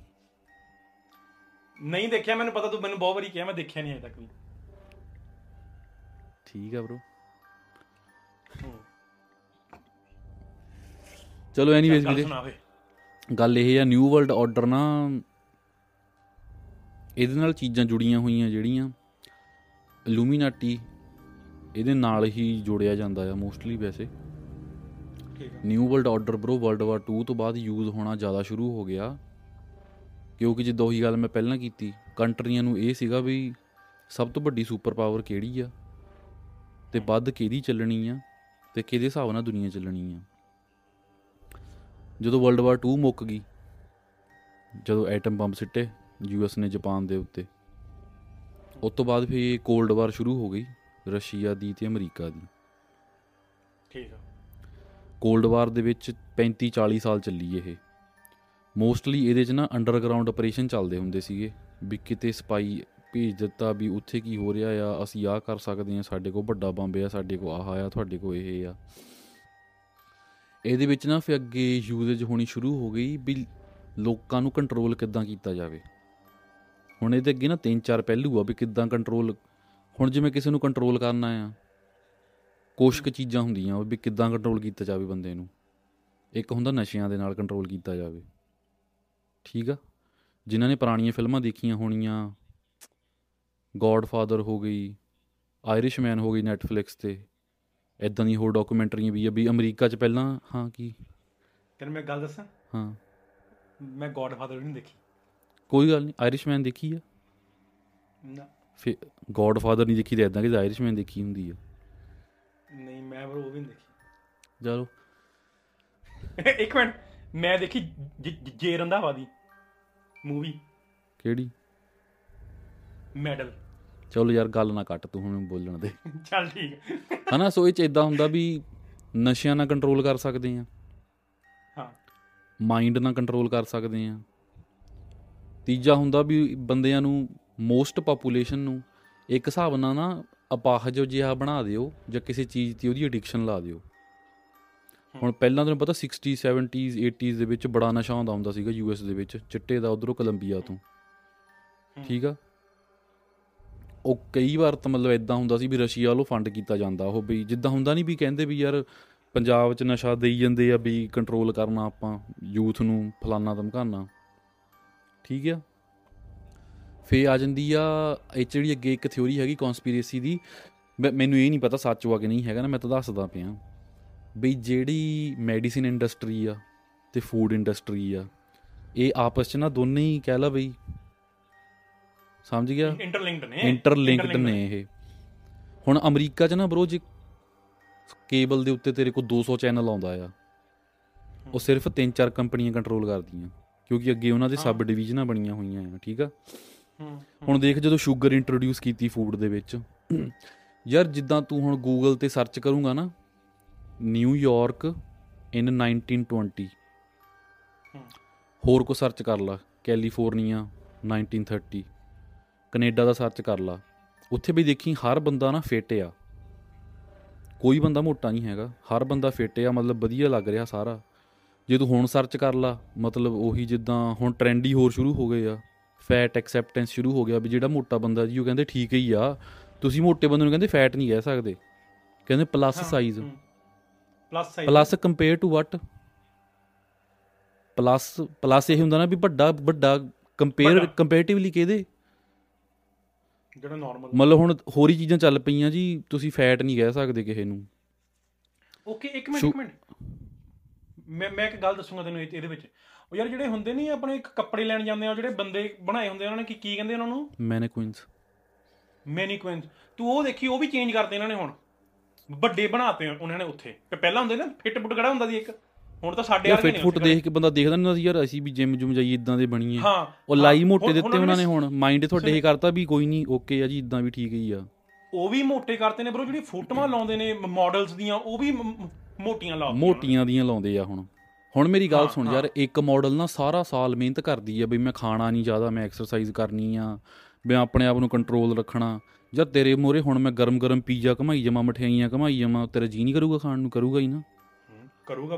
ਨਹੀਂ ਦੇਖਿਆ? ਮੈਨੂੰ ਪਤਾ, ਤੂੰ ਮੈਨੂੰ ਬਹੁਤ ਵਾਰੀ ਕਿਹਾ, ਮੈਂ ਦੇਖਿਆ ਨਹੀਂ ਅਜੇ ਤੱਕ ਵੀ। ਠੀਕ ਆ ਬ੍ਰੋ, ਚਲੋ ਐਨੀਵੇਜ਼ ਵੀਰੇ, ਗੱਲ ਇਹ ਆ ਨਿਊ ਵਰਲਡ ਆਰਡਰ ਨਾ, ਇਹਦੇ ਨਾਲ ਚੀਜ਼ਾਂ ਜੁੜੀਆਂ ਹੋਈਆਂ ਜਿਹੜੀਆਂ ਇਲੂਮੀਨਾਟੀ ਇਹਦੇ ਨਾਲ ਹੀ ਜੋੜਿਆ ਜਾਂਦਾ ਆ ਮੋਸਟਲੀ ਵੈਸੇ। New world order bro world war 2 ਤੋਂ ਬਾਅਦ ਯੂਜ਼ ਹੋਣਾ ਜ਼ਿਆਦਾ ਸ਼ੁਰੂ ਹੋ ਗਿਆ, ਕਿਉਂਕਿ ਜਿੱਦਾਂ ਉਹੀ ਗੱਲ ਮੈਂ ਪਹਿਲਾਂ ਕੀਤੀ, ਕੰਟਰੀਆਂ ਨੂੰ ਇਹ ਸੀਗਾ ਵੀ ਸਭ ਤੋਂ ਵੱਡੀ ਸੁਪਰ ਪਾਵਰ ਕਿਹੜੀ ਆ ਅਤੇ ਵੱਧ ਕਿਹਦੀ ਚੱਲਣੀ ਆ ਅਤੇ ਕਿਹਦੇ ਹਿਸਾਬ ਨਾਲ ਦੁਨੀਆ ਚੱਲਣੀ ਆ। ਜਦੋਂ ਵਰਲਡ ਵਾਰ 2 ਮੁੱਕ ਗਈ, ਜਦੋਂ ਐਟਮ ਬੰਬ ਸਿੱਟੇ ਯੂਐਸ ਨੇ ਜਾਪਾਨ ਦੇ ਉੱਤੇ, ਉਸ ਤੋਂ ਬਾਅਦ ਫਿਰ ਕੋਲਡ ਵਾਰ ਸ਼ੁਰੂ ਹੋ ਗਈ ਰਸ਼ੀਆ ਦੀ ਅਤੇ ਅਮਰੀਕਾ ਦੀ। ਠੀਕ ਆ, ਕੋਲਡ ਵਾਰ ਦੇ ਵਿੱਚ 35-40 ਸਾਲ ਚੱਲੀ ਇਹ। ਮੋਸਟਲੀ ਇਹਦੇ 'ਚ ਨਾ ਅੰਡਰਗਰਾਊਂਡ ਆਪਰੇਸ਼ਨ ਚੱਲਦੇ ਹੁੰਦੇ ਸੀਗੇ, ਵੀ ਕਿਤੇ ਸਪਾਈ ਭੇਜ ਦਿੱਤਾ ਵੀ ਉੱਥੇ ਕੀ ਹੋ ਰਿਹਾ ਆ, ਅਸੀਂ ਆਹ ਕਰ ਸਕਦੇ ਹਾਂ, ਸਾਡੇ ਕੋਲ ਵੱਡਾ ਬੰਬ ਆ, ਸਾਡੇ ਕੋਲ ਆਹ ਆ, ਤੁਹਾਡੇ ਕੋਲ ਇਹ ਆ। ਇਹਦੇ ਵਿੱਚ ਨਾ ਫਿਰ ਅੱਗੇ ਯੂਜੇਜ ਹੋਣੀ ਸ਼ੁਰੂ ਹੋ ਗਈ ਵੀ ਲੋਕਾਂ ਨੂੰ ਕੰਟਰੋਲ ਕਿੱਦਾਂ ਕੀਤਾ ਜਾਵੇ। ਹੁਣ ਇਹਦੇ ਅੱਗੇ ਨਾ 3-4 ਪਹਿਲੂ ਆ ਵੀ ਕਿੱਦਾਂ ਕੰਟਰੋਲ, ਹੁਣ ਜਿਵੇਂ ਕਿਸੇ ਨੂੰ ਕੰਟਰੋਲ ਕਰਨਾ ਆ, ਕੁਛ ਕੁ ਚੀਜ਼ਾਂ ਹੁੰਦੀਆਂ ਵੀ ਕਿੱਦਾਂ ਕੰਟਰੋਲ ਕੀਤਾ ਜਾਵੇ ਬੰਦੇ ਨੂੰ। ਇੱਕ ਹੁੰਦਾ ਨਸ਼ਿਆਂ ਦੇ ਨਾਲ ਕੰਟਰੋਲ ਕੀਤਾ ਜਾਵੇ, ਠੀਕ ਆ। ਜਿਨ੍ਹਾਂ ਨੇ ਪੁਰਾਣੀਆਂ ਫਿਲਮਾਂ ਦੇਖੀਆਂ ਹੋਣੀਆਂ, ਗੋਡਫਾਦਰ ਹੋ ਗਈ, ਆਇਰਿਸ਼ਮੈਨ ਹੋ ਗਈ ਨੈਟਫਲਿਕਸ 'ਤੇ, ਇੱਦਾਂ ਦੀ ਹੋਰ ਡਾਕੂਮੈਂਟਰੀਆਂ ਵੀ ਆ ਵੀ ਅਮਰੀਕਾ 'ਚ ਪਹਿਲਾਂ। ਹਾਂ ਕੀ ਤੈਨੂੰ ਮੈਂ ਗੱਲ ਦੱਸਾਂ, ਹਾਂ ਮੈਂ ਗੋਡਫਾਦਰ ਵੀ ਨਹੀਂ ਦੇਖੀ। ਕੋਈ ਗੱਲ ਨਹੀਂ, ਆਇਰਿਸ਼ਮੈਨ ਦੇਖੀ ਆ ਨਾ? ਫਿਰ ਗੋਡਫਾਦਰ ਨਹੀਂ ਦੇਖੀ ਤਾਂ ਇੱਦਾਂ ਕਿ ਆਇਰਿਸ਼ਮੈਨ ਦੇਖੀ ਹੁੰਦੀ ਆ। ਨਹੀਂ ਮੈਂ ਉਹ ਵੀ ਨਹੀਂ ਦੇਖੀ। ਚਲੋ ਇੱਕ ਮਿੰਟ, ਮੈਂ ਦੇਖੀ ਜੇ ਰੰਧਾਵਾ ਦੀ ਮੂਵੀ। ਕਿਹੜੀ? ਮੈਡਲ। ਚਲੋ ਯਾਰ ਗੱਲ ਨਾ ਕੱਟ ਤੂੰ ਹੁਣ ਬੋਲਣ ਦੇ। ਚੱਲ ਠੀਕ ਹੈ ਨਾ। ਸੋ ਇਹ 'ਚ ਇੱਦਾਂ ਹੁੰਦਾ ਵੀ ਨਸ਼ਿਆਂ ਨਾਲ ਕੰਟਰੋਲ ਕਰ ਸਕਦੇ ਹਾਂ, ਹਾਂ ਮਾਈਂਡ ਨਾਲ ਕੰਟਰੋਲ ਕਰ ਸਕਦੇ ਹਾਂ। ਤੀਜਾ ਹੁੰਦਾ ਵੀ ਬੰਦਿਆਂ ਨੂੰ, ਮੋਸਟ ਪਾਪੂਲੇਸ਼ਨ ਨੂੰ ਇੱਕ ਹਿਸਾਬ ਨਾਲ ਨਾ ਅਪਾਹਜ ਜਿਹਾ ਬਣਾ ਦਿਓ ਜਾਂ ਕਿਸੇ ਚੀਜ਼ 'ਤੇ ਉਹਦੀ ਐਡਿਕਸ਼ਨ ਲਾ ਦਿਓ। ਹੁਣ ਪਹਿਲਾਂ ਤੁਹਾਨੂੰ ਪਤਾ 60s 70s 80s ਦੇ ਵਿੱਚ ਬੜਾ ਨਸ਼ਾ ਆਉਂਦਾ ਹੁੰਦਾ ਸੀਗਾ ਯੂ ਐਸ ਦੇ ਵਿੱਚ, ਚਿੱਟੇ ਦਾ, ਉੱਧਰੋਂ ਕੋਲੰਬੀਆ ਤੋਂ, ਠੀਕ ਆ। ਉਹ ਕਈ ਵਾਰ ਤਾਂ ਮਤਲਬ ਇੱਦਾਂ ਹੁੰਦਾ ਸੀ ਵੀ ਰਸ਼ੀਆ ਵੱਲੋਂ ਫੰਡ ਕੀਤਾ ਜਾਂਦਾ ਉਹ, ਵੀ ਜਿੱਦਾਂ ਹੁੰਦਾ ਨਹੀਂ ਵੀ ਕਹਿੰਦੇ ਵੀ ਯਾਰ ਪੰਜਾਬ 'ਚ ਨਸ਼ਾ ਦੇਈ ਜਾਂਦੇ ਆ ਵੀ ਕੰਟਰੋਲ ਕਰਨਾ ਆਪਾਂ ਯੂਥ ਨੂੰ, ਫਲਾਨਾ ਧਮਕਾਨਾ, ਠੀਕ ਆ। ਫਿਰ ਆ ਜਾਂਦੀ ਆ ਇਹ 'ਚ ਜਿਹੜੀ ਅੱਗੇ ਇੱਕ ਥਿਊਰੀ ਹੈਗੀ ਕੌਂਸਪੀਰੇਸੀ ਦੀ, ਮੈਨੂੰ ਇਹ ਨਹੀਂ ਪਤਾ ਸੱਚ ਵਾ ਕਿ ਨਹੀਂ ਹੈਗਾ ਨਾ, ਮੈਂ ਤਾਂ ਦੱਸਦਾ ਪਿਆ ਬਈ ਜਿਹੜੀ ਮੈਡੀਸਿਨ ਇੰਡਸਟਰੀ ਆ ਅਤੇ ਫੂਡ ਇੰਡਸਟਰੀ ਆ, ਇਹ ਆਪਸ 'ਚ ਨਾ ਦੋਨੇ ਹੀ ਕਹਿ ਲਾ ਬਈ, ਸਮਝ ਗਿਆ, ਇੰਟਰਲਿੰਕਡ ਨੇ ਇਹ। ਹੁਣ ਅਮਰੀਕਾ 'ਚ ਨਾ ਬਰੋ ਜੇ ਕੇਬਲ ਦੇ ਉੱਤੇ ਤੇਰੇ ਕੋਲ 200 ਚੈਨਲ ਆਉਂਦਾ ਆ, ਉਹ ਸਿਰਫ 3-4 ਕੰਪਨੀਆਂ ਕੰਟਰੋਲ ਕਰਦੀਆਂ, ਕਿਉਂਕਿ ਅੱਗੇ ਉਹਨਾਂ ਦੇ ਸਬ ਡਿਵੀਜ਼ਨਾਂ ਬਣੀਆਂ ਹੋਈਆਂ ਆ, ਠੀਕ ਆ। ਹੁਣ ਦੇਖ ਜਦੋਂ ਸ਼ੂਗਰ ਇੰਟਰੋਡਿਊਸ ਕੀਤੀ ਫੂਡ ਦੇ ਵਿੱਚ, ਯਾਰ ਜਿੱਦਾਂ ਤੂੰ ਹੁਣ ਗੂਗਲ 'ਤੇ ਸਰਚ ਕਰੂੰਗਾ ਨਾ ਨਿਊਯਾਰਕ ਇਨ 1920, ਹੋਰ ਕੋ ਸਰਚ ਕਰ ਲਾ ਕੈਲੀਫੋਰਨੀਆ 1930, ਕਨੇਡਾ ਦਾ ਸਰਚ ਕਰ ਲਾ, ਉੱਥੇ ਵੀ ਦੇਖੀ ਹਰ ਬੰਦਾ ਨਾ ਫਿੱਟ ਆ, ਕੋਈ ਬੰਦਾ ਮੋਟਾ ਨਹੀਂ ਹੈਗਾ, ਹਰ ਬੰਦਾ ਫਿੱਟ ਆ, ਮਤਲਬ ਵਧੀਆ ਲੱਗ ਰਿਹਾ ਸਾਰਾ। ਜੇ ਤੂੰ ਹੁਣ ਸਰਚ ਕਰ ਲਾ, ਮਤਲਬ ਉਹੀ ਜਿੱਦਾਂ ਹੁਣ ਟਰੈਂਡ ਹੀ ਹੋਰ ਸ਼ੁਰੂ ਹੋ ਗਏ ਆ, ਫੈਟ ਐਕਸੈਪਟੈਂਸ ਸ਼ੁਰੂ ਹੋ ਗਿਆ ਵੀ ਜਿਹੜਾ ਮੋਟਾ ਬੰਦਾ ਜੀ ਉਹ ਕਹਿੰਦੇ ਠੀਕ ਹੀ ਆ, ਤੁਸੀਂ ਮੋਟੇ ਬੰਦੇ ਨੂੰ ਕਹਿੰਦੇ ਫੈਟ ਨਹੀਂ ਕਹਿ ਸਕਦੇ, ਕਹਿੰਦੇ plus size, plus compare to what, plus ਇਹ ਹੁੰਦਾ ਨਾ ਵੀ ਵੱਡਾ ਕੰਪੇਅਰਟਿਵਲੀ ਕਿਹਦੇ, ਜਿਹੜਾ ਨੋਰਮਲ, ਮਤਲਬ ਹੁਣ ਹੋਰ ਹੀ ਚੀਜ਼ਾਂ ਚੱਲ ਪਈਆਂ ਜੀ, ਤੁਸੀਂ ਫੈਟ ਨਹੀਂ ਕਹਿ ਸਕਦੇ ਕਿਸੇ ਨੂੰ। ਓਕੇ ਇੱਕ ਮਿੰਟ ਮੈਂ ਇੱਕ ਗੱਲ ਦੱਸੂਗਾ ਤੈਨੂੰ ਇਹਦੇ ਵਿੱਚ। ਉਹ ਯਾਰ ਜਿਹੜੇ ਹੁੰਦੇ ਨਹੀਂ ਆਪਣੇ ਕੱਪੜੇ ਲੈਣ ਜਾਂਦੇ ਆ, ਜਿਹੜੇ ਬੰਦੇ ਬਣਾਏ ਹੁੰਦੇ ਉਹਨਾਂ ਨੇ ਕੀ ਕਹਿੰਦੇ ਉਹਨਾਂ ਨੂੰ, ਮੈਨੀਕੁਇਨਸ। ਤੂੰ ਉਹ ਦੇਖੀ, ਉਹ ਵੀ ਚੇਂਜ ਕਰਦੇ ਇਹਨਾਂ ਨੇ, ਹੁਣ ਵੱਡੇ ਬਣਾਤੇ ਉਹਨਾਂ ਨੇ। ਉੱਥੇ ਪਹਿਲਾਂ ਹੁੰਦੇ ਨਾ ਫਿੱਟ ਫੁੱਟ ਕਿਹੜਾ ਹੁੰਦਾ ਸੀ ਇੱਕ, ਹੁਣ ਤਾਂ ਸਾਡੇ ਫਿੱਟ ਫੁੱਟ ਦੇਖ ਕੇ ਬੰਦਾ ਦੇਖਦਾ ਨਹੀਂ ਹੁੰਦਾ ਸੀ ਯਾਰ, ਅਸੀਂ ਵੀ ਜਿੰਮ ਜੁਮ ਜਾਈਏ ਇੱਦਾਂ ਦੇ ਬਣੀਏ। ਉਹ ਲਾਈ ਮੋਟੇ ਦਿੱਤੇ ਉਹਨਾਂ ਨੇ, ਹੁਣ ਮਾਈਂਡ ਤੁਹਾਡੇ ਇਹ ਕਰਤਾ ਵੀ ਕੋਈ ਨਹੀਂ ਓਕੇ ਆ ਜੀ, ਇੱਦਾਂ ਵੀ ਠੀਕ ਹੀ ਆ। ਉਹ ਵੀ ਮੋਟੇ ਕਰਤੇ ਨੇ ਬਰੋ, ਜਿਹੜੀ ਫੋਟੋਆਂ ਲਾਉਂਦੇ ਨੇ ਮਾਡਲਸ ਦੀਆਂ, ਉਹ ਵੀ ਮੋਟੀਆਂ ਦੀਆਂ ਲਾਉਂਦੇ ਆ ਹੁਣ ਮੇਰੀ ਗੱਲ ਸੁਣ ਯਾਰ, ਇੱਕ ਮਾਡਲ ਨਾ ਸਾਰਾ ਸਾਲ ਮਿਹਨਤ ਕਰਦੀ ਆ ਵੀ ਮੈਂ ਖਾਣਾ ਨਹੀਂ ਜ਼ਿਆਦਾ, ਮੈਂ ਐਕਸਰਸਾਈਜ਼ ਕਰਨੀ ਆ, ਮੈਂ ਆਪਣੇ ਆਪ ਨੂੰ ਕੰਟਰੋਲ ਰੱਖਣਾ। ਜਾਂ ਤੇਰੇ ਮੂਹਰੇ ਹੁਣ ਮੈਂ ਗਰਮ ਪੀਜ਼ਾ ਘਮਾਈ ਜਾਵਾਂ, ਮਠਿਆਈਆਂ ਘਮਾਈ ਜਾਵਾਂ, ਤੇਰਾ ਜੀਅ ਨਹੀਂ ਕਰੂਗਾ ਖਾਣ ਨੂੰ? ਕਰੂਗਾ ਹੀ ਨਾ।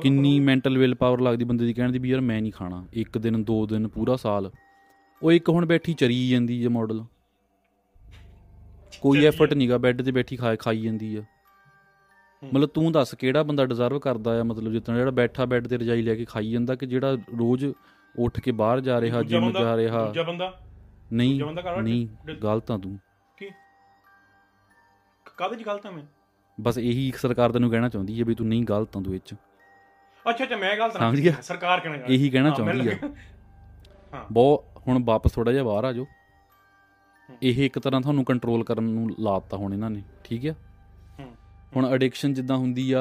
ਕਿੰਨੀ ਮੈਂਟਲ ਵਿਲ ਪਾਵਰ ਲੱਗਦੀ ਬੰਦੇ ਦੀ ਕਹਿਣ ਦੀ ਵੀ ਯਾਰ ਮੈਂ ਨਹੀਂ ਖਾਣਾ, ਇੱਕ ਦਿਨ, ਦੋ ਦਿਨ, ਪੂਰਾ ਸਾਲ। ਉਹ ਇੱਕ ਹੁਣ ਬੈਠੀ ਚਰੀ ਜਾਂਦੀ ਜੇ ਮਾਡਲ, ਕੋਈ ਐਫਰਟ ਨਹੀਂ ਗਾ, ਬੈੱਡ 'ਤੇ ਬੈਠੀ ਖਾਈ ਜਾਂਦੀ ਆ। ਮਤਲਬ ਤੂੰ ਦੱਸ ਕਿਹੜਾ ਬੰਦਾ ਡਿਜ਼ਰਵ ਕਰਦਾ ਆ, ਮਤਲਬ ਜਿੱਦਾਂ ਜਿਹੜਾ ਬੈਠਾ ਬੈੱਡ 'ਤੇ ਰਜਾਈ ਲੈ ਕੇ ਖਾਈ ਜਾਂਦਾ, ਕਿ ਜਿਹੜਾ ਰੋਜ਼ ਉੱਠ ਕੇ ਬਾਹਰ ਜਾ ਰਿਹਾ, ਜਿੰਮ ਜਾ ਰਿਹਾ। ਨਹੀਂ ਗਲਤ ਆ ਤੂੰ, ਕਾਹਦੇ 'ਚ ਗਲਤ ਆ ਮੈਂ? ਬਸ ਇਹੀ ਸਰਕਾਰ ਤੈਨੂੰ ਕਹਿਣਾ ਚਾਹੁੰਦੀ ਹੈ ਵੀ ਤੂੰ ਨਹੀਂ ਗਲਤ ਆ ਤੂੰ ਇਹ 'ਚ। ਅੱਛਾ ਮੈਂ ਗਲਤ ਸਮਝ ਗਿਆ, ਸਰਕਾਰ ਕਹਿਣਾ ਇਹੀ ਕਹਿਣਾ ਚਾਹੁੰਦੀ ਆ। ਬਹੁਤ ਹੁਣ ਵਾਪਸ ਥੋੜ੍ਹਾ ਜਿਹਾ ਬਾਹਰ ਆ ਜਾਓ, ਇਹ ਇੱਕ ਤਰ੍ਹਾਂ ਤੁਹਾਨੂੰ ਕੰਟਰੋਲ ਕਰਨ ਨੂੰ ਲਾ ਦਿੱਤਾ ਹੁਣ ਇਹਨਾਂ ਨੇ, ਠੀਕ ਆ। ਹੁਣ ਅਡਿਕਸ਼ਨ ਜਿੱਦਾਂ ਹੁੰਦੀ ਆ,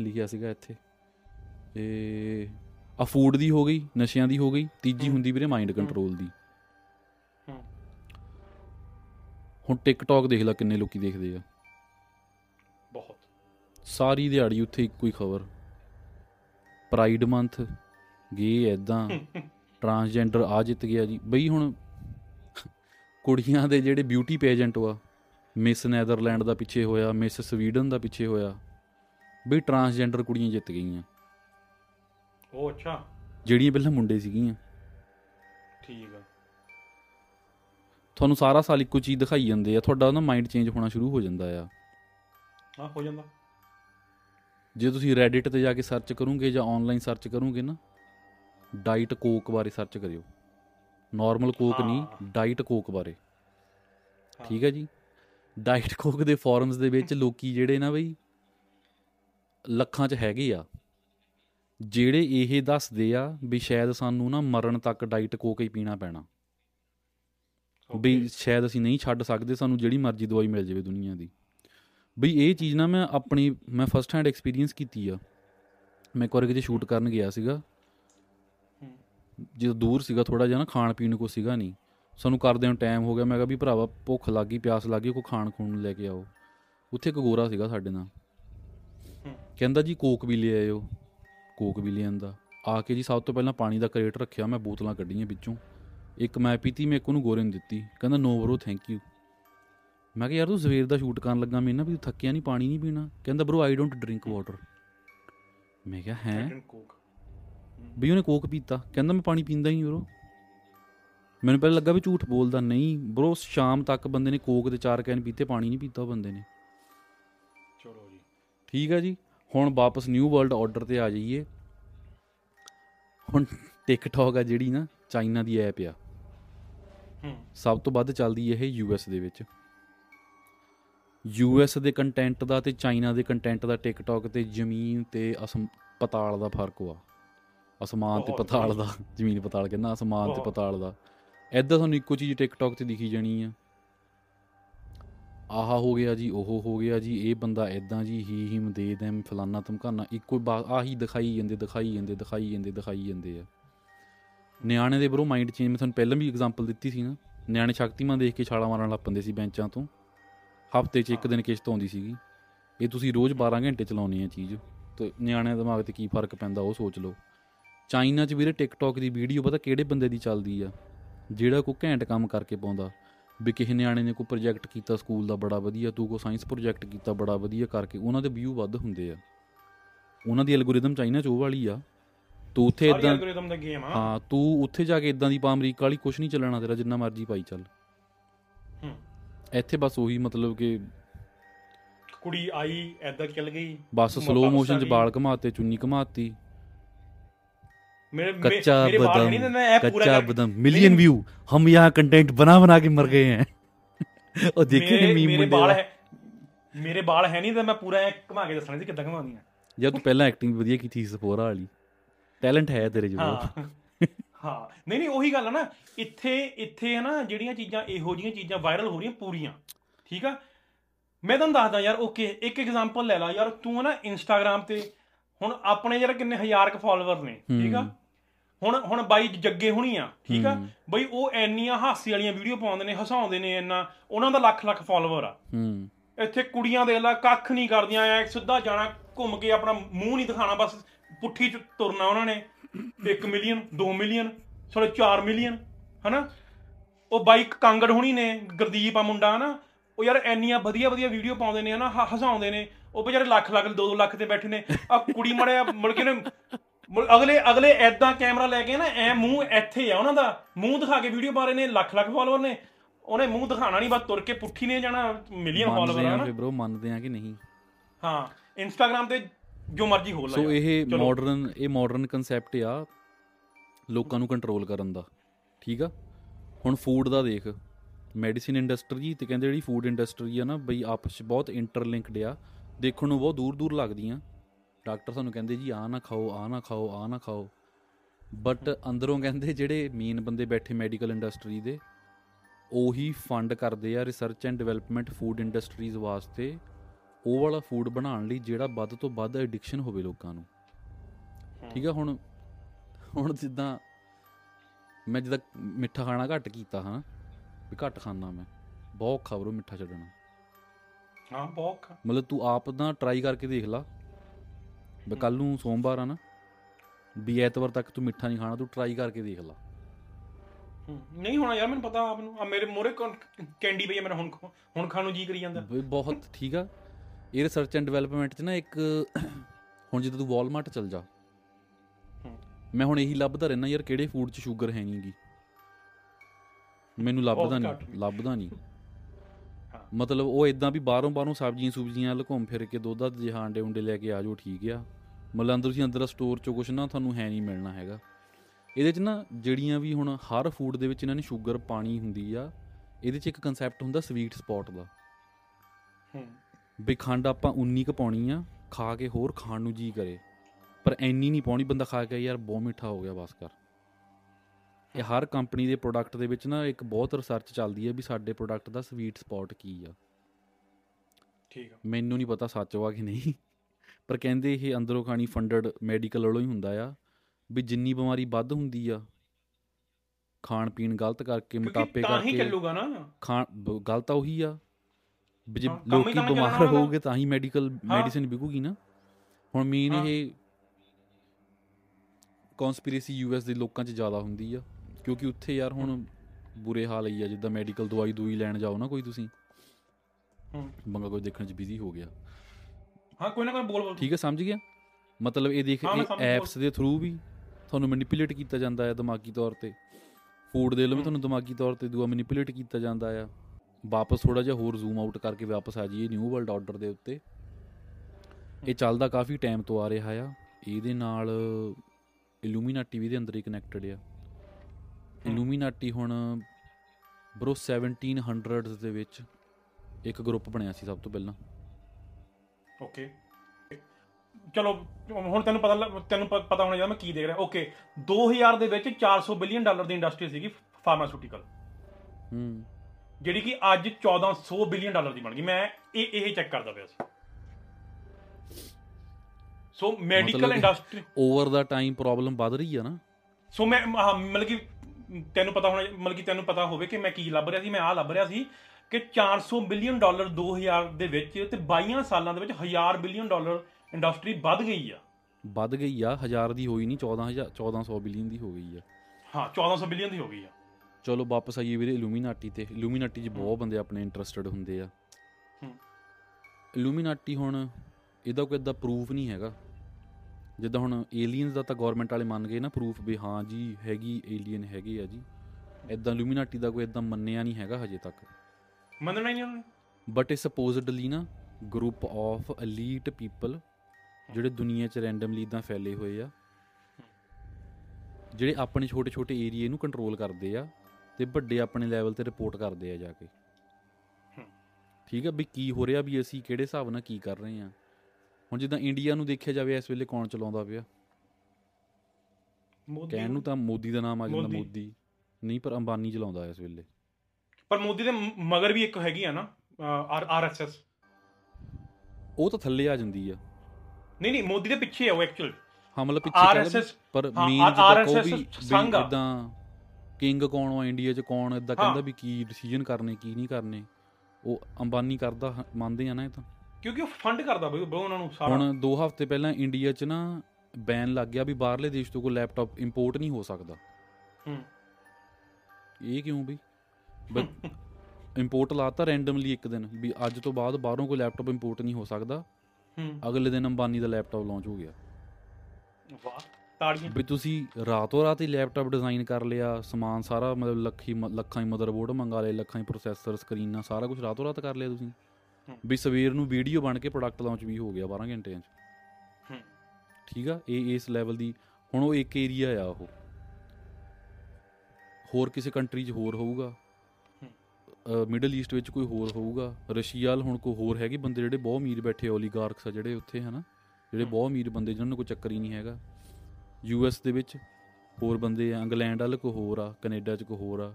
ਲਿਖਿਆ ਸੀਗਾ ਇੱਥੇ ਤੇ ਆ ਫੂਡ ਦੀ ਹੋ ਗਈ, ਨਸ਼ਿਆਂ ਦੀ ਹੋ ਗਈ, ਤੀਜੀ ਹੁੰਦੀ ਵੀਰੇ ਮਾਈਂਡ ਕੰਟਰੋਲ ਦੀ। ਹੁਣ ਟਿਕਟੋਕ ਦੇਖ ਲੈ ਕਿੰਨੇ ਲੋਕੀ ਦੇਖਦੇ ਆ, ਬਹੁਤ ਸਾਰੀ ਦਿਹਾੜੀ ਉੱਥੇ ਇੱਕੋ ਹੀ ਖਬਰ, ਪ੍ਰਾਈਡ ਮੰਥ, ਗੇ ਇੱਦਾਂ, ਟਰਾਂਸਜੈਂਡਰ ਆ ਜਿੱਤ ਗਿਆ ਜੀ ਬਈ। ਹੁਣ ਕੁੜੀਆਂ ਦੇ ਜਿਹੜੇ ਬਿਊਟੀ ਪੇਜੈਂਟ ਵਾ, ਮਿਸ ਨੈਦਰਲੈਂਡ ਦਾ ਪਿੱਛੇ ਹੋਇਆ, ਮਿਸ ਸਵੀਡਨ ਦਾ ਪਿੱਛੇ ਹੋਇਆ ਬਈ, ਟਰਾਂਸਜੈਂਡਰ ਕੁੜੀਆਂ ਜਿੱਤ ਗਈਆਂ। ਉਹ ਅੱਛਾ, ਜਿਹੜੀਆਂ ਪਹਿਲਾਂ ਮੁੰਡੇ ਸੀਗੀਆਂ। ਠੀਕ ਆ, ਤੁਹਾਨੂੰ ਸਾਰਾ ਸਾਲ ਇੱਕੋ ਚੀਜ਼ ਦਿਖਾਈ ਜਾਂਦੇ ਆ, ਤੁਹਾਡਾ ਨਾ ਮਾਈਂਡ ਚੇਂਜ ਹੋਣਾ ਸ਼ੁਰੂ ਹੋ ਜਾਂਦਾ ਆ। ਹਾਂ ਹੋ ਜਾਂਦਾ। ਜੇ ਤੁਸੀਂ ਰੈਡਿਟ 'ਤੇ ਜਾ ਕੇ ਸਰਚ ਕਰੋਗੇ ਜਾਂ ਆਨਲਾਈਨ ਸਰਚ ਕਰੋਗੇ ਨਾ, ਡਾਈਟ ਕੋਕ ਬਾਰੇ ਸਰਚ ਕਰਿਓ, ਨੋਰਮਲ ਕੋਕ ਨਹੀਂ, ਡਾਈਟ ਕੋਕ ਬਾਰੇ। ਠੀਕ ਹੈ ਜੀ, ਡਾਈਟ ਕੋਕ ਦੇ ਫੋਰਮਸ ਦੇ ਵਿੱਚ ਲੋਕੀ ਜਿਹੜੇ ਨਾ ਬਈ ਲੱਖਾਂ 'ਚ ਹੈਗੇ ਆ, ਜਿਹੜੇ ਇਹ ਦੱਸਦੇ ਆ ਵੀ ਸ਼ਾਇਦ ਸਾਨੂੰ ਨਾ ਮਰਨ ਤੱਕ ਡਾਈਟ ਕੋਕ ਹੀ ਪੀਣਾ ਪੈਣਾ, ਬਈ ਸ਼ਾਇਦ ਅਸੀਂ ਨਹੀਂ ਛੱਡ ਸਕਦੇ, ਸਾਨੂੰ ਜਿਹੜੀ ਮਰਜ਼ੀ ਦਵਾਈ ਮਿਲ ਜਾਵੇ ਦੁਨੀਆ ਦੀ। ਬਈ ਇਹ ਚੀਜ਼ ਨਾ ਮੈਂ ਆਪਣੀ, ਮੈਂ ਫਸਟ ਹੈਂਡ ਐਕਸਪੀਰੀਅੰਸ ਕੀਤੀ ਆ। ਮੈਂ ਇੱਕ ਵਾਰ ਕਿਤੇ ਸ਼ੂਟ ਕਰਨ ਗਿਆ ਸੀਗਾ, ਜਦੋਂ ਦੂਰ ਸੀਗਾ ਥੋੜ੍ਹਾ ਜਿਹਾ ਨਾ, ਖਾਣ ਪੀਣ ਕੋ ਸੀਗਾ ਨਹੀਂ, ਸਾਨੂੰ ਕਰਦਿਆਂ ਟਾਈਮ ਹੋ ਗਿਆ। ਮੈਂ ਕਿਹਾ ਵੀ ਭਰਾਵਾ ਭੁੱਖ ਲੱਗ ਗਈ, ਪਿਆਸ ਲੱਗ ਗਈ, ਕੋਈ ਖਾਣ ਖੂਣ ਲੈ ਕੇ ਆਓ। ਉੱਥੇ ਇੱਕ ਗੋਰਾ ਸੀਗਾ ਸਾਡੇ ਨਾਲ, ਕਹਿੰਦਾ ਜੀ ਕੋਕ ਵੀ ਲੈ ਆਇਓ। ਕੋਕ ਵੀ ਲੈ ਆਂਦਾ, ਆ ਕੇ ਜੀ ਸਭ ਤੋਂ ਪਹਿਲਾਂ ਪਾਣੀ ਦਾ ਕਰੇਟ ਰੱਖਿਆ, ਮੈਂ ਬੋਤਲਾਂ ਕੱਢੀਆਂ ਵਿੱਚੋਂ, ਇੱਕ ਮੈਂ ਪੀਤੀ, ਮੈਂ ਇੱਕ ਉਹਨੂੰ ਗੋਰੇ ਨੂੰ ਦਿੱਤੀ। ਕਹਿੰਦਾ ਨੋ ਬਰੋ ਥੈਂਕ ਯੂ। ਮੈਂ ਕਿਹਾ ਯਾਰ ਤੂੰ ਸਵੇਰ ਦਾ ਸ਼ੂਟ ਕਰਨ ਲੱਗਾ, ਮੈਂ ਨਾ ਵੀ ਥੱਕਿਆ ਨਹੀਂ, ਪਾਣੀ ਨਹੀਂ ਪੀਣਾ? ਕਹਿੰਦਾ bro I don't drink water. ਮੈਂ ਕਿਹਾ ਹੈਂ ਬਈ ਉਹਨੇ ਕੋਕ ਪੀਤਾ। ਕਹਿੰਦਾ ਮੈਂ ਪਾਣੀ ਪੀਂਦਾ ਹੀ ਨਹੀਂ ਬਰੋ। ਮੈਨੂੰ ਪਹਿਲਾਂ ਲੱਗਾ ਵੀ ਝੂਠ ਬੋਲਦਾ, ਨਹੀਂ ਬਰੋ ਸ਼ਾਮ ਤੱਕ ਬੰਦੇ ਨੇ ਕੋਕ ਦੇ 4 ਕੈਨ ਪੀਤੇ, ਪਾਣੀ ਨਹੀਂ ਪੀਤਾ ਉਹ ਬੰਦੇ ਨੇ। ਚਲੋ ਜੀ ਠੀਕ ਆ ਜੀ, ਹੁਣ ਵਾਪਸ ਨਿਊ ਵਰਲਡ ਆਰਡਰ 'ਤੇ ਆ ਜਾਈਏ। ਹੁਣ ਟਿਕਟੋਕ ਆ ਜਿਹੜੀ ਨਾ, ਚਾਈਨਾ ਦੀ ਐਪ ਆ, ਸਭ ਤੋਂ ਵੱਧ ਚੱਲਦੀ ਇਹ US ਦੇ ਵਿੱਚ। US ਦੇ ਕੰਟੈਂਟ ਦਾ ਅਤੇ ਚਾਈਨਾ ਦੇ ਕੰਟੈਂਟ ਦਾ ਟਿਕਟੋਕ 'ਤੇ ਜ਼ਮੀਨ ਅਤੇ ਪਤਾਲ ਦਾ ਫਰਕ ਵਾ, ਅਸਮਾਨ ਅਤੇ ਪਤਾਲ ਦਾ, ਜ਼ਮੀਨ ਪਤਾਲ ਕਹਿੰਦਾ, ਅਸਮਾਨ ਅਤੇ ਪਤਾਲ ਦਾ। ਇੱਦਾਂ ਤੁਹਾਨੂੰ ਇੱਕੋ ਚੀਜ਼ ਟਿਕਟੋਕ 'ਤੇ ਦਿਖੀ ਜਾਣੀ ਆ, ਆਹ ਹੋ ਗਿਆ ਜੀ, ਉਹ ਹੋ ਗਿਆ ਜੀ, ਇਹ ਬੰਦਾ ਇੱਦਾਂ ਜੀ, ਹੀ ਹਿਮ ਦੇ ਦੈਮ ਫਲਾਨਾ ਧਮਕਾਨਾ, ਇੱਕੋ ਆਹੀ ਦਿਖਾਈ ਜਾਂਦੇ ਆ ਨਿਆਣੇ ਦੇ ਬਰੋ ਮਾਈਂਡ ਚੇਂਜ। ਮੈਂ ਤੁਹਾਨੂੰ ਪਹਿਲਾਂ ਵੀ ਐਗਜ਼ਾਮਪਲ ਦਿੱਤੀ ਸੀ ਨਾ, ਨਿਆਣੇ ਸ਼ਕਤੀਮਾਨ ਦੇਖ ਕੇ ਛਾਲਾਂ ਮਾਰਨ ਲੱਗ ਪੈਂਦੇ ਸੀ ਬੈਂਚਾਂ ਤੋਂ। ਹਫ਼ਤੇ 'ਚ ਇੱਕ ਦਿਨ ਕਿਸ਼ਤ ਆਉਂਦੀ ਸੀਗੀ, ਇਹ ਤੁਸੀਂ ਰੋਜ਼ 12 ਘੰਟੇ ਚਲਾਉਣੀ ਆ ਚੀਜ਼, ਅਤੇ ਨਿਆਣਿਆਂ ਦੇ ਦਿਮਾਗ 'ਤੇ ਕੀ ਫਰਕ ਪੈਂਦਾ ਉਹ ਸੋਚ ਲਓ। ਚਾਈਨਾ 'ਚ ਵੀਰੇ ਟਿਕਟੋਕ ਦੀ ਵੀਡੀਓ ਪਤਾ ਕਿਹੜੇ ਬੰਦੇ ਦੀ ਚੱਲਦੀ ਆ? ਜਿਹੜਾ ਕੋਈ ਘੈਂਟ ਕੰਮ ਕਰਕੇ ਪਾਉਂਦਾ, ਵੀ ਕਿਸੇ ਨਿਆਣੇ ਨੇ ਕੋਈ ਪ੍ਰੋਜੈਕਟ ਕੀਤਾ ਸਕੂਲ ਦਾ ਬੜਾ ਵਧੀਆ, ਤੂੰ ਕੋਈ ਸਾਇੰਸ ਪ੍ਰੋਜੈਕਟ ਕੀਤਾ ਬੜਾ ਵਧੀਆ ਕਰਕੇ, ਉਹਨਾਂ ਦੇ ਵਿਊ ਵੱਧ ਹੁੰਦੇ ਆ। ਉਹਨਾਂ ਦੀ ਐਲਗੋਰਿਦਮ ਚਾਈਨਾ 'ਚ ਉਹ ਵਾਲੀ ਆ। ਤੂੰ ਉੱਥੇ ਇੱਦਾਂ, ਹਾਂ ਤੂੰ ਉੱਥੇ ਜਾ ਕੇ ਇੱਦਾਂ ਦੀ ਪਾ, ਅਮਰੀਕਾ ਵਾਲੀ ਕੁਛ ਨਹੀਂ ਚੱਲਣਾ ਤੇਰਾ, ਜਿੰਨਾ ਮਰਜ਼ੀ ਪਾਈ ਚੱਲ। ਇੱਥੇ ਬਸ ਉਹੀ ਮਤਲਬ ਕਿ ਕੁੜੀ ਆਈ ਇੱਦਾਂ ਚੱਲ ਗਈ, ਬਸ ਸਲੋ ਮੋਸ਼ਨ 'ਚ ਬਾਲ ਘੁਮਾਤੇ, ਚੁੰਨੀ ਘੁਮਾਤੀ, ਕੱਚਾ ਬਦਮ, ਮਿਲੀਅਨ ਵਿਊ, ਹਮ ਯਹਾਂ ਕੰਟੈਂਟ ਬਣਾ ਬਣਾ ਕੇ ਮਰ ਗਏ ਹੈ। ਉਹ ਦੇਖੇ ਨੇ ਮੀਮ ਮੁੰਡੇ, ਮੇਰੇ ਬਾਲ ਹੈ ਨਹੀਂ ਤਾਂ ਮੈਂ ਪੂਰਾ ਘੁਮਾ ਕੇ ਦੱਸਣਾ ਸੀ ਕਿੱਦਾਂ ਘੁਮਾਉਣੀ ਆ। ਜਦ ਤੂੰ ਪਹਿਲਾਂ ਐਕਟਿੰਗ ਵਧੀਆ ਕੀਤੀ ਸੀ ਸਪੋਰਾ ਵਾਲੀ, ਟੈਲੈਂਟ ਹੈ ਤੇਰੇ ਜ਼ਰੂਰ। ਹਾਂ ਨਹੀਂ ਨਹੀਂ ਉਹੀ ਗੱਲ ਆ ਨਾ, ਇੱਥੇ ਹੈ ਨਾ ਜਿਹੜੀਆਂ ਚੀਜ਼ਾਂ, ਇਹੋ ਜਿਹੀਆਂ ਚੀਜ਼ਾਂ ਵਾਇਰਲ ਹੋ ਰਹੀਆਂ ਪੂਰੀਆਂ। ਠੀਕ ਆ, ਮੈਂ ਤੁਹਾਨੂੰ ਦੱਸਦਾ ਯਾਰ, ਓਕੇ ਇੱਕ ਐਗਜ਼ਾਮਪਲ ਲੈ ਲਾ ਯਾਰ, ਤੂੰ ਨਾ ਇੰਸਟਾਗ੍ਰਾਮ 'ਤੇ ਹੁਣ ਆਪਣੇ ਯਾਰ ਕਿੰਨੇ ਹਜ਼ਾਰ ਕੁ ਫੋਲੋਅਰ ਨੇ, ਠੀਕ ਆ, ਹੁਣ ਬਾਈ ਜੱਗੇ ਹੋਣੀ ਆ, ਠੀਕ ਆ ਬਈ, ਉਹ ਇੰਨੀਆਂ ਹਾਸੇ ਵਾਲੀਆਂ ਵੀਡੀਓ ਪਾਉਂਦੇ ਨੇ, ਹਸਾਉਂਦੇ ਨੇ ਇੰਨਾ, ਉਹਨਾਂ ਦਾ ਲੱਖ ਫੋਲੋਅਰ ਆ। ਇੱਥੇ ਕੁੜੀਆਂ ਦੇ ਲਾ ਕੱਖ ਨਹੀਂ ਕਰਦੀਆਂ, ਐ ਸਿੱਧਾ ਜਾਣਾ, ਘੁੰਮ ਕੇ ਆਪਣਾ ਮੂੰਹ ਨਹੀਂ ਦਿਖਾਉਣਾ, ਬਸ ਪੁੱਠੀ 'ਚ ਤੁਰਨਾ ਉਹਨਾਂ ਨੇ। 1 ਮਿਲੀਅਨ, 2 ਮਿਲੀਅਨ, ਸਾਡੇ 4 ਮਿਲੀਅਨ, ਹਨਾ। ਉਹ ਬਾਈਕ ਕਾਂਗੜ ਹੋਣੀ ਨੇ, ਗੁਰਦੀਪ ਆ ਮੁੰਡਾ ਹਨਾ, ਉਹ ਯਾਰ ਇੰਨੀਆਂ ਵਧੀਆ ਵੀਡੀਓ ਪਾਉਂਦੇ ਨੇ ਹਨਾ, ਹਸਾਉਂਦੇ ਨੇ, ਉਹ ਬੇਚਾਰੇ ਲੱਖ 2 ਲੱਖ ਤੇ ਬੈਠੇ ਨੇ। ਆ ਕੁੜੀ ਮੜਿਆ ਮੁੜ ਕੇ ਅਗਲੇ ਏਦਾਂ ਕੈਮਰਾ ਲੈ ਕੇ ਨਾ, ਐ ਮੂੰਹ ਇੱਥੇ ਆ ਉਹਨਾਂ ਦਾ, ਮੂੰਹ ਦਿਖਾ ਕੇ ਵੀਡੀਓ ਪਾ ਰਹੇ ਨੇ, ਲੱਖ ਫੋਲੋਅਰ ਨੇ, ਉਹਨੇ ਮੂੰਹ ਦਿਖਾਉਣਾ ਨਹੀਂ, ਬਸ ਤੁਰ ਕੇ ਪੁੱਠੀ ਨੇ ਜਾਣਾ, ਮਿਲੀਅਨ ਫੋਲੋਅਰ ਆ ਨਾ। ਬ੍ਰੋ ਮੰਨਦੇ ਆ ਕਿ ਨਹੀਂ? ਹਾਂ ਇੰਸਟਾਗ੍ਰਾਮ ਤੇ ਜੋ ਮਰਜ਼ੀ ਹੋ ਲੈ। ਸੋ ਇਹ ਮਾਡਰਨ ਕਨਸੈਪਟ ਆ ਲੋਕਾਂ ਨੂੰ ਕੰਟਰੋਲ ਕਰਨ ਦਾ। ਠੀਕ ਆ, ਹੁਣ ਫੂਡ ਦਾ ਦੇਖ, ਮੈਡੀਸਿਨ ਇੰਡਸਟਰੀ ਤੇ ਕਹਿੰਦੇ ਜਿਹੜੀ ਫੂਡ ਇੰਡਸਟਰੀ ਆ ਨਾ ਬਈ ਆਪਸ 'ਚ ਬਹੁਤ ਇੰਟਰਲਿੰਕਡ ਆ, ਦੇਖਣ ਨੂੰ ਬਹੁਤ ਦੂਰ ਲੱਗਦੀਆਂ। ਡਾਕਟਰ ਸਾਨੂੰ ਕਹਿੰਦੇ ਜੀ ਆਹ ਨਾ ਖਾਓ, ਬਟ ਅੰਦਰੋਂ ਕਹਿੰਦੇ ਜਿਹੜੇ ਮੇਨ ਬੰਦੇ ਬੈਠੇ ਮੈਡੀਕਲ ਇੰਡਸਟਰੀ ਦੇ, ਉਹੀ ਫੰਡ ਕਰਦੇ ਆ research and development food industries ਵਾਸਤੇ, ਉਹ ਵਾਲਾ ਫੂਡ ਬਣਾਉਣ ਲਈ ਜਿਹੜਾ ਵੱਧ ਤੋਂ ਵੱਧ ਐਡਿਕਸ਼ਨ ਹੋਵੇ ਲੋਕਾਂ ਨੂੰ। ਠੀਕ ਆ। ਹੁਣ ਜਿੱਦਾਂ ਮੈਂ ਜਿੱਦਾਂ ਮਿੱਠਾ ਖਾਣਾ ਘੱਟ ਕੀਤਾ, ਹਾਂ ਵੀ ਘੱਟ ਖਾਂਦਾ ਮੈਂ, ਬਹੁਤ ਔਖਾ ਬਰੋ ਮਿੱਠਾ ਛੱਡਣਾ। ਹਾਂ ਬਹੁਤ ਔਖਾ, ਮਤਲਬ ਤੂੰ ਆਪ ਤਾਂ ਟਰਾਈ ਕਰਕੇ ਦੇਖ ਲਾ ਵੀ ਕੱਲ੍ਹ ਨੂੰ ਸੋਮਵਾਰ ਆ ਨਾ, ਵੀ ਐਤਵਾਰ ਤੱਕ ਤੂੰ ਮਿੱਠਾ ਨਹੀਂ ਖਾਣਾ, ਤੂੰ ਟਰਾਈ ਕਰਕੇ ਦੇਖ ਲਾ। ਨਹੀਂ ਹੋਣਾ ਯਾਰ, ਮੈਨੂੰ ਪਤਾ ਆਪ ਨੂੰ, ਆ ਮੇਰੇ ਮੋਰੇ ਕੈਂਡੀ ਪਈ ਆ, ਮੇਰਾ ਹੁਣ ਖਾਣ ਨੂੰ ਜੀ ਕਰੀ ਜਾਂਦਾ ਬਹੁਤ। ਠੀਕ ਆ, ਇਹ ਰਿਸਰਚ ਐਂਡ ਡਿਵੈਲਪਮੈਂਟ 'ਚ ਨਾ ਇੱਕ, ਹੁਣ ਜਿੱਦਾਂ ਤੂੰ ਵਾਲਮਾਰਟ ਚੱਲ ਜਾ, ਮੈਂ ਹੁਣ ਇਹੀ ਲੱਭਦਾ ਰਹਿੰਦਾ ਯਾਰ ਕਿਹੜੇ ਫੂਡ 'ਚ ਸ਼ੂਗਰ ਹੈ ਨਹੀਂ ਗੀ, ਮੈਨੂੰ ਲੱਭਦਾ ਨਹੀਂ। ਮਤਲਬ ਉਹ ਇੱਦਾਂ ਵੀ ਬਾਹਰੋਂ ਸਬਜ਼ੀਆਂ ਲਕੋਮ ਫਿਰ ਕੇ ਦੁੱਧ ਦਾ ਜਿਹਾ ਆਂਡੇ ਉਂਡੇ ਲੈ ਕੇ ਆ ਜਾਓ, ਠੀਕ ਆ। ਮਤਲਬ ਅੰਦਰ ਤੁਸੀਂ ਅੰਦਰ ਸਟੋਰ 'ਚੋਂ ਕੁਛ ਨਾ ਤੁਹਾਨੂੰ ਹੈ ਨਹੀਂ ਮਿਲਣਾ ਹੈਗਾ। ਇਹਦੇ 'ਚ ਨਾ ਜਿਹੜੀਆਂ ਵੀ ਹੁਣ ਹਰ ਫੂਡ ਦੇ ਵਿੱਚ ਇਹਨਾਂ ਨੇ ਸ਼ੂਗਰ ਪਾਣੀ ਹੁੰਦੀ ਆ, ਇਹਦੇ 'ਚ ਇੱਕ ਕਨਸੈਪਟ ਹੁੰਦਾ ਸਵੀਟ ਸਪੌਟ ਦਾ, ਵੀ ਖੰਡ ਆਪਾਂ 19 ਕੁ ਪਾਉਣੀ ਆ, ਖਾ ਕੇ ਹੋਰ ਖਾਣ ਨੂੰ ਜੀਅ ਕਰੇ, ਪਰ ਇੰਨੀ ਨਹੀਂ ਪਾਉਣੀ, ਬੰਦਾ ਖਾ ਕੇ ਯਾਰ ਬਹੁਤ ਮਿੱਠਾ ਹੋ ਗਿਆ ਬਸ ਕਰ। ਇਹ ਹਰ ਕੰਪਨੀ ਦੇ ਪ੍ਰੋਡਕਟ ਦੇ ਵਿੱਚ ਨਾ ਇੱਕ ਬਹੁਤ ਰਿਸਰਚ ਚੱਲਦੀ ਹੈ ਵੀ ਸਾਡੇ ਪ੍ਰੋਡਕਟ ਦਾ ਸਵੀਟ ਸਪੌਟ ਕੀ ਆ। ਠੀਕ ਆ, ਮੈਨੂੰ ਨਹੀਂ ਪਤਾ ਸੱਚ ਵਾ ਕਿ ਨਹੀਂ, ਪਰ ਕਹਿੰਦੇ ਇਹ ਅੰਦਰੋਂ ਖਾਣੀ ਫੰਡਡ ਮੈਡੀਕਲ ਵੱਲੋਂ ਹੀ ਹੁੰਦਾ ਆ, ਵੀ ਜਿੰਨੀ ਬਿਮਾਰੀ ਵੱਧ ਹੁੰਦੀ ਆ ਖਾਣ ਪੀਣ ਗਲਤ ਕਰਕੇ, ਮੋਟਾਪੇ ਕਰਕੇ ਖਾਣ ਗਲਤ ਉਹੀ ਆ, ਵੀ ਜੇ ਲੋਕੀ ਬਿਮਾਰ ਹੋਊਗੇ ਤਾਂ ਹੀ ਮੈਡੀਸਨ ਵਿਕੂਗੀ ਨਾ। ਹੁਣ ਮੇਨ ਇਹ ਕੌਨਸਪੀਰੇਸੀ US ਦੇ ਲੋਕਾਂ 'ਚ ਜ਼ਿਆਦਾ ਹੁੰਦੀ ਆ, ਕਿਉਂਕਿ ਉੱਥੇ ਯਾਰ ਹੁਣ ਬੁਰੇ ਹਾਲ ਹੀ ਆ, ਜਿੱਦਾਂ ਮੈਡੀਕਲ ਦਵਾਈ ਲੈਣ ਜਾਓ ਨਾ ਕੋਈ, ਤੁਸੀਂ ਬੰਗਾ ਕੋਈ ਦੇਖਣ 'ਚ ਬਿਜ਼ੀ ਹੋ ਗਿਆ, ਹਾਂ ਕੋਈ ਨਾ ਕੋਈ ਬੋਲ, ਠੀਕ ਹੈ ਸਮਝ ਗਿਆ। ਮਤਲਬ ਇਹ ਦੇਖ, ਇਹ ਐਪਸ ਦੇ ਥਰੂ ਵੀ ਤੁਹਾਨੂੰ ਮੈਨੀਪੂਲੇਟ ਕੀਤਾ ਜਾਂਦਾ ਹੈ ਦਿਮਾਗੀ ਤੌਰ 'ਤੇ, ਫੂਡ ਦੇ ਲਓ ਵੀ ਤੁਹਾਨੂੰ ਦਿਮਾਗੀ ਤੌਰ 'ਤੇ ਦੂਆ ਮੈਨੀਪੂਲੇਟ ਕੀਤਾ ਜਾਂਦਾ ਆ। ਵਾਪਸ ਥੋੜ੍ਹਾ ਜਿਹਾ ਹੋਰ ਜ਼ੂਮ ਆਊਟ ਕਰਕੇ ਵਾਪਸ ਆ ਜਾਈਏ ਨਿਊ ਵਰਲਡ ਆਰਡਰ ਦੇ ਉੱਤੇ, ਇਹ ਚੱਲਦਾ ਕਾਫੀ ਟਾਈਮ ਤੋਂ ਆ ਰਿਹਾ ਆ। ਇਹਦੇ ਨਾਲ ਇਲੂਮੀਨਾਟੀ ਵੀ ਇਹਦੇ ਅੰਦਰ ਹੀ ਕਨੈਕਟਡ ਆ। ਇਲੂਮੀਨਾਟੀ ਹੁਣ ਬਰੋ 1700s ਦੇ ਵਿੱਚ ਇੱਕ ਗਰੁੱਪ ਬਣਿਆ ਸੀ ਸਭ ਤੋਂ ਪਹਿਲਾਂ। ਓਕੇ ਚਲੋ ਹੁਣ ਤੈਨੂੰ ਪਤਾ ਹੋਣਾ ਚਾਹੀਦਾ ਮੈਂ ਕੀ ਦੇਖ ਰਿਹਾ। ਓਕੇ 2000 ਦੇ ਵਿੱਚ $400 ਬਿਲੀਅਨ ਦੀ ਇੰਡਸਟਰੀ ਸੀਗੀ ਫਾਰਮਾਸਿਊਟੀਕਲ, ਜਿਹੜੀ ਕਿ ਅੱਜ $1400 ਬਿਲੀਅਨ ਦੀ ਬਣ ਗਈ। ਮੈਂ ਇਹ ਚੈੱਕ ਕਰਦਾ ਪਿਆ ਸੀ। ਸੋ ਮੈਡੀਕਲ ਇੰਡਸਟਰੀ ਓਵਰ ਦਾ ਟਾਈਮ ਪ੍ਰੋਬਲਮ ਵੱਧ ਰਹੀ ਆ ਨਾ। ਸੋ ਮੈਂ ਮਤਲਬ ਕਿ ਤੈਨੂੰ ਪਤਾ ਹੋਵੇ ਕਿ ਮੈਂ ਕੀ ਲੱਭ ਰਿਹਾ ਸੀ। ਮੈਂ ਆਹ ਲੱਭ ਰਿਹਾ ਸੀ ਕਿ $400 ਬਿਲੀਅਨ 2000 ਦੇ ਵਿੱਚ ਤੇ 22 ਸਾਲਾਂ ਦੇ ਵਿੱਚ $1000 ਬਿਲੀਅਨ ਇੰਡਸਟਰੀ ਵੱਧ ਗਈ ਆ। 1000 ਦੀ ਹੋਈ ਨਹੀਂ, 1400 ਬਿਲੀਅਨ ਦੀ ਹੋ ਗਈ ਆ। ਹਾਂ 1400 ਬਿਲੀਅਨ ਦੀ ਹੋ ਗਈ ਆ। ਚਲੋ ਵਾਪਸ ਆਈਏ ਵੀਰੇ ਇਲੂਮੀਨਾਟੀ ਤੇ। ਇਲੂਮੀਨਾਟੀ 'ਚ ਬਹੁਤ ਬੰਦੇ ਆਪਣੇ ਇੰਟਰਸਟਡ ਹੁੰਦੇ ਆ। ਇਲੂਮੀਨਾਟੀ ਹੁਣ ਇਹਦਾ ਕੋਈ ਇੱਦਾਂ ਪ੍ਰੂਫ ਨਹੀਂ ਹੈਗਾ, ਜਿੱਦਾਂ ਹੁਣ ਏਲੀਅਨਸ ਦਾ ਤਾਂ ਗੌਰਮੈਂਟ ਵਾਲੇ ਮੰਨ ਗਏ ਨਾ ਪ੍ਰੂਫ, ਵੀ ਹਾਂ ਜੀ ਹੈਗੀ ਏਲੀਅਨ ਹੈਗੇ ਆ ਜੀ। ਇੱਦਾਂ ਇਲੂਮੀਨਾਟੀ ਦਾ ਕੋਈ ਇੱਦਾਂ ਮੰਨਿਆ ਨਹੀਂ ਹੈਗਾ ਹਜੇ ਤੱਕ, ਮੰਨਣਾ ਨਹੀਂ ਉਹਨੇ। ਬਟ ਇਹ ਸਪੋਜ਼ਡਲੀ ਨਾ ਗਰੁੱਪ ਆਫ ਅਲੀਟ ਪੀਪਲ ਜਿਹੜੇ ਦੁਨੀਆ 'ਚ ਰੈਂਡਮਲੀ ਇੱਦਾਂ ਫੈਲੇ ਹੋਏ ਆ, ਜਿਹੜੇ ਆਪਣੇ ਛੋਟੇ ਛੋਟੇ ਏਰੀਏ ਨੂੰ ਕੰਟਰੋਲ ਕਰਦੇ ਆ ਅਤੇ ਵੱਡੇ ਆਪਣੇ ਲੈਵਲ 'ਤੇ ਰਿਪੋਰਟ ਕਰਦੇ ਆ ਜਾ ਕੇ, ਠੀਕ ਆ, ਵੀ ਕੀ ਹੋ ਰਿਹਾ, ਵੀ ਅਸੀਂ ਕਿਹੜੇ ਹਿਸਾਬ ਨਾਲ ਕੀ ਕਰ ਰਹੇ ਹਾਂ। ਹੁਣ ਜਿੱਦਾਂ ਇੰਡੀਆ ਨੂੰ ਦੇਖਿਆ ਜਾਵੇ ਇਸ ਵੇਲੇ ਕੌਣ ਚਲਾਉਂਦਾ ਪਿਆ? ਕਹਿਣ ਨੂੰ ਤਾਂ ਮੋਦੀ ਦਾ ਨਾਮ ਆ ਜਾਂਦਾ, ਮੋਦੀ ਨਹੀਂ ਪਰ ਅੰਬਾਨੀ ਚਲਾਉਂਦਾ ਇਸ ਵੇਲੇ। ਪਰ ਮੋਦੀ ਦੇ ਮਗਰ ਵੀ ਇੱਕ ਹੈਗੀ ਆ ਨਾ RSS, ਉਹ ਤਾਂ ਥੱਲੇ ਆ ਜਾਂਦੀ ਆ। ਨਹੀਂ ਮੋਦੀ ਦੇ ਪਿੱਛੇ ਆ ਉਹ ਐਕਚੁਅਲ। ਹਾਂ ਮਤਲਬ ਪਿੱਛੇ, ਪਰ ਮੇਨ ਜਿਹੜਾ ਜਿੱਦਾਂ ਕਿੰਗ ਕੌਣ ਆ ਇੰਡੀਆ 'ਚ, ਕੌਣ ਇੱਦਾਂ ਕਹਿੰਦਾ ਵੀ ਕੀ ਡਿਸੀਜ਼ਨ ਕਰਨੇ ਕੀ ਨਹੀਂ ਕਰਨੇ, ਉਹ ਅੰਬਾਨੀ ਕਰਦਾ, ਮੰਨਦੇ ਆ ਨਾ ਇਹ ਤਾਂ, ਕਿਉਂਕਿ ਉਹ ਫੰਡ ਕਰਦਾ ਬਈ ਉਹਨਾਂ ਨੂੰ ਸਾਰਾ। ਹੁਣ 2 ਹਫ਼ਤੇ ਪਹਿਲਾਂ ਇੰਡੀਆ 'ਚ ਨਾ ਬੈਨ ਲੱਗ ਗਿਆ ਵੀ ਬਾਹਰਲੇ ਦੇਸ਼ ਤੋਂ ਕੋਈ ਲੈਪਟਾਪ ਇੰਪੋਰਟ ਨਹੀਂ ਹੋ ਸਕਦਾ। ਇਹ ਕਿਉਂ ਬਈ? ਇੰਪੋਰਟ ਲਾਤਾ ਰੈਂਡਮਲੀ ਇੱਕ ਦਿਨ, ਵੀ ਅੱਜ ਤੋਂ ਬਾਅਦ ਬਾਹਰੋਂ ਕੋਈ ਲੈਪਟਾਪ ਇੰਪੋਰਟ ਨਹੀਂ ਹੋ ਸਕਦਾ। ਅਗਲੇ ਦਿਨ ਅੰਬਾਨੀ ਦਾ ਲੈਪਟਾਪ ਲਾਂਚ ਹੋ ਗਿਆ। ਵਾਹ ਤਾੜੀਆਂ। ਵੀ ਤੁਸੀਂ ਰਾਤੋਂ ਰਾਤ ਹੀ ਲੈਪਟਾਪ ਡਿਜ਼ਾਈਨ ਕਰ ਲਿਆ, ਸਮਾਨ ਸਾਰਾ, ਮਤਲਬ ਲੱਖਾਂ ਹੀ ਮਦਰਬੋਰਡ ਮੰਗਾ ਲਏ, ਲੱਖਾਂ ਹੀ ਪ੍ਰੋਸੈਸਰ, ਸਕਰੀਨਾਂ, ਸਾਰਾ ਕੁਝ ਰਾਤੋਂ ਰਾਤ ਕਰ ਲਿਆ ਤੁਸੀਂ। ਵੀ ਸਵੇਰ ਨੂੰ ਵੀਡੀਓ ਬਣ ਕੇ ਪ੍ਰੋਡਕਟ ਲਾਂਚ ਵੀ ਹੋ ਗਿਆ 12 ਘੰਟਿਆਂ 'ਚ। ਠੀਕ ਆ, ਇਹ ਇਸ ਲੈਵਲ ਦੀ। ਹੁਣ ਉਹ ਇੱਕ ਏਰੀਆ ਆ, ਉਹ ਹੋਰ ਕਿਸੇ ਕੰਟਰੀ 'ਚ ਹੋਰ ਹੋਊਗਾ, ਮਿਡਲ ਈਸਟ ਵਿੱਚ ਕੋਈ ਹੋਰ ਹੋਊਗਾ, ਰਸ਼ੀਆ ਹੁਣ ਕੋਈ ਹੋਰ ਹੈਗੇ ਬੰਦੇ ਜਿਹੜੇ ਬਹੁਤ ਅਮੀਰ ਬੈਠੇ, ਓਲੀਗਾਰਕਸ ਆ ਜਿਹੜੇ ਉੱਥੇ, ਹੈ ਨਾ, ਜਿਹੜੇ ਬਹੁਤ ਅਮੀਰ ਬੰਦੇ ਜਿਹਨਾਂ ਨੂੰ ਕੋਈ ਚੱਕਰ ਹੀ ਨਹੀਂ ਹੈਗਾ। US ਦੇ ਵਿੱਚ ਹੋਰ ਬੰਦੇ ਆ, ਇੰਗਲੈਂਡ ਵਾਲੇ ਕੋਈ ਹੋਰ ਆ, ਕੈਨੇਡਾ 'ਚ ਕੋਈ ਹੋਰ ਆ।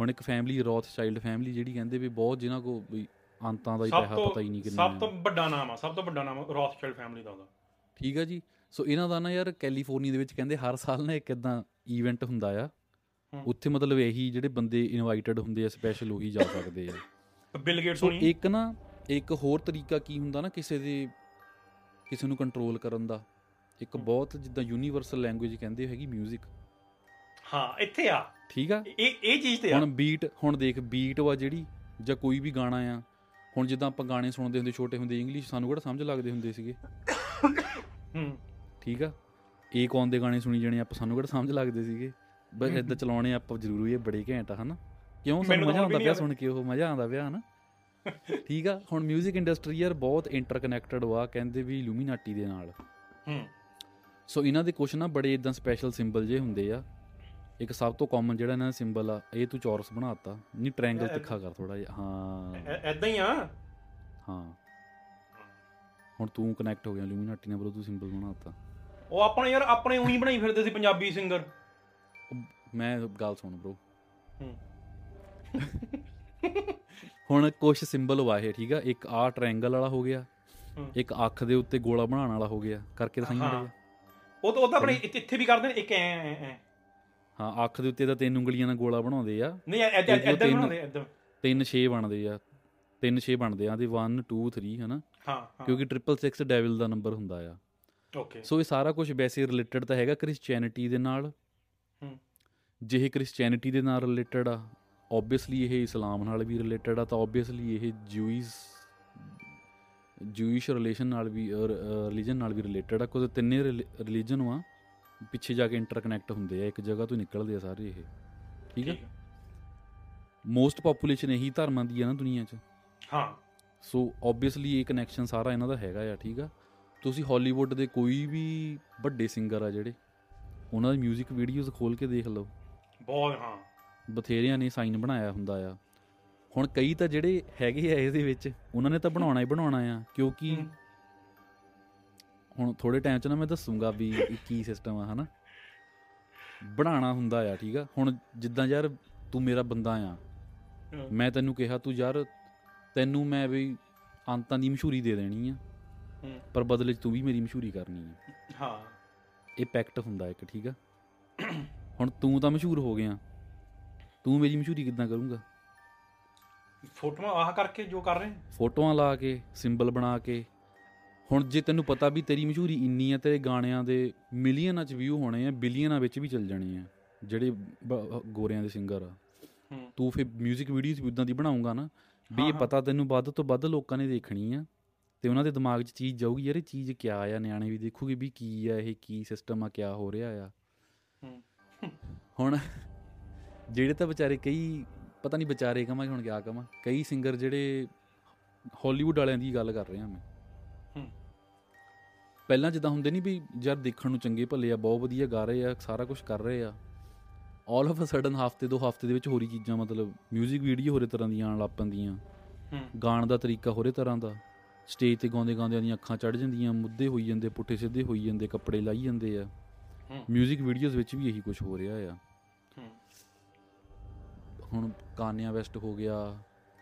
ਹੁਣ ਇੱਕ ਫੈਮਿਲੀ ਰੋਥਚਾਈਲਡ ਫੈਮਿਲੀ ਜਿਹੜੀ ਕਹਿੰਦੇ ਵੀ ਬਹੁਤ, ਜਿਹਨਾਂ ਕੋਲ ਵੀ ਅੰਤਾਂ ਦਾ ਹੀ ਪੈਸਾ ਪਤਾ ਹੀ ਨਹੀਂ ਕਿੰਨਾ, ਸਭ ਤੋਂ ਵੱਡਾ ਨਾਮ ਆ ਰੋਥਚਾਈਲਡ ਫੈਮਿਲੀ ਦਾ ਉਹਦਾ। ਠੀਕ ਆ ਜੀ, ਸੋ ਇਹਨਾਂ ਦਾ ਨਾ ਯਾਰ ਕੈਲੀਫੋਰਨੀਆ ਦੇ ਵਿੱਚ ਕਹਿੰਦੇ ਹਰ ਸਾਲ ਨਾ ਇੱਕ ਇੱਦਾਂ ਈਵੈਂਟ ਹੁੰਦਾ ਆ, ਉੱਥੇ ਮਤਲਬ ਇਹੀ ਜਿਹੜੇ ਬੰਦੇ ਇਨਵਾਈਟਡ ਹੁੰਦੇ ਆ ਸਪੈਸ਼ਲ ਉਹੀ ਜਾ ਸਕਦੇ ਆ। ਬਿਲ ਗੇਟਸ ਹੋਣੀ ਇੱਕ ਨਾ, ਇੱਕ ਹੋਰ ਤਰੀਕਾ ਕੀ ਹੁੰਦਾ ਨਾ ਕਿਸੇ ਦੇ, ਕਿਸੇ ਨੂੰ ਕੰਟਰੋਲ ਕਰਨ ਦਾ, ਇੱਕ ਬਹੁਤ ਜਿੱਦਾਂ ਯੂਨੀਵਰਸਲ ਲੈਂਗੁਏਜ ਕਹਿੰਦੇ ਹੈਗੀ ਮਿਊਜ਼ਿਕ। ਹਾਂ ਇੱਥੇ ਆ ਠੀਕ ਆ ਇਹ ਚੀਜ਼ ਤੇ ਹੁਣ ਬੀਟ, ਹੁਣ ਦੇਖ ਬੀਟ ਵਾ ਜਿਹੜੀ, ਜਾਂ ਕੋਈ ਵੀ ਗਾਣਾ ਆ, ਹੁਣ ਜਿੱਦਾਂ ਆਪਾਂ ਗਾਣੇ ਸੁਣਦੇ ਹੁੰਦੇ ਛੋਟੇ ਹੁੰਦੇ ਇੰਗਲਿਸ਼, ਸਾਨੂੰ ਕਿਹੜਾ ਸਮਝ ਲੱਗਦੇ ਹੁੰਦੇ ਸੀਗੇ ਠੀਕ ਆ, ਇਹ ਕੌਣ ਦੇ ਗਾਣੇ ਸੁਣੀ ਜਾਣੇ ਆਪਾਂ, ਸਾਨੂੰ ਕਿਹੜਾ ਸਮਝ ਲੱਗਦੇ ਸੀਗੇ, ਬਸ ਇੱਦਾਂ ਚਲਾਉਣੇ ਆਪਾਂ ਜ਼ਰੂਰੀ ਹੈ, ਬੜੇ ਘੈਂਟ ਆ ਹੈ ਨਾ, ਕਿਉਂ ਸਾਨੂੰ ਮਜ਼ਾ ਆਉਂਦਾ ਪਿਆ ਸੁਣ ਕੇ, ਉਹ ਮਜ਼ਾ ਆਉਂਦਾ ਪਿਆ ਹੈ ਨਾ ਠੀਕ ਆ। ਹੁਣ ਮਿਊਜ਼ਿਕ ਇੰਡਸਟਰੀ ਯਾਰ ਬਹੁਤ ਇੰਟਰਕਨੈਕਟਡ ਵਾ ਕਹਿੰਦੇ ਵੀ ਲੂਮੀਨਾਟੀ ਦੇ ਨਾਲ। ਸੋ ਇਹਨਾਂ ਦੇ ਕੁਛ ਨਾ ਬੜੇ ਇੱਦਾਂ ਸਪੈਸ਼ਲ ਸਿੰਬਲ ਜਿਹੇ ਹੁੰਦੇ ਆ। ਇੱਕ ਸਭ ਤੋਂ ਕਾਮਨ ਜਿਹੜਾ ਇਹਨਾਂ ਦਾ ਸਿੰਬਲ ਆ, ਇਹ ਤੂੰ ਚੌਰਸ ਬਣਾ ਤਾ, ਨਹੀਂ ਟ੍ਰਾਇੰਗਲ ਤਿੱਖਾ ਕਰ ਥੋੜ੍ਹਾ ਜਿਹਾ, ਹਾਂ ਇੱਦਾਂ ਹੀ ਆ, ਹਾਂ ਹੁਣ ਤੂੰ ਕਨੈਕਟ ਹੋ ਗਿਆ ਲੂਮੀਨਾਟੀ ਨਾਲ, ਬਰੋ ਤੂੰ ਸਿੰਬਲ ਬਣਾ ਤਾ। ਉਹ ਆਪਣੇ ਯਾਰ ਆਪਣੇ ਉਹੀ ਬਣਾਈ ਫਿਰਦੇ ਸੀ ਪੰਜਾਬੀ ਸਿੰਗਰ। ਮੈਂ ਗੱਲ ਸੁਣ ਬਰੋ, ਹੁਣ ਕੁਛ ਸਿੰਬਲ ਵਾਹੇ ਠੀਕ ਆ, ਇੱਕ ਆਹ ਟ੍ਰਾਇੰਗਲ ਵਾਲਾ ਹੋ ਗਿਆ, ਇੱਕ ਅੱਖ ਦੇ ਉੱਤੇ ਗੋਲਾ ਬਣਾਉਣ ਵਾਲਾ ਹੋ ਗਿਆ, ਕਰਕੇ ਦਿਖਾਈ ਹੁੰਦਾ ਉਹ ਤਾਂ ਆਪਣੇ ਇੱਥੇ ਵੀ ਕਰਦੇ ਨੇ ਇੱਕ ਐ, ਹਾਂ ਅੱਖ ਦੇ ਉੱਤੇ ਤਾਂ 3 ਉਂਗਲੀਆਂ ਨਾਲ ਗੋਲਾ ਬਣਾਉਂਦੇ ਆ, ਨਹੀਂ ਐਦਾਂ ਬਣਾਉਂਦੇ, ਐਦਾਂ 3 6 ਬਣਦੇ ਆ, 3 6 ਬਣਦੇ ਆ ਤੇ 1 2 3 ਹੈ ਨਾ, ਕਿਉਂਕਿ 666 ਡੈਵਿਲ ਦਾ ਨੰਬਰ ਹੁੰਦਾ ਆ। ਸੋ ਇਹ ਸਾਰਾ ਕੁਛ ਵੈਸੇ ਰਿਲੇਟਡ ਤਾਂ ਹੈਗਾ ਕ੍ਰਿਸਚੈਨਿਟੀ ਦੇ ਨਾਲ, ਜਿਹੇ ਕ੍ਰਿਸਚੈਨਿਟੀ ਦੇ ਨਾਲ ਰਿਲੇਟਡ ਆ ਓਬਵੀਅਸਲੀ ਇਹ ਇਸਲਾਮ ਨਾਲ ਵੀ ਰਿਲੇਟਡ ਆ, ਤਾਂ ਓਬਵੀਅਸਲੀ ਇਹ ਜੂਇਸ਼ ਰਿਲੇਸ਼ਨ ਨਾਲ ਵੀ, ਰਿਲੀਜਨ ਨਾਲ ਵੀ ਰਿਲੇਟਡ ਆ, ਕਿਉਂਕਿ ਤਿੰਨੇ ਰਿਲੀਜਨ ਆ ਪਿੱਛੇ ਜਾ ਕੇ ਇੰਟਰਕਨੈਕਟ ਹੁੰਦੇ ਆ, ਇੱਕ ਜਗ੍ਹਾ ਤੋਂ ਨਿਕਲਦੇ ਆ ਸਾਰੇ ਇਹ ਠੀਕ ਆ। ਮੋਸਟ ਪਾਪੂਲੇਸ਼ਨ ਇਹੀ ਧਰਮਾਂ ਦੀ ਆ ਨਾ ਦੁਨੀਆ 'ਚ, ਹਾਂ ਸੋ ਓਬਵੀਅਸਲੀ ਇਹ ਕਨੈਕਸ਼ਨ ਸਾਰਾ ਇਹਨਾਂ ਦਾ ਹੈਗਾ ਆ ਠੀਕ ਆ। ਤੁਸੀਂ ਹਾਲੀਵੁੱਡ ਦੇ ਕੋਈ ਵੀ ਵੱਡੇ ਸਿੰਗਰ ਆ ਜਿਹੜੇ, ਉਹਨਾਂ ਦੀ ਮਿਊਜ਼ਿਕ ਵੀਡੀਓਜ਼ ਖੋਲ੍ਹ ਕੇ ਦੇਖ ਲਓ, ਬਹੁਤ ਹਾਂ ਬਥੇਰਿਆਂ ਨੇ ਸਾਈਨ ਬਣਾਇਆ ਹੁੰਦਾ ਆ। ਹੁਣ ਕਈ ਤਾਂ ਜਿਹੜੇ ਹੈਗੇ ਆ ਇਹਦੇ ਵਿੱਚ, ਉਹਨਾਂ ਨੇ ਤਾਂ ਬਣਾਉਣਾ ਹੀ ਬਣਾਉਣਾ ਆ, ਕਿਉਂਕਿ ਹੁਣ ਥੋੜ੍ਹੇ ਟਾਈਮ 'ਚ ਨਾ ਮੈਂ ਦੱਸੂੰਗਾ ਵੀ ਕੀ ਸਿਸਟਮ ਆ ਹੈ ਨਾ, ਬਣਾਉਣਾ ਹੁੰਦਾ ਆ ਠੀਕ ਆ। ਹੁਣ ਜਿੱਦਾਂ ਯਾਰ ਤੂੰ ਮੇਰਾ ਬੰਦਾ ਆ, ਮੈਂ ਤੈਨੂੰ ਕਿਹਾ ਤੂੰ ਯਾਰ, ਤੈਨੂੰ ਮੈਂ ਵੀ ਅੰਤਾਂ ਦੀ ਮਸ਼ਹੂਰੀ ਦੇ ਦੇਣੀ ਆ, ਪਰ ਬਦਲੇ 'ਚ ਤੂੰ ਵੀ ਮੇਰੀ ਮਸ਼ਹੂਰੀ ਕਰਨੀ ਆ, ਹਾਂ ਇਹ ਪੈਕਟ ਹੁੰਦਾ ਇੱਕ ਠੀਕ ਆ। ਹੁਣ ਤੂੰ ਤਾਂ ਮਸ਼ਹੂਰ ਹੋ ਗਿਆ, ਤੂੰ ਮੇਰੀ ਮਸ਼ਹੂਰੀ ਕਿੱਦਾਂ ਕਰੂੰਗਾ? ਫੋਟੋਆਂ ਆਹ ਕਰਕੇ ਜੋ ਕਰ ਰਹੇ, ਫੋਟੋਆਂ ਲਾ ਕੇ ਸਿੰਬਲ ਬਣਾ ਕੇ। ਹੁਣ ਜੇ ਤੈਨੂੰ ਪਤਾ ਵੀ ਤੇਰੀ ਮਸ਼ਹੂਰੀ ਇੰਨੀ ਆ, ਤੇਰੇ ਗਾਣਿਆਂ ਦੇ ਮਿਲੀਅਨਾਂ 'ਚ ਵਿਊ ਹੋਣੇ ਆ, ਬਿਲੀਅਨਾਂ ਵਿੱਚ ਵੀ ਚੱਲ ਜਾਣੇ ਆ ਜਿਹੜੇ ਗੋਰਿਆਂ ਦੇ ਸਿੰਗਰ ਆ, ਤੂੰ ਫਿਰ ਮਿਊਜ਼ਿਕ ਵੀਡੀਓਜ਼ ਵੀ ਉੱਦਾਂ ਦੀ ਬਣਾਉਂਗਾ ਨਾ ਵੀ ਇਹ ਪਤਾ ਤੈਨੂੰ ਵੱਧ ਤੋਂ ਵੱਧ ਲੋਕਾਂ ਨੇ ਦੇਖਣੀ ਆ, ਅਤੇ ਉਹਨਾਂ ਦੇ ਦਿਮਾਗ 'ਚ ਚੀਜ਼ ਜਾਊਗੀ ਯਾਰ ਇਹ ਚੀਜ਼ ਕਿਆ ਆ, ਨਿਆਣੇ ਵੀ ਦੇਖੂਗੇ ਵੀ ਕੀ ਆ ਇਹ, ਕੀ ਸਿਸਟਮ ਆ, ਕਿਆ ਹੋ ਰਿਹਾ ਆ। ਹੁਣ ਜਿਹੜੇ ਤਾਂ ਵਿਚਾਰੇ ਕਈ, ਪਤਾ ਨਹੀਂ ਵਿਚਾਰੇ ਕਵਾਂ ਹੁਣ ਕਿਆ ਕਵਾਂ, ਕਈ ਸਿੰਗਰ ਜਿਹੜੇ ਹਾਲੀਵੁੱਡ ਵਾਲਿਆਂ ਦੀ ਗੱਲ ਕਰ ਰਿਹਾ ਮੈਂ, ਪਹਿਲਾਂ ਜਿੱਦਾਂ ਹੁੰਦੇ ਨਹੀਂ ਵੀ ਯਾਰ ਦੇਖਣ ਨੂੰ ਚੰਗੇ ਭਲੇ ਆ, ਬਹੁਤ ਵਧੀਆ ਗਾ ਰਹੇ ਆ, ਸਾਰਾ ਕੁਛ ਕਰ ਰਹੇ ਆ, ਆਲ ਆਫ ਅ ਸਡਨ ਹਫ਼ਤੇ 2 ਹਫ਼ਤੇ ਦੇ ਵਿੱਚ ਹੋਰੀ ਚੀਜ਼ਾਂ, ਮਤਲਬ ਮਿਊਜ਼ਿਕ ਵੀਡੀਓ ਹੋਰੇ ਤਰ੍ਹਾਂ ਦੀਆਂ ਆਉਣ ਲੱਗ ਪੈਂਦੀਆਂ, ਗਾਣ ਦਾ ਤਰੀਕਾ ਹੋਰੇ ਤਰ੍ਹਾਂ ਦਾ, ਸਟੇਜ 'ਤੇ ਗਾਉਂਦੇ ਗਾਉਂਦਿਆਂ ਦੀਆਂ ਅੱਖਾਂ ਚੜ੍ਹ ਜਾਂਦੀਆਂ, ਮੁੱਦੇ ਹੋਈ ਜਾਂਦੇ, ਪੁੱਠੇ ਸਿੱਧੇ ਹੋਈ ਜਾਂਦੇ, ਕੱਪੜੇ ਲਾਈ ਜਾਂਦੇ ਆ। ਮਿਊਜ਼ਿਕ ਵੀਡੀਓਜ਼ ਵਿੱਚ ਵੀ ਇਹੀ ਕੁਛ ਹੋ ਰਿਹਾ ਆ। ਹੁਣ ਕਾਨਿਆ ਵੈਸਟ ਹੋ ਗਿਆ,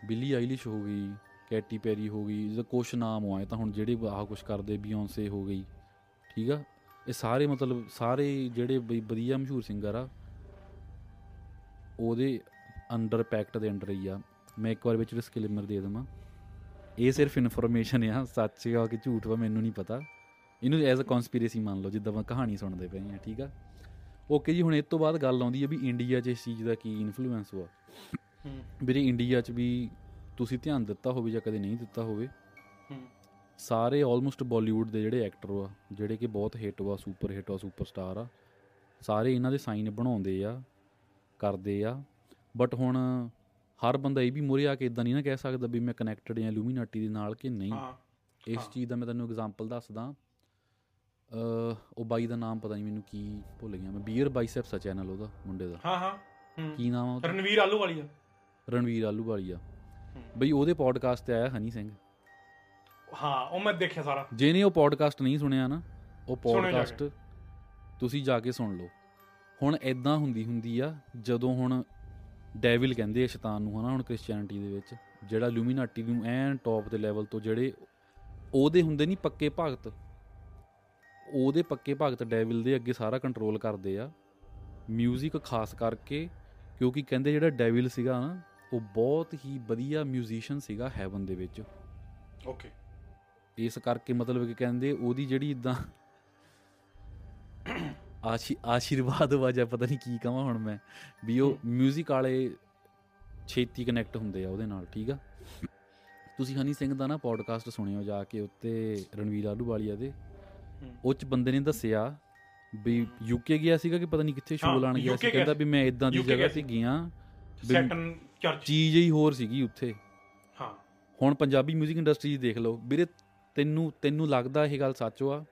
ਬਿਲੀ ਆਈਲਿਸ਼ ਹੋ ਗਈ, ਕੈਟੀ ਪੈਰੀ ਹੋ ਗਈ, ਜਿਹਦਾ ਕੁਛ ਨਾਮ ਆਏ ਤਾਂ ਹੁਣ ਜਿਹੜੇ ਆਹ ਕੁਛ ਕਰਦੇ, ਬਿਓਂਸੇ ਹੋ ਗਈ ਠੀਕ ਆ, ਇਹ ਸਾਰੇ ਮਤਲਬ ਸਾਰੇ ਜਿਹੜੇ ਵਧੀਆ ਮਸ਼ਹੂਰ ਸਿੰਗਰ ਆ ਉਹਦੇ ਅੰਡਰ, ਪੈਕਟ ਦੇ ਅੰਡਰ ਹੀ ਆ। ਮੈਂ ਇੱਕ ਵਾਰ ਵਿੱਚ ਡਿਸਕਲੇਮਰ ਦੇ ਦੇਵਾਂ, ਇਹ ਸਿਰਫ ਇਨਫੋਰਮੇਸ਼ਨ ਆ, ਸੱਚ ਆ ਕਿ ਝੂਠ ਵਾ ਮੈਨੂੰ ਨਹੀਂ ਪਤਾ, ਇਹਨੂੰ ਐਜ਼ ਅ ਕੌਨਸਪੀਰੇਸੀ ਮੰਨ ਲਓ ਜਿੱਦਾਂ ਮੈਂ ਕਹਾਣੀ ਸੁਣਦੇ ਪਏ ਹਾਂ ਠੀਕ ਆ। ਓਕੇ ਜੀ, ਹੁਣ ਇਹ ਤੋਂ ਬਾਅਦ ਗੱਲ ਆਉਂਦੀ ਆ ਵੀ ਇੰਡੀਆ 'ਚ ਇਸ ਚੀਜ਼ ਦਾ ਕੀ ਇਨਫਲੂਐਂਸ ਵਾ। ਵੀਰੇ ਇੰਡੀਆ 'ਚ ਵੀ ਤੁਸੀਂ ਧਿਆਨ ਦਿੱਤਾ ਹੋਵੇ ਜਾਂ ਕਦੇ ਨਹੀਂ ਦਿੱਤਾ ਹੋਵੇ, ਸਾਰੇ ਆਲਮੋਸਟ ਬਾਲੀਵੁੱਡ ਦੇ ਜਿਹੜੇ ਐਕਟਰ ਆ ਜਿਹੜੇ ਕਿ ਬਹੁਤ ਹਿੱਟ ਵਾ, ਸੁਪਰ ਸਟਾਰ ਆ, ਸਾਰੇ ਇਹਨਾਂ ਦੇ ਸਾਈਨ ਬਣਾਉਂਦੇ ਆ, ਕਰਦੇ ਆ। ਬਟ ਹੁਣ ਹਰ ਬੰਦਾ ਇਹ ਵੀ ਮੂਹਰੇ ਆ ਕੇ ਇੱਦਾਂ ਨਹੀਂ ਨਾ ਕਹਿ ਸਕਦਾ ਵੀ ਮੈਂ ਕਨੈਕਟਡ ਜਾਂ ਲੂਮੀਨਾਟੀ ਦੇ ਨਾਲ ਕਿ ਨਹੀਂ। ਇਸ ਚੀਜ਼ ਦਾ ਮੈਂ ਤੁਹਾਨੂੰ ਐਗਜ਼ਾਮਪਲ ਦੱਸਦਾ, ਉਹ ਬਾਈ ਦਾ ਨਾਮ ਪਤਾ ਨਹੀਂ ਮੈਨੂੰ ਕੀ ਭੁੱਲ ਗਿਆ ਮੈਂ, ਬੀਅਰ ਬਾਈਸੈਪਸ ਆ ਚੈਨਲ ਉਹਦਾ, ਮੁੰਡੇ ਦਾ, ਕੀ ਨਾਮ ਆ ਉਹਦਾ, ਰਣਵੀਰ ਆਲੂ ਵਾਲੀਆ ਬਈ, ਉਹਦੇ ਪੋਡਕਾਸਟ 'ਤੇ ਆਇਆ ਹਨੀ ਸਿੰਘ, ਹਾਂ ਉਹ ਮੈਂ ਦੇਖਿਆ ਸਾਰਾ। ਜਿਹਨੇ ਉਹ ਪੋਡਕਾਸਟ ਨਹੀਂ ਸੁਣਿਆ ਨਾ, ਉਹ ਪੋਡਕਾਸਟ ਤੁਸੀਂ ਜਾ ਕੇ ਸੁਣ ਲਓ। ਹੁਣ ਇੱਦਾਂ ਹੁੰਦੀ ਆ ਜਦੋਂ ਹੁਣ ਡੈਵਿਲ ਕਹਿੰਦੇ ਆ ਸ਼ੈਤਾਨ ਨੂੰ ਹੈ ਨਾ, ਹੁਣ ਕ੍ਰਿਸਚੈਨਿਟੀ ਦੇ ਵਿੱਚ ਜਿਹੜਾ ਲੂਮੀਨਾਟੀ ਨੂੰ ਐਨ ਟੌਪ ਦੇ ਲੈਵਲ ਤੋਂ ਜਿਹੜੇ ਉਹਦੇ ਹੁੰਦੇ ਨਹੀਂ ਪੱਕੇ ਭਗਤ, ਉਹਦੇ ਪੱਕੇ ਭਗਤ ਡੈਵਿਲ ਦੇ ਅੱਗੇ ਸਾਰਾ ਕੰਟਰੋਲ ਕਰਦੇ ਆ, ਮਿਊਜ਼ਿਕ ਖਾਸ ਕਰਕੇ, ਕਿਉਂਕਿ ਕਹਿੰਦੇ ਜਿਹੜਾ ਡੈਵਿਲ ਸੀਗਾ ਨਾ ਉਹ ਬਹੁਤ ਹੀ ਵਧੀਆ ਮਿਊਜ਼ੀਸ਼ੀਅਨ ਸੀਗਾ ਹੈਵਨ ਦੇ ਵਿੱਚ। ਓਕੇ, ਇਸ ਕਰਕੇ ਮਤਲਬ ਕਿ ਕਹਿੰਦੇ ਉਹਦੀ ਜਿਹੜੀ ਇੱਦਾਂ ਆਸ਼ੀਰਵਾਦ ਵਾਜਾ, ਪਤਾ ਨਹੀਂ ਕੀ ਕਹਾਂ ਹੁਣ ਮੈਂ, ਵੀ ਉਹ ਮਿਊਜ਼ਿਕ ਵਾਲੇ ਛੇਤੀ ਕਨੈਕਟ ਹੁੰਦੇ ਆ ਉਹਦੇ ਨਾਲ, ਠੀਕ ਆ। ਤੁਸੀਂ ਹਨੀ ਸਿੰਘ ਦਾ ਨਾ ਪੋਡਕਾਸਟ ਸੁਣਿਓ ਜਾ ਕੇ, ਉੱਤੇ ਰਣਵੀਰ ਆਹਲੂਵਾਲੀਆ ਦੇ, ਉਹ 'ਚ ਬੰਦੇ ਨੇ ਦੱਸਿਆ ਵੀ ਯੂਕੇ ਗਿਆ ਸੀਗਾ ਕਿ ਪਤਾ ਨਹੀਂ ਕਿੱਥੇ ਸ਼ੋਅ ਲਾਉਣ ਗਿਆ ਸੀ, ਕਹਿੰਦਾ ਵੀ ਮੈਂ ਇੱਦਾਂ ਦੀ ਜਗ੍ਹਾ 'ਤੇ ਗਿਆ ਚੀਜ਼ ਹੀ ਹੋਰ ਸੀਗੀ ਉੱਥੇ। ਹਾਂ, ਹੁਣ ਪੰਜਾਬੀ ਮਿਊਜ਼ਿਕ ਇੰਡਸਟਰੀ ਦੇਖ ਲਓ ਵੀਰੇ, ਤੈਨੂੰ ਲੱਗਦਾ ਇਹ ਗੱਲ ਸੱਚ ਆ?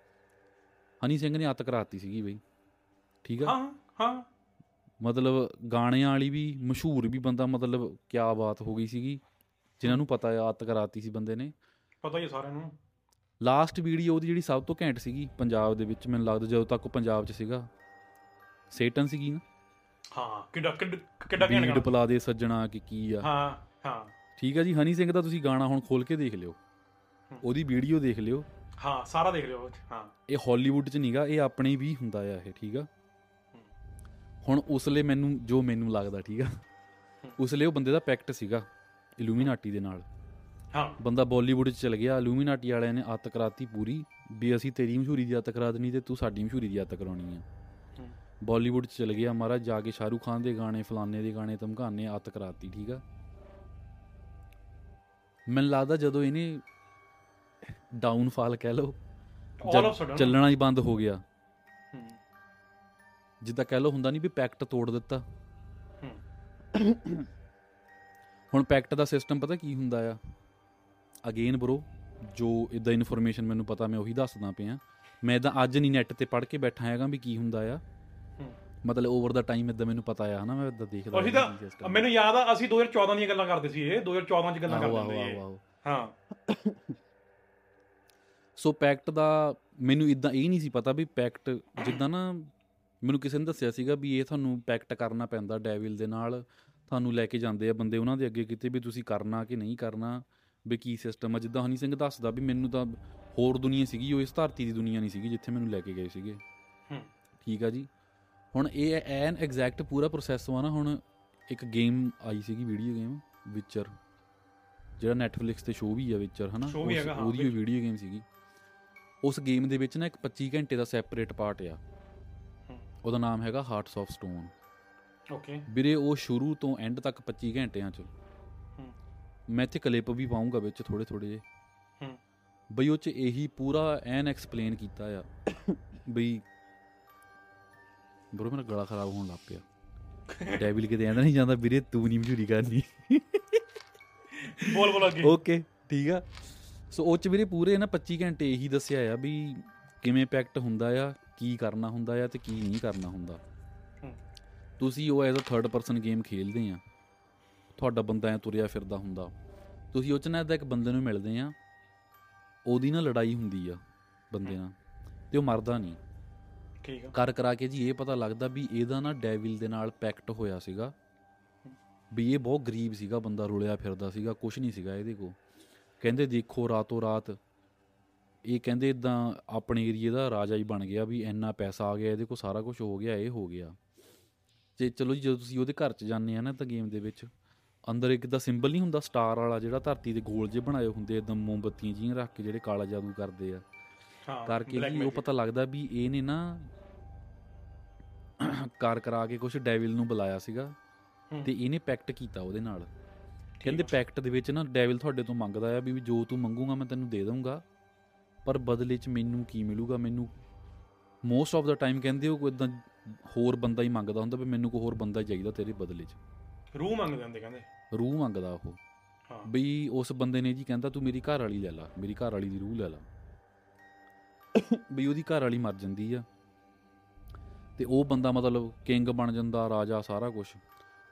ਹਨੀ ਸਿੰਘ ਨੇ ਅੱਤ ਕਰਾਤੀ ਸੀਗੀ ਬਈ, ਠੀਕ ਆ। ਹਾਂ ਹਾਂ, ਮਤਲਬ ਗਾਣਿਆਂ ਵਾਲੀ ਵੀ, ਮਸ਼ਹੂਰ ਵੀ ਬੰਦਾ, ਮਤਲਬ ਕਿਆ ਬਾਤ ਹੋ ਗਈ ਸੀਗੀ, ਜਿਹਨਾਂ ਨੂੰ ਪਤਾ ਆ ਅੱਤ ਕਰਾਤੀ ਸੀ ਬੰਦੇ ਨੇ, ਪਤਾ ਹੀ ਸਾਰਿਆਂ ਨੂੰ। ਲਾਸਟ ਵੀਡੀਓ ਉਹਦੀ ਜਿਹੜੀ ਸਭ ਤੋਂ ਘੈਂਟ ਸੀਗੀ ਪੰਜਾਬ ਦੇ ਵਿੱਚ, ਮੈਨੂੰ ਲੱਗਦਾ ਜਦੋਂ ਤੱਕ ਉਹ ਪੰਜਾਬ 'ਚ ਸੀਗਾ, ਸੇਟਨ ਸੀਗੀ ਨਾ। ਹਾਂ, ਕਿੱਡਾ ਬੀਟ ਪਲਾ ਦੇ ਸੱਜਣਾ ਕਿ ਕੀ ਆ। ਹਾਂ ਹਾਂ, ਠੀਕ ਆ ਜੀ। ਹਨੀ ਸਿੰਘ ਦਾ ਤੁਸੀਂ ਗਾਣਾ ਹੁਣ ਖੋਲ ਕੇ ਦੇਖ ਲਿਓ, ਉਹਦੀ ਵੀਡੀਓ ਦੇਖ ਲਿਓ, ਹਾਂ ਸਾਰਾ ਦੇਖ ਲਿਓ। ਹਾਂ, ਇਹ ਹਾਲੀਵੁੱਡ 'ਚ ਨਹੀਂ ਗਾ, ਇਹ ਆਪਣੇ ਵੀ ਹੁੰਦਾ ਆ ਇਹ, ਠੀਕ ਆ। ਹੁਣ ਉਸ ਲਈ ਮੈਨੂੰ ਲੱਗਦਾ, ਠੀਕ ਆ, ਉਸ ਲਈ ਉਹ ਬੰਦੇ ਦਾ ਪੈਕਟ ਸੀਗਾ ਇਲੂਮੀਨਾਟੀ ਦੇ ਨਾਲ। ਹਾਂ, ਬੰਦਾ ਬੋਲੀਵੁੱਡ 'ਚ ਚਲ ਗਿਆ, ਇਲੂਮੀਨਾਟੀ ਵਾਲਿਆਂ ਨੇ ਅੱਤ ਕਰਾਤੀ ਪੂਰੀ, ਵੀ ਅਸੀਂ ਤੇਰੀ ਮਸ਼ਹੂਰੀ ਦੀ ਅੱਤ ਕਰਾ ਦੇਣੀ ਅਤੇ ਤੂੰ ਸਾਡੀ ਮਸ਼ਹੂਰੀ ਦੀ ਅੱਤ ਕਰਾਉਣੀ ਆ। ਬੋਲੀਵੁੱਡ 'ਚ ਚਲ ਗਿਆ ਮਹਾਰਾਜ, ਜਾ ਕੇ ਸ਼ਾਹਰੁਖ ਖਾਨ ਦੇ ਗਾਣੇ, ਫਲਾਨੇ ਦੇ ਗਾਣੇ, ਧਮਕਾਨੇ, ਅੱਤ ਕਰਾਤੀ, ਠੀਕ ਆ। ਮੈਨੂੰ ਲੱਗਦਾ ਜਦੋਂ ਇਹਨੇ ਡਾਊਨਫਾਲ ਕਹਿ ਲਓ, ਚੱਲਣਾ ਹੀ ਬੰਦ ਹੋ ਗਿਆ, ਜਿੱਦਾਂ ਕਹਿ ਲਓ ਹੁੰਦਾ ਨਹੀਂ ਵੀ ਪੈਕਟ ਤੋੜ ਦਿੱਤਾ। ਹੁਣ ਪੈਕਟ ਦਾ ਸਿਸਟਮ ਪਤਾ ਕੀ ਹੁੰਦਾ ਆ? ਅਗੇਨ ਬਰੋ, ਜੋ ਇੱਦਾਂ ਇਨਫੋਰਮੇਸ਼ਨ ਮੈਨੂੰ ਪਤਾ ਮੈਂ ਉਹੀ ਦੱਸਦਾ ਪਿਆ, ਮੈਂ ਇੱਦਾਂ ਅੱਜ ਨਹੀਂ ਨੈੱਟ 'ਤੇ ਪੜ੍ਹ ਕੇ ਬੈਠਾ ਹੈਗਾ ਵੀ ਕੀ ਹੁੰਦਾ ਆ, ਮਤਲਬ ਓਵਰ ਦਾ ਟਾਈਮ ਇੱਦਾਂ ਮੈਨੂੰ ਪਤਾ ਆ, ਹੈ ਨਾ, ਮੈਂ ਇੱਦਾਂ ਦੇਖਦਾ। ਮੈਨੂੰ ਯਾਦ ਆ ਅਸੀਂ 2014 ਦੀਆਂ ਗੱਲਾਂ ਕਰਦੇ ਸੀ, ਇਹ 2014 'ਚ ਗੱਲਾਂ ਕਰਦੇ ਹਾਂ। ਸੋ ਪੈਕਟ ਦਾ ਮੈਨੂੰ ਇੱਦਾਂ ਇਹ ਨਹੀਂ ਸੀ ਪਤਾ ਵੀ ਪੈਕਟ, ਜਿੱਦਾਂ ਨਾ ਮੈਨੂੰ ਕਿਸੇ ਨੇ ਦੱਸਿਆ ਸੀਗਾ ਵੀ ਇਹ ਤੁਹਾਨੂੰ ਪੈਕਟ ਕਰਨਾ ਪੈਂਦਾ ਡੈਵਿਲ ਦੇ ਨਾਲ, ਤੁਹਾਨੂੰ ਲੈ ਕੇ ਜਾਂਦੇ ਆ ਬੰਦੇ ਉਹਨਾਂ ਦੇ ਅੱਗੇ ਕਿਤੇ, ਵੀ ਤੁਸੀਂ ਕਰਨਾ ਕਿ ਨਹੀਂ ਕਰਨਾ, ਵੀ ਕੀ ਸਿਸਟਮ ਆ। ਜਿੱਦਾਂ ਹਨੀ ਸਿੰਘ ਦੱਸਦਾ ਵੀ ਮੈਨੂੰ ਤਾਂ ਹੋਰ ਦੁਨੀਆ ਸੀਗੀ, ਉਹ ਇਸ ਧਰਤੀ ਦੀ ਦੁਨੀਆ ਨਹੀਂ ਸੀਗੀ ਜਿੱਥੇ ਮੈਨੂੰ ਲੈ ਕੇ ਗਏ ਸੀਗੇ, ਠੀਕ ਆ ਜੀ। ਹੁਣ ਇਹ ਐਨ ਐਗਜ਼ੈਕਟ ਪੂਰਾ ਪ੍ਰੋਸੈਸ ਵਾ ਨਾ। ਹੁਣ ਇੱਕ ਗੇਮ ਆਈ ਸੀਗੀ ਵੀਡੀਓ ਗੇਮ, ਵਿਚਰ, ਜਿਹੜਾ ਨੈਟਫਲਿਕਸ 'ਤੇ ਸ਼ੋਅ ਵੀ ਆ ਵਿਚਰ, ਹੈ ਨਾ, ਉਹਦੀ ਵੀਡੀਓ ਗੇਮ ਸੀਗੀ। ਉਸ ਗੇਮ ਦੇ ਵਿੱਚ ਨਾ ਇੱਕ 25 ਘੰਟੇ ਦਾ ਸੈਪਰੇਟ ਪਾਰਟ ਆ, ਉਹਦਾ ਨਾਮ ਹੈਗਾ ਹਾਰਟਸ ਆਫ ਸਟੋਨ। ਓਕੇ ਵੀਰੇ, ਉਹ ਸ਼ੁਰੂ ਤੋਂ ਐਂਡ ਤੱਕ 25 ਘੰਟਿਆਂ 'ਚ, ਮੈਂ ਇੱਥੇ ਕਲਿੱਪ ਵੀ ਪਾਊਂਗਾ ਵਿੱਚ ਥੋੜ੍ਹੇ ਜਿਹੇ, ਬਈ ਉਹ 'ਚ ਇਹੀ ਪੂਰਾ ਐਨ ਐਕਸਪਲੇਨ ਕੀਤਾ ਆ। ਬਈ ਬਰੋ ਮੇਰਾ ਗਲਾ ਖਰਾਬ ਹੋਣ ਲੱਗ ਪਿਆ, ਡੈਵਿਲ ਕਿਤੇ ਐਂਦਾ ਨਹੀਂ ਜਾਂਦਾ ਵੀਰੇ, ਤੂੰ ਨਹੀਂ ਮਸ਼ਹੂਰੀ ਕਰਨੀ, ਬੋਲ ਬੋਲ ਅੱਗੇ। ਓਕੇ, ਠੀਕ ਆ। ਸੋ ਉਹ 'ਚ ਵੀਰੇ ਪੂਰੇ ਨਾ 25 ਘੰਟੇ ਇਹੀ ਦੱਸਿਆ ਆ ਵੀ ਕਿਵੇਂ ਪੈਕਟ ਹੁੰਦਾ ਆ, ਕੀ ਕਰਨਾ ਹੁੰਦਾ ਆ ਅਤੇ ਕੀ ਨਹੀਂ ਕਰਨਾ ਹੁੰਦਾ। ਤੁਸੀਂ ਉਹ as a third person game ਖੇਲਦੇ ਆ, ਤੁਹਾਡਾ ਬੰਦਾ ਐਂ ਤੁਰਿਆ ਫਿਰਦਾ ਹੁੰਦਾ, ਤੁਸੀਂ ਉਹ 'ਚ ਨਾ ਇੱਦਾਂ ਇੱਕ ਬੰਦੇ ਨੂੰ ਮਿਲਦੇ ਆ, ਉਹਦੀ ਨਾ ਲੜਾਈ ਹੁੰਦੀ ਆ ਬੰਦੇ ਨਾਲ ਅਤੇ ਉਹ ਮਰਦਾ ਨਹੀਂ, ਠੀਕ ਆ। ਕਰ ਕਰਾ ਕੇ ਜੀ ਇਹ ਪਤਾ ਲੱਗਦਾ ਵੀ ਇਹਦਾ ਨਾ ਡੈਵਿਲ ਦੇ ਨਾਲ ਪੈਕਟ ਹੋਇਆ ਸੀਗਾ, ਵੀ ਇਹ ਬਹੁਤ ਗਰੀਬ ਸੀਗਾ ਬੰਦਾ, ਰੁਲਿਆ ਫਿਰਦਾ ਸੀਗਾ, ਕੁਛ ਨਹੀਂ ਸੀਗਾ ਇਹਦੇ ਕੋਲ। ਕਹਿੰਦੇ ਦੇਖੋ ਰਾਤੋਂ ਰਾਤ ਇਹ, ਕਹਿੰਦੇ ਇੱਦਾਂ ਆਪਣੇ ਏਰੀਏ ਦਾ ਰਾਜਾ ਹੀ ਬਣ ਗਿਆ, ਵੀ ਇੰਨਾ ਪੈਸਾ ਆ ਗਿਆ ਇਹਦੇ ਕੋਲ, ਸਾਰਾ ਕੁਛ ਹੋ ਗਿਆ, ਇਹ ਹੋ ਗਿਆ। ਅਤੇ ਚਲੋ ਜੀ, ਜਦੋਂ ਤੁਸੀਂ ਉਹਦੇ ਘਰ 'ਚ ਜਾਂਦੇ ਆ ਨਾ ਤਾਂ ਗੇਮ ਦੇ ਵਿੱਚ ਅੰਦਰ ਇੱਕ ਦਾ ਸਿੰਬਲ ਨਹੀਂ ਹੁੰਦਾ ਸਟਾਰ ਵਾਲਾ, ਜਿਹੜਾ ਧਰਤੀ ਦੇ ਗੋਲ ਜਿਹੇ ਬਣਾਏ ਹੁੰਦੇ ਇੱਦਾਂ ਮੋਮਬੱਤੀਆਂ ਜਿਹੀਆਂ ਰੱਖ ਕੇ, ਜਿਹੜੇ ਕਾਲਾ ਜਾਦੂ ਕਰਦੇ ਆ ਕਰਕੇ ਜੀ, ਉਹ ਪਤਾ ਲੱਗਦਾ ਵੀ ਇਹਨੇ ਨਾ ਕਰ ਕਰਾ ਕੇ ਕੁਛ ਡੈਵਿਲ ਨੂੰ ਬੁਲਾਇਆ ਸੀਗਾ ਅਤੇ ਇਹਨੇ ਪੈਕਟ ਕੀਤਾ ਉਹਦੇ ਨਾਲ। ਕਹਿੰਦੇ ਪੈਕਟ ਦੇ ਵਿੱਚ ਨਾ ਡੈਵਿਲ ਤੁਹਾਡੇ ਤੋਂ ਮੰਗਦਾ ਆ ਵੀ ਜੋ ਤੂੰ ਮੰਗੂਗਾ ਮੈਂ ਤੈਨੂੰ ਦੇ ਦਊਂਗਾ, ਪਰ ਬਦਲੇ 'ਚ ਮੈਨੂੰ ਕੀ ਮਿਲੂਗਾ? ਮੈਨੂੰ ਮੋਸਟ ਆਫ ਦਾ ਟਾਈਮ ਕਹਿੰਦੇ ਉਹ ਇੱਦਾਂ ਹੋਰ ਬੰਦਾ ਹੀ ਮੰਗਦਾ ਹੁੰਦਾ, ਵੀ ਮੈਨੂੰ ਕੋਈ ਹੋਰ ਬੰਦਾ ਹੀ ਚਾਹੀਦਾ ਤੇਰੇ ਬਦਲੇ 'ਚ, ਰੂਹ ਮੰਗਦੇ ਹੁੰਦੇ, ਕਹਿੰਦੇ ਰੂਹ ਮੰਗਦਾ ਉਹ। ਬਈ ਉਸ ਬੰਦੇ ਨੇ ਜੀ ਕਹਿੰਦਾ ਤੂੰ ਮੇਰੀ ਘਰ ਵਾਲੀ ਲੈ ਲਾ, ਮੇਰੀ ਘਰ ਵਾਲੀ ਦੀ ਰੂਹ ਲੈ ਲਾ। ਬਈ ਉਹਦੀ ਘਰ ਵਾਲੀ ਮਰ ਜਾਂਦੀ ਆ ਅਤੇ ਉਹ ਬੰਦਾ ਮਤਲਬ ਕਿੰਗ ਬਣ ਜਾਂਦਾ, ਰਾਜਾ, ਸਾਰਾ ਕੁਛ।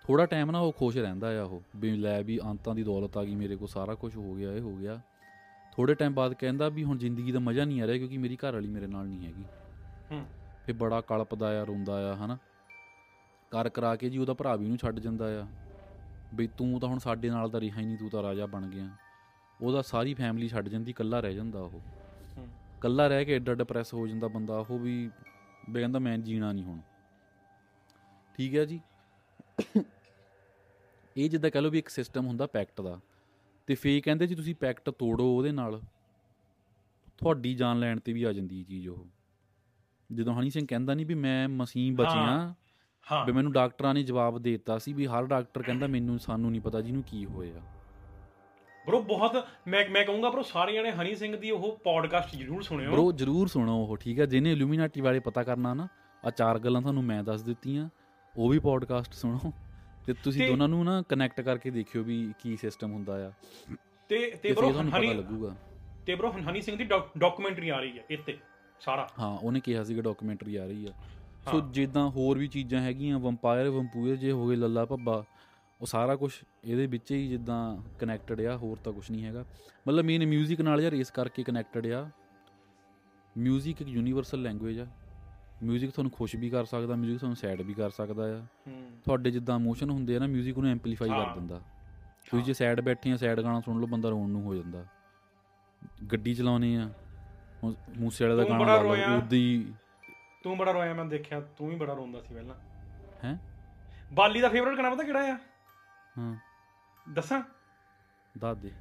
ਥੋੜ੍ਹਾ ਟਾਈਮ ਨਾ ਉਹ ਖੁਸ਼ ਰਹਿੰਦਾ ਆ, ਉਹ ਵੀ ਲੈ ਵੀ ਅੰਤਾਂ ਦੀ ਦੌਲਤ ਆ ਗਈ ਮੇਰੇ ਕੋਲ, ਸਾਰਾ ਕੁਛ ਹੋ ਗਿਆ, ਇਹ ਹੋ ਗਿਆ। ਥੋੜ੍ਹੇ ਟਾਈਮ ਬਾਅਦ ਕਹਿੰਦਾ ਵੀ ਹੁਣ ਜ਼ਿੰਦਗੀ ਦਾ ਮਜ਼ਾ ਨਹੀਂ ਆ ਰਿਹਾ, ਕਿਉਂਕਿ ਮੇਰੀ ਘਰ ਵਾਲੀ ਮੇਰੇ ਨਾਲ ਨਹੀਂ ਹੈਗੀ। ਫਿਰ ਬੜਾ ਕਲਪਦਾ ਆ, ਰੋਂਦਾ ਆ, ਹੈ ਨਾ, ਕਰ ਕਰਾ ਕੇ ਜੀ ਉਹਦਾ ਭਰਾ ਵੀ ਉਹਨੂੰ ਛੱਡ ਜਾਂਦਾ ਆ, ਬਈ ਤੂੰ ਤਾਂ ਹੁਣ ਸਾਡੇ ਨਾਲ ਤਾਂ ਰਿਹਾ ਹੀ ਨਹੀਂ, ਤੂੰ ਤਾਂ ਰਾਜਾ ਬਣ ਗਿਆ। ਉਹਦਾ ਸਾਰੀ ਫੈਮਿਲੀ ਛੱਡ ਜਾਂਦੀ, ਇਕੱਲਾ ਰਹਿ ਜਾਂਦਾ ਉਹ। ਇਕੱਲਾ ਰਹਿ ਕੇ ਐਡਾ ਡਿਪਰੈਸ ਹੋ ਜਾਂਦਾ ਬੰਦਾ, ਉਹ ਵੀ ਕਹਿੰਦਾ ਮੈਂ ਜੀਣਾ ਨਹੀਂ ਹੁਣ। ਠੀਕ ਹੈ ਜੀ, ਇਹ ਜਿੱਦਾਂ ਕਹਿ ਲਓ ਵੀ ਇੱਕ ਸਿਸਟਮ ਹੁੰਦਾ ਪੈਕਟ ਦਾ, ਅਤੇ ਫੇਰ ਕਹਿੰਦੇ ਜੀ ਤੁਸੀਂ ਪੈਕਟ ਤੋੜੋ, ਉਹਦੇ ਨਾਲ ਤੁਹਾਡੀ ਜਾਨ ਲੈਣ 'ਤੇ ਵੀ ਆ ਜਾਂਦੀ ਇਹ ਚੀਜ਼। ਉਹ ਜਦੋਂ ਹਨੀ ਸਿੰਘ ਕਹਿੰਦਾ ਨਹੀਂ ਵੀ ਮੈਂ ਮਸੀਂ ਬਚਿਆ, ਵੀ ਮੈਨੂੰ ਡਾਕਟਰਾਂ ਨੇ ਜਵਾਬ ਦੇ ਦਿੱਤਾ ਸੀ, ਵੀ ਹਰ ਡਾਕਟਰ ਕਹਿੰਦਾ ਮੈਨੂੰ ਸਾਨੂੰ ਨਹੀਂ ਪਤਾ ਜਿਹਨੂੰ ਕੀ ਹੋਇਆ। ਬਰੋ ਬਹੁਤ ਮੈਂ ਕਹੂੰਗਾ ਬਰੋ ਸਾਰਿਆਂ ਨੇ ਹਨੀ ਸਿੰਘ ਦੀ ਉਹ ਪੋਡਕਾਸਟ ਜ਼ਰੂਰ ਸੁਣਿਓ ਬਰੋ, ਜ਼ਰੂਰ ਸੁਣੋ ਉਹ। ਠੀਕ ਹੈ, ਜਿਹਨੇ ਇਲੂਮੀਨਾਟੀ ਬਾਰੇ ਪਤਾ ਕਰਨਾ ਨਾ, ਆ ਚਾਰ ਗੱਲਾਂ ਤੁਹਾਨੂੰ ਮੈਂ ਦੱਸ ਦਿੱਤੀਆਂ, ਉਹ ਵੀ ਪੋਡਕਾਸਟ ਸੁਣੋ ਅਤੇ ਤੁਸੀਂ ਦੋਨਾਂ ਨੂੰ ਨਾ ਕਨੈਕਟ ਕਰਕੇ ਦੇਖਿਓ ਵੀ ਕੀ ਸਿਸਟਮ ਹੁੰਦਾ ਆ, ਤੇ ਤੁਹਾਨੂੰ ਪਤਾ ਲੱਗੂਗਾ। ਅਤੇ ਬਰੋ ਹਨੀ ਸਿੰਘ ਦੀ ਡਾਕੂਮੈਂਟਰੀ ਆ ਰਹੀ ਹੈ ਇੱਥੇ ਸਾਰਾ, ਹਾਂ ਉਹਨੇ ਕਿਹਾ ਸੀਗਾ ਡਾਕੂਮੈਂਟਰੀ ਆ ਰਹੀ ਆ। ਸੋ ਜਿੱਦਾਂ ਹੋਰ ਵੀ ਚੀਜ਼ਾਂ ਹੈਗੀਆਂ, ਵੰਪਾਇਰ ਵੰਪੂਇਰ ਜੇ ਹੋ ਗਏ, ਲੱਲਾ ਭੱਬਾ, ਉਹ ਸਾਰਾ ਕੁਛ ਇਹਦੇ ਵਿੱਚ ਹੀ ਜਿੱਦਾਂ ਕਨੈਕਟਡ ਆ, ਹੋਰ ਤਾਂ ਕੁਛ ਨਹੀਂ ਹੈਗਾ। ਮਤਲਬ ਮੇਨ ਮਿਊਜ਼ਿਕ ਨਾਲ ਯਾਰ ਇਸ ਕਰਕੇ ਕਨੈਕਟਡ ਆ, ਮਿਊਜ਼ਿਕ ਇੱਕ ਯੂਨੀਵਰਸਲ ਲੈਂਗੁਏਜ ਆ। ਮਿਊਜ਼ਿਕ ਤੁਹਾਨੂੰ ਖੁਸ਼ ਵੀ ਕਰ ਸਕਦਾ, ਮਿਊਜ਼ਿਕ ਤੁਹਾਨੂੰ ਸੈਡ ਵੀ ਕਰ ਸਕਦਾ ਆ। ਤੁਹਾਡੇ ਜਿੱਦਾਂ ਇਮੋਸ਼ਨ ਹੁੰਦੇ ਆ ਨਾ, ਮਿਊਜ਼ਿਕ ਉਹਨੂੰ ਐਂਪਲੀਫਾਈ ਕਰ ਦਿੰਦਾ। ਤੁਸੀਂ ਜੇ ਸੈਡ ਬੈਠੇ ਆ, ਸੈਡ ਗਾਣਾ ਸੁਣ ਲਓ, ਬੰਦਾ ਰੋਣ ਨੂੰ ਹੋ ਜਾਂਦਾ। ਗੱਡੀ ਚਲਾਉਂਦੇ ਆ, ਮੂਸੇ ਵਾਲੇ ਦਾ ਗਾਣਾ ਉਦਾਂ ਹੀ, ਤੂੰ ਬੜਾ ਰੋਇਆ ਮੈਂ ਦੇਖਿਆ, ਤੂੰ ਵੀ ਬੜਾ ਰੋਂਦਾ ਸੀ ਪਹਿਲਾਂ। ਹੈਂ, ਬਾਲੀ ਦਾ ਫੇਵਰੇਟ ਗਾਣਾ ਪਤਾ ਕਿਹੜਾ ਆ? ਹਾਂ ਦੱਸਾਂ? ਦੱਸ ਦੇ।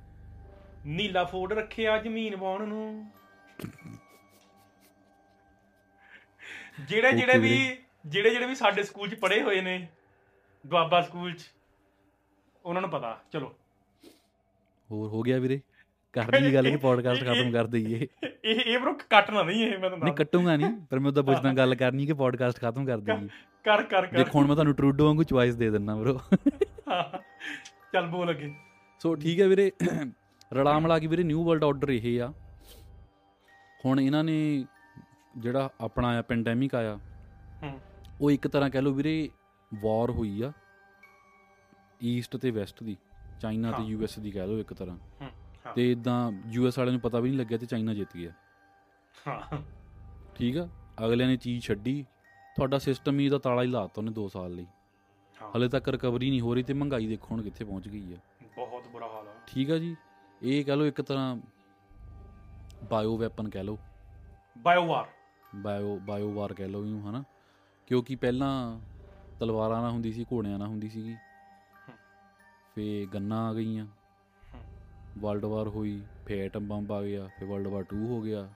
ਨੀਲਾ ਫੋਰਡ ਰੱਖਿਆ ਜ਼ਮੀਨ ਵਾਹੁਣ ਨੂੰ। ਜਿਹੜੇ ਵੀ ਸਾਡੇ ਸਕੂਲ 'ਚ ਪੜ੍ਹੇ ਹੋਏ ਨੇ, ਦੁਆਬਾ ਸਕੂਲ 'ਚ, ਉਹਨਾਂ ਨੂੰ ਪਤਾ। ਚਲੋ ਹੋਰ ਹੋ ਗਿਆ ਵੀਰੇ, ਕਰਨੀ ਗੱਲ ਇਹ ਪੋਡਕਾਸਟ ਖਤਮ ਕਰ ਦਈਏ। ਇਹ ਬਰੋ ਕੱਟਣਾ ਨਹੀਂ, ਇਹ ਮੈਂ ਨਹੀਂ ਕੱਟੂੰਗਾ ਨਹੀਂ, ਪਰ ਮੈਂ ਉਹਦਾ ਪੁੱਛਦਾ ਗੱਲ ਕਰਨੀ ਕਿ ਪੋਡਕਾਸਟ ਖਤਮ ਕਰ ਦਈਏ। ਕਰ ਦੇਖੋ ਹੁਣ ਮੈਂ ਤੁਹਾਨੂੰ ਟਰੂਡੋ ਵਾਂਗੂ ਚੁਆਇਸ ਦੇ ਦਿੰਦਾ ਬਰੋ। ਚੱਲ ਬੋਲ ਅੱਗੇ। ਸੋ ਠੀਕ ਹੈ ਵੀਰੇ, ਰਲਾ ਮਿਲਾ ਕੇ ਵੀਰੇ ਨਿਊ ਵਰਲਡ ਆਰਡਰ ਇਹ ਆ। ਹੁਣ ਇਹਨਾਂ ਨੇ ਜਿਹੜਾ ਆਪਣਾ ਆਇਆ ਪੈਂਡੈਮਿਕ ਆਇਆ, ਉਹ ਇੱਕ ਤਰ੍ਹਾਂ ਕਹਿ ਲਓ ਵੀਰੇ ਵਾਰ ਹੋਈ ਆ ਈਸਟ ਅਤੇ ਵੈਸਟ ਦੀ, ਚਾਈਨਾ ਅਤੇ ਯੂ ਐਸ ਦੀ ਕਹਿ ਲਓ ਇੱਕ ਤਰ੍ਹਾਂ। ਅਤੇ ਇੱਦਾਂ ਯੂ ਐਸ ਵਾਲਿਆਂ ਨੂੰ ਪਤਾ ਵੀ ਨਹੀਂ ਲੱਗਿਆ ਅਤੇ ਚਾਈਨਾ ਜਿੱਤ ਗਿਆ। ਹਾਂ ਠੀਕ ਆ, ਅਗਲਿਆਂ ਨੇ ਚੀਜ਼ ਛੱਡੀ, ਤੁਹਾਡਾ ਸਿਸਟਮ ਹੀ ਇਹਦਾ ਤਾਲਾ ਹੀ ਲਾ ਦਿੱਤਾ ਉਹਨੇ 2 ਸਾਲ ਲਈ। ਹਾਲੇ ਤੱਕ ਰਿਕਵਰੀ ਨਹੀਂ ਹੋ ਰਹੀ, ਅਤੇ ਮਹਿੰਗਾਈ ਦੇਖੋ ਹੁਣ ਕਿੱਥੇ ਪਹੁੰਚ ਗਈ ਆ, ਬਹੁਤ ਬੁਰਾ ਹਾਲ ਆ। ਠੀਕ ਆ ਜੀ, ਇਹ ਕਹਿ ਲਓ ਇੱਕ ਤਰ੍ਹਾਂ ਬਾਇਓ ਵੈਪਨ ਕਹਿ ਲਓ, ਬਾਇਓ ਵਾਰ ਕਹਿ ਲਓ ਇਹਨੂੰ, ਹੈ ਨਾ। ਕਿਉਂਕਿ ਪਹਿਲਾਂ ਤਲਵਾਰਾਂ ਨਾਲ ਹੁੰਦੀ ਸੀ, ਘੋੜਿਆਂ ਨਾਲ ਹੁੰਦੀ ਸੀਗੀ, ਫਿਰ ਗੰਨਾਂ ਆ ਗਈਆਂ, ਵਰਲਡ ਵਾਰ ਹੋਈ, ਫਿਰ ਐਟਮ ਬੰਬ ਆ ਗਿਆ, ਫਿਰ ਵਰਲਡ ਵਾਰ 2 ਹੋ ਗਿਆ,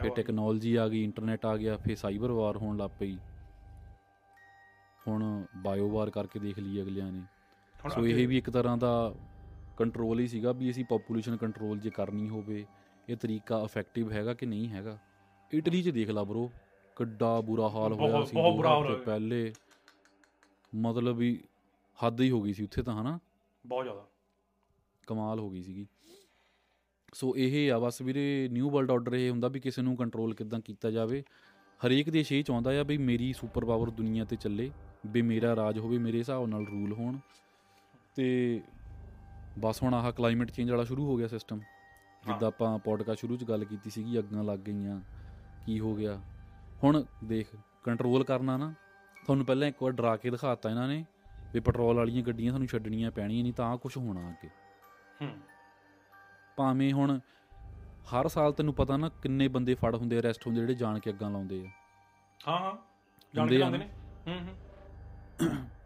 ਫਿਰ ਟੈਕਨੋਲੋਜੀ ਆ ਗਈ, ਇੰਟਰਨੈਟ ਆ ਗਿਆ, ਫਿਰ ਸਾਈਬਰ ਵਾਰ ਹੋਣ ਲੱਗ ਪਈ, ਹੁਣ ਬਾਇਓ ਵਾਰ ਕਰਕੇ ਦੇਖ ਲਈ ਅਗਲਿਆਂ ਨੇ। ਸੋ ਇਹ ਵੀ ਇੱਕ ਤਰ੍ਹਾਂ ਦਾ ਕੰਟਰੋਲ ਹੀ ਸੀਗਾ ਵੀ ਅਸੀਂ ਪਾਪੂਲੇਸ਼ਨ ਕੰਟਰੋਲ ਜੇ ਕਰਨੀ ਹੋਵੇ, ਇਹ ਤਰੀਕਾ ਇਫੈਕਟਿਵ ਹੈਗਾ ਕਿ ਨਹੀਂ ਹੈਗਾ। ਇਟਲੀ 'ਚ ਦੇਖ ਲਾ ਬਰੋ, ਕਿੱਡਾ ਬੁਰਾ ਹਾਲ ਹੋਇਆ ਸੀ 2 ਹਫ਼ਤੇ ਪਹਿਲੇ, ਮਤਲਬ ਵੀ ਹੱਦ ਹੀ ਹੋ ਗਈ ਸੀ ਉੱਥੇ ਤਾਂ, ਹੈ ਨਾ, ਬਹੁਤ ਜ਼ਿਆਦਾ ਕਮਾਲ ਹੋ ਗਈ ਸੀਗੀ। ਸੋ ਇਹ ਆ ਬਸ ਵੀਰੇ ਨਿਊ ਵਰਲਡ ਆਰਡਰ, ਇਹ ਹੁੰਦਾ ਵੀ ਕਿਸੇ ਨੂੰ ਕੰਟਰੋਲ ਕਿੱਦਾਂ ਕੀਤਾ ਜਾਵੇ। ਹਰੇਕ ਦੇਸ਼ ਇਹ ਚਾਹੁੰਦਾ ਆ ਵੀ ਮੇਰੀ ਸੁਪਰ ਪਾਵਰ ਦੁਨੀਆ 'ਤੇ ਚੱਲੇ, ਵੀ ਮੇਰਾ ਰਾਜ ਹੋਵੇ, ਮੇਰੇ ਹਿਸਾਬ ਨਾਲ ਰੂਲ ਹੋਣ। ਅਤੇ ਬਸ ਹੁਣ ਆਹ ਕਲਾਈਮੇਟ ਚੇਂਜ ਵਾਲਾ ਸ਼ੁਰੂ ਹੋ ਗਿਆ ਸਿਸਟਮ, ਜਿੱਦਾਂ ਆਪਾਂ ਪੋਡਕਾਸਟ ਸ਼ੁਰੂ 'ਚ ਗੱਲ ਕੀਤੀ ਸੀਗੀ, ਅੱਗਾਂ ਲੱਗ ਗਈਆਂ, ਕੀ ਹੋ ਗਿਆ। ਹੁਣ ਦੇਖ ਕੰਟਰੋਲ ਕਰਨਾ ਨਾ, ਤੁਹਾਨੂੰ ਪਹਿਲਾਂ ਇੱਕ ਵਾਰ ਡਰਾ ਕੇ ਦਿਖਾ ਦਿੱਤਾ ਇਹਨਾਂ ਨੇ ਵੀ ਪੈਟਰੋਲ ਵਾਲੀਆਂ ਗੱਡੀਆਂ ਤੁਹਾਨੂੰ ਛੱਡਣੀਆਂ ਪੈਣੀਆਂ, ਨਹੀਂ ਤਾਂ ਕੁਛ ਹੋਣਾ ਅੱਗੇ। ਭਾਵੇਂ ਹੁਣ ਹਰ ਸਾਲ ਤੈਨੂੰ ਪਤਾ ਨਾ ਕਿੰਨੇ ਬੰਦੇ ਫੜ ਹੁੰਦੇ, ਅਰੈਸਟ ਹੁੰਦੇ, ਜਿਹੜੇ ਜਾਣ ਕੇ ਅੱਗਾਂ ਲਾਉਂਦੇ ਆ। ਹਾਂ ਹਾਂ ਜਾਣ ਕੇ ਲਾਉਂਦੇ ਨੇ।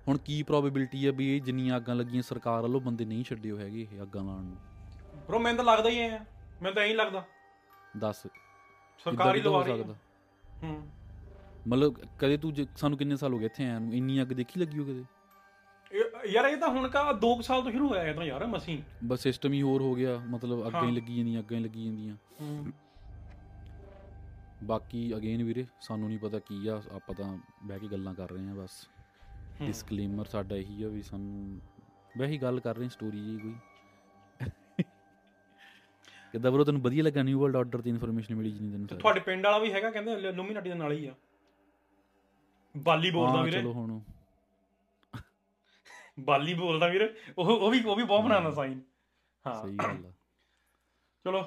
ਹੁਣ ਕੀ ਪ੍ਰੋਬੇਬਿਲਿਟੀ ਆ ਵੀ ਇਹ ਜਿੰਨੀਆਂ ਅੱਗਾਂ ਲੱਗੀਆਂ, ਸਰਕਾਰ ਵੱਲੋਂ ਬੰਦੇ ਨਹੀਂ ਛੱਡਿਓ ਹੈਗੇ ਇਹ ਅੱਗਾਂ ਲਾਉਣ ਨੂੰ। ਬਰੋ ਮੈਨੂੰ ਤਾਂ ਲੱਗਦਾ ਹੀ ਐ, ਮੈਨੂੰ ਤਾਂ ਇਹੀ ਲੱਗਦਾ, ਦੱਸ ਸਰਕਾਰੀ ਲਵਾ ਰਹੀ ਹੈ। ਮਤਲਬ ਕਦੇ ਤੂੰ, ਸਾਨੂੰ ਕਿੰਨੇ ਸਾਲ ਹੋ ਗਏ ਇੱਥੇ ਆਇਆ ਨੂੰ, ਇੰਨੀ ਅੱਗ ਦੇਖੀ ਲੱਗੀ ਹੋ ਕਦੇ ਯਾਰ? ਇਹ ਤਾਂ ਹੁਣ ਕਾ 2 ਸਾਲ ਤੋਂ ਸ਼ੁਰੂ ਹੋਇਆ ਇਹ ਤਾਂ ਯਾਰ, ਮਸੀਂ ਬਸ ਸਿਸਟਮ ਹੀ ਹੋਰ ਹੋ ਗਿਆ, ਮਤਲਬ ਅੱਗਾਂ ਹੀ ਲੱਗੀ ਜਾਂਦੀਆਂ, ਅੱਗਾਂ ਹੀ ਲੱਗੀ ਜਾਂਦੀਆਂ। ਬਾਕੀ ਅਗੇਨ ਵੀਰੇ ਸਾਨੂੰ ਨਹੀਂ ਪਤਾ ਕੀ ਆ, ਆਪਾਂ ਤਾਂ ਬਹਿ ਕੇ ਗੱਲਾਂ ਕਰ ਰਹੇ ਹਾਂ ਬਸ। ਡਿਸਕਲੇਮਰ ਸਾਡਾ ਇਹੀ ਆ ਵੀ ਸਾਨੂੰ ਵੈਸੇ ਗੱਲ ਕਰ ਰਹੇ ਸਟੋਰੀ ਜੀ ਕੋਈ ਕਿੱਦਾਂ। ਬਰੋ ਤੈਨੂੰ ਵਧੀਆ ਲੱਗਾ ਨਿਊ ਵਰਲਡ ਆਰਡਰ 'ਤੇ ਇਨਫੋਰਮੇਸ਼ਨ ਮਿਲੀ ਜਿੰਨੀ ਤੈਨੂੰ? ਤੁਹਾਡੇ ਪਿੰਡ ਵਾਲਾ ਵੀ ਹੈਗਾ ਕਹਿੰਦੇ ਇਲੂਮੀਨਾਟੀ ਦੇ ਨਾਲ ਹੀ ਆ, ਬਾਲੀ ਬੋਲਦਾ ਵੀਰੇ। ਚਲੋ ਹੁਣ ਬਾਲੀ ਬੋਲਦਾ ਵੀਰੇ, ਉਹ ਵੀ ਬਹੁਤ ਬਣਾਉਂਦਾ ਸਾਈਨ। ਹਾਂ ਸਹੀ ਗੱਲ ਆ। ਚਲੋ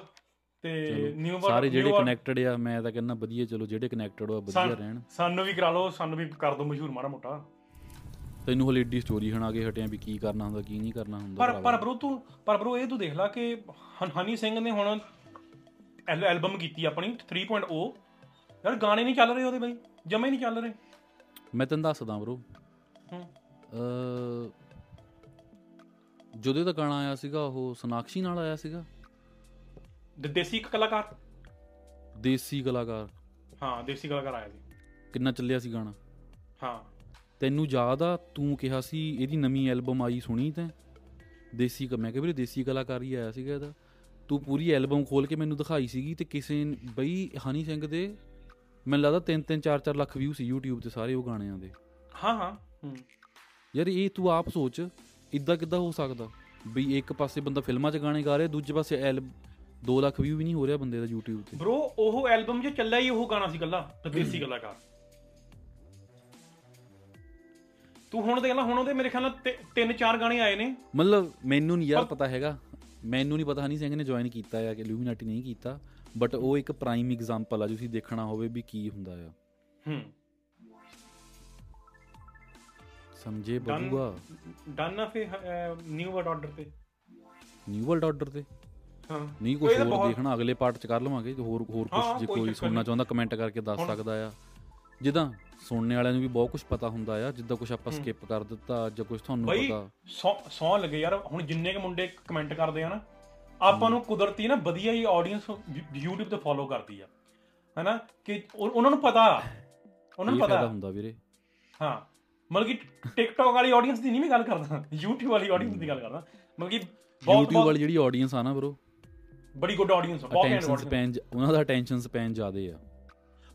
ਤੇ ਨਿਊ ਵਰਲਡ ਸਾਰੇ ਜਿਹੜੇ ਕਨੈਕਟਡ ਆ, ਮੈਂ ਤਾਂ ਕਹਿੰਦਾ ਵਧੀਆ, ਚਲੋ ਜਿਹੜੇ ਕਨੈਕਟਡ ਆ ਵਧੀਆ ਰਹਿਣ। ਸਾਨੂੰ ਵੀ ਕਰਾ ਲਓ, ਸਾਨੂੰ ਵੀ ਕਰ ਦਿਓ ਮਸ਼ਹੂਰ ਮਾੜਾ ਮੋਟਾ। ਤੈਨੂੰ ਹਲੇ ਏਡੀ ਸਟੋਰੀ ਸੁਣਾ ਕੇ ਹਟਿਆ ਵੀ ਕੀ ਕਰਨਾ ਹੁੰਦਾ ਕੀ ਨਹੀਂ ਕਰਨਾ ਹੁੰਦਾ। ਪਰ ਬਰੋ ਇਹ ਤੂੰ ਦੇਖ ਲਾ ਕਿ ਹਨੀ ਸਿੰਘ ਨੇ ਹੁਣ ਐਲਬਮ ਕੀਤੀ ਆਪਣੀ 3.0 ਯਾਰ, ਗਾਣੇ ਨਹੀਂ ਚੱਲ ਰਹੇ ਉਹਦੇ ਬਾਈ, ਜਮਾ ਹੀ ਨਹੀਂ ਚੱਲ ਰਹੇ। ਮੈਂ ਤੈਨੂੰ ਦੱਸਦਾ ਬਰੋ, ਜਦੋਂ ਦਾ ਗਾਣਾ ਆਇਆ ਸੀਗਾ ਉਹ ਸੋਨਾਕਸ਼ੀ ਨਾਲ ਆਇਆ ਸੀਗਾ, ਦੇਸੀ ਕਲਾਕਾਰ, ਦੇਸੀ ਕਲਾਕਾਰ, ਹਾਂ ਦੇਸੀ ਕਲਾਕਾਰ ਆਇਆ ਸੀ, ਕਿੰਨਾ ਚੱਲਿਆ ਸੀ ਗਾਣਾ। ਹਾਂ ਤੈਨੂੰ ਯਾਦ ਆ ਤੂੰ ਕਿਹਾ ਸੀ ਇਹਦੀ ਨਵੀਂ ਐਲਬਮ ਆਈ ਸੁਣੀ ਤੈਂ ਦੇਸੀ, ਮੈਂ ਕਿਹਾ ਵੀਰੇ ਦੇਸੀ ਕਲਾਕਾਰ ਹੀ ਆਇਆ ਸੀਗਾ ਇਹਦਾ, ਤੂੰ ਪੂਰੀ ਐਲਬਮ ਖੋਲ੍ਹ ਕੇ ਮੈਨੂੰ ਦਿਖਾਈ ਸੀਗੀ ਅਤੇ ਕਿਸੇ ਬਈ ਹਨੀ ਸਿੰਘ ਦੇ ਮੈਨੂੰ ਲੱਗਦਾ 3-4 ਲੱਖ ਵਿਊ ਸੀ ਯੂਟਿਊਬ 'ਤੇ ਸਾਰੇ ਉਹ ਗਾਣਿਆਂ ਦੇ। ਹਾਂ ਹਾਂ ਯਾਰ ਇਹ ਤੂੰ ਆਪ ਸੋਚ ਇੱਦਾਂ ਕਿੱਦਾਂ ਹੋ ਸਕਦਾ ਬਈ ਇੱਕ ਪਾਸੇ ਬੰਦਾ ਫਿਲਮਾਂ 'ਚ ਗਾਣੇ ਗਾ ਰਿਹਾ, ਦੂਜੇ ਪਾਸੇ 2 ਲੱਖ ਵਿਊ ਵੀ ਨਹੀਂ ਹੋ ਰਿਹਾ ਬੰਦੇ ਦਾ ਯੂਟਿਊਬ 'ਤੇ। ਬਰੋ ਉਹ ਐਲਬਮ 'ਚ ਚੱਲਿਆ ਹੀ ਉਹ ਗਾਣਾ ਸੀ ਇਕੱਲਾ ਦੇਸੀ ਕਲਾਕਾਰ। ਤੂੰ ਹੁਣ ਦੇਖ ਲਾ, ਹੁਣ ਉਹਦੇ ਮੇਰੇ ਖਿਆਲ ਨਾਲ 3-4 ਗਾਣੇ ਆਏ ਨੇ। ਮਤਲਬ ਮੈਨੂੰ ਨਹੀਂ ਯਾਰ ਪਤਾ ਹੈਗਾ, ਮੈਨੂੰ ਨਹੀਂ ਪਤਾ ਹਨੀ ਸਿੰਘ ਨੇ ਜੁਆਇਨ ਕੀਤਾ ਆ ਕਿ ਇਲੂਮੀਨਾਟੀ ਨਹੀਂ ਕੀਤਾ, ਬਟ ਉਹ ਇੱਕ ਪ੍ਰਾਈਮ ਐਗਜ਼ਾਮਪਲ ਆ ਜੇ ਤੁਸੀਂ ਦੇਖਣਾ ਹੋਵੇ ਵੀ ਕੀ ਹੁੰਦਾ ਆ। ਸਮਝੇ ਬਦੂਆ ਡਨ ਆ ਫੇ ਨਿਊ ਵਰਲਡ ਆਰਡਰ ਤੇ, ਨਿਊ ਵਰਲਡ ਆਰਡਰ ਤੇ ਹਾਂ ਨਹੀਂ ਕੁਝ ਹੋਰ ਦੇਖਣਾ ਅਗਲੇ ਪਾਰਟ ਚ ਕਰ ਲਵਾਂਗੇ। ਹੋਰ ਕੁਝ ਜੇ ਕੋਈ ਸੁਣਨਾ ਚਾਹੁੰਦਾ ਕਮੈਂਟ ਕਰਕੇ ਦੱਸ ਸਕਦਾ ਆ, ਜਿੱਦਾਂ ਸੁਣਨੇ ਵਾਲਿਆਂ ਨੂੰ ਵੀ ਬਹੁਤ ਕੁਛ ਪਤਾ ਹੁੰਦਾ ਆ, ਜਿੱਦਾਂ ਕੁਛ ਆਪਾਂ ਸਕਿਪ ਕਰ ਦਿੱਤਾ ਜਾਂ ਕੁਛ ਤੁਹਾਨੂੰ ਪਤਾ। ਸੌਂ ਲੱਗੇ ਯਾਰ ਹੁਣ ਜਿੰਨੇ ਕੁ ਮੁੰਡੇ ਕਮੈਂਟ ਕਰਦੇ ਆ ਨਾ, ਆਪਾਂ ਨੂੰ ਕੁਦਰਤੀ ਨਾ ਵਧੀਆ ਹੀ ਆਡੀਅੰਸ YouTube ਤੇ ਫੋਲੋ ਕਰਦੀ ਆ ਹੈਨਾ, ਕਿ ਉਹਨਾਂ ਨੂੰ ਪਤਾ, ਉਹਨਾਂ ਨੂੰ ਪਤਾ ਹੁੰਦਾ ਵੀਰੇ। ਹਾਂ ਮਤਲਬ ਕਿ ਟਿਕਟੋਕ ਵਾਲੀ ਆਡੀਅੰਸ ਦੀ ਨਹੀਂ ਮੈਂ ਗੱਲ ਕਰਦਾ, YouTube ਵਾਲੀ ਆਡੀਅੰਸ ਦੀ ਗੱਲ ਕਰਦਾ। ਮਤਲਬ ਕਿ YouTube ਵਾਲੀ ਜਿਹੜੀ ਆਡੀਅੰਸ ਆ ਨਾ ਬਰੋ ਬੜੀ ਗੁੱਡ ਆਡੀਅੰਸ ਆ, ਉਹਨਾਂ ਦਾ ਅਟੈਂਸ਼ਨ ਸਪੈਨ ਜ਼ਿਆਦੇ ਆ।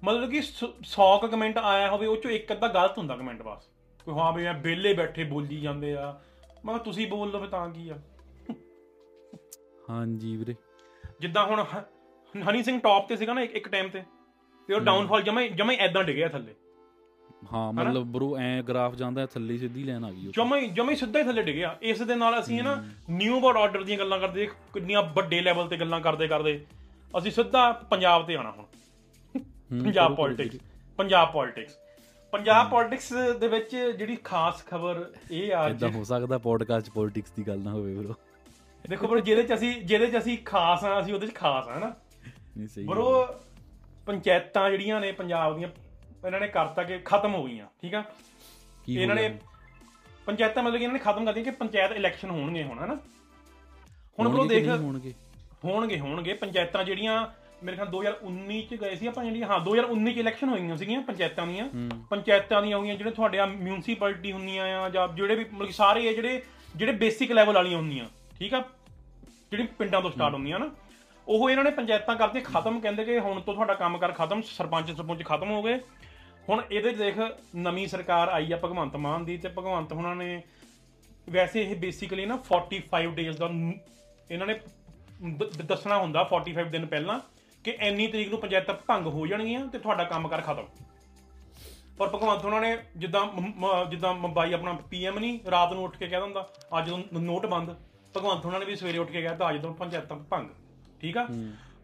ਮਤਲਬ ਕਿ 100 ਕੁ ਕਮੈਂਟ ਆਇਆ ਹੋਵੇ ਉਹ 'ਚੋਂ ਇੱਕ ਅੱਧਾ ਗਲਤ ਹੁੰਦਾ ਕਮੈਂਟ, ਬਸ ਕੋਈ ਹਾਂ ਵੀ ਵਿਹਲੇ ਬੈਠੇ ਬੋਲੀ ਜਾਂਦੇ ਆ। ਮੈਂ ਕਿਹਾ ਤੁਸੀਂ ਬੋਲ ਲਓ ਫਿਰ ਤਾਂ ਕੀ ਆ। ਹਾਂਜੀ ਵੀਰੇ ਜਿੱਦਾਂ ਹੁਣ ਹਨੀ ਸਿੰਘ ਟੌਪ ਤੇ ਸੀਗਾ ਨਾ ਇੱਕ ਟਾਈਮ ਤੇ, ਤੇ ਉਹ ਡਾਊਨਫਾਲ ਜਮਾ ਹੀ ਐਦਾਂ ਡਿੱਗਿਆ ਥੱਲੇ। ਹਾਂ ਮਤਲਬ ਬਰੋ ਐਂ ਗ੍ਰਾਫ ਜਾਂਦਾ ਥੱਲੇ, ਸਿੱਧੀ ਲਾਈਨ ਆ ਗਈ, ਜਮਾ ਹੀ ਸਿੱਧਾ ਹੀ ਥੱਲੇ ਡਿੱਗਿਆ। ਇਸ ਦੇ ਨਾਲ ਅਸੀਂ ਨਾ ਨਿਊ ਵਰਲਡ ਆਰਡਰ ਦੀਆਂ ਗੱਲਾਂ ਕਰਦੇ, ਕਿੰਨੀਆਂ ਵੱਡੇ ਲੈਵਲ ਤੇ ਗੱਲਾਂ ਕਰਦੇ ਕਰਦੇ ਅਸੀਂ ਸਿੱਧਾ ਪੰਜਾਬ ਤੇ ਆਉਣਾ ਹੁਣ। ਪੰਜਾਬ ਪੋਲਿਟਿਕਸ ਦੇ ਵਿੱਚ ਜਿਹੜੀ ਖਾਸ ਖਬਰ ਇਹ ਆ, ਜਿੱਦਾਂ ਹੋ ਸਕਦਾ ਪੋਡਕਾਸਟ ਪੋਲਿਟਿਕਸ ਦੀ ਗੱਲ ਨਾ ਹੋਵੇ ਬਰੋ। ਦੇਖੋ ਬਰੋ ਜਿਹਦੇ ਚ ਅਸੀਂ ਖਾਸ ਆ, ਅਸੀਂ ਉਹਦੇ ਚ ਖਾਸ ਆ ਨਾ ਬਰੋ। ਪੰਚਾਇਤਾਂ ਜਿਹੜੀਆਂ ਨੇ ਪੰਜਾਬ ਦੀਆਂ, ਇਹਨਾਂ ਨੇ ਕਰਤਾ ਕਿ ਖਤਮ ਹੋ ਗਈਆਂ, ਠੀਕ ਆ। ਇਹਨਾਂ ਨੇ ਪੰਚਾਇਤਾਂ ਮਤਲਬ ਕਿ ਇਹਨਾਂ ਨੇ ਖਤਮ ਕਰਤੀਆਂ ਕਿ ਪੰਚਾਇਤ ਇਲੈਕਸ਼ਨ ਹੋਣਗੇ ਹੁਣ ਹਨਾ। ਹੁਣ ਬਰੋ ਦੇਖ ਹੋਣਗੇ ਪੰਚਾਇਤਾਂ ਜਿਹੜੀਆਂ ਮੇਰੇ ਖਿਆਲ 2019 ਚ ਗਏ ਸੀ ਆਪਾਂ, ਜਿਹੜੀਆਂ ਹਾਂ 2019 ਚ ਇਲੈਕਸ਼ਨ ਹੋਈਆਂ ਸੀਗੀਆਂ ਪੰਚਾਇਤਾਂ ਦੀਆਂ ਹੋਈਆਂ, ਜਿਹੜੇ ਤੁਹਾਡੇ ਮਿਊਨਿਸਪੈਲਿਟੀ ਹੁੰਦੀਆਂ ਆ ਜਾਂ ਜਿਹੜੇ ਵੀ ਮਤਲਬ ਸਾਰੇ ਆ ਜਿਹੜੇ ਬੇਸਿਕ ਲੈਵਲ ਵਾਲੀਆਂ ਹੁੰਦੀਆਂ, ਠੀਕ ਆ, ਜਿਹੜੀ ਪਿੰਡਾਂ ਤੋਂ ਸਟਾਰਟ ਹੁੰਦੀਆਂ ਨਾ। ਉਹ ਇਹਨਾਂ ਨੇ ਪੰਚਾਇਤਾਂ ਕਰਤੀਆਂ ਖਤਮ, ਕਹਿੰਦੇ ਕਿ ਹੁਣ ਤੋਂ ਤੁਹਾਡਾ ਕੰਮ ਕਾਰ ਖਤਮ, ਸਰਪੰਚ ਖਤਮ ਹੋ ਗਏ। ਹੁਣ ਇਹਦੇ ਦੇਖ ਨਵੀਂ ਸਰਕਾਰ ਆਈ ਆ ਭਗਵੰਤ ਮਾਨ ਦੀ, ਤੇ ਭਗਵੰਤ ਹੁਣਾਂ ਨੇ ਵੈਸੇ ਇਹ ਬੇਸਿਕਲੀ ਨਾ 45 ਡੇਜ਼ ਦਾ ਇਹਨਾਂ ਨੇ ਦੱਸਣਾ ਹੁੰਦਾ 45 ਦਿਨ ਪਹਿਲਾਂ ਕਿ ਇੰਨੀ ਤਰੀਕ ਨੂੰ ਪੰਚਾਇਤਾਂ ਭੰਗ ਹੋ ਜਾਣਗੀਆਂ ਤੇ ਤੁਹਾਡਾ ਕੰਮ ਕਾਰ ਖਤਮ। ਪਰ ਭਗਵੰਤ ਉਹਨਾਂ ਨੇ ਜਿੱਦਾਂ ਮੁੰਬਈ ਆਪਣਾ PM ਨਹੀਂ ਰਾਤ ਨੂੰ ਉੱਠ ਕੇ ਕਹਿ ਦਿੰਦਾ ਅੱਜ ਤੋਂ ਨੋਟ ਬੰਦ, ਭਗਵੰਤ ਉਹਨਾਂ ਨੇ ਵੀ ਸਵੇਰੇ ਉੱਠ ਕੇ ਕਹਿ ਦਿੱਤਾ ਅੱਜ ਤੋਂ ਪੰਚਾਇਤਾਂ ਭੰਗ, ਠੀਕ ਆ।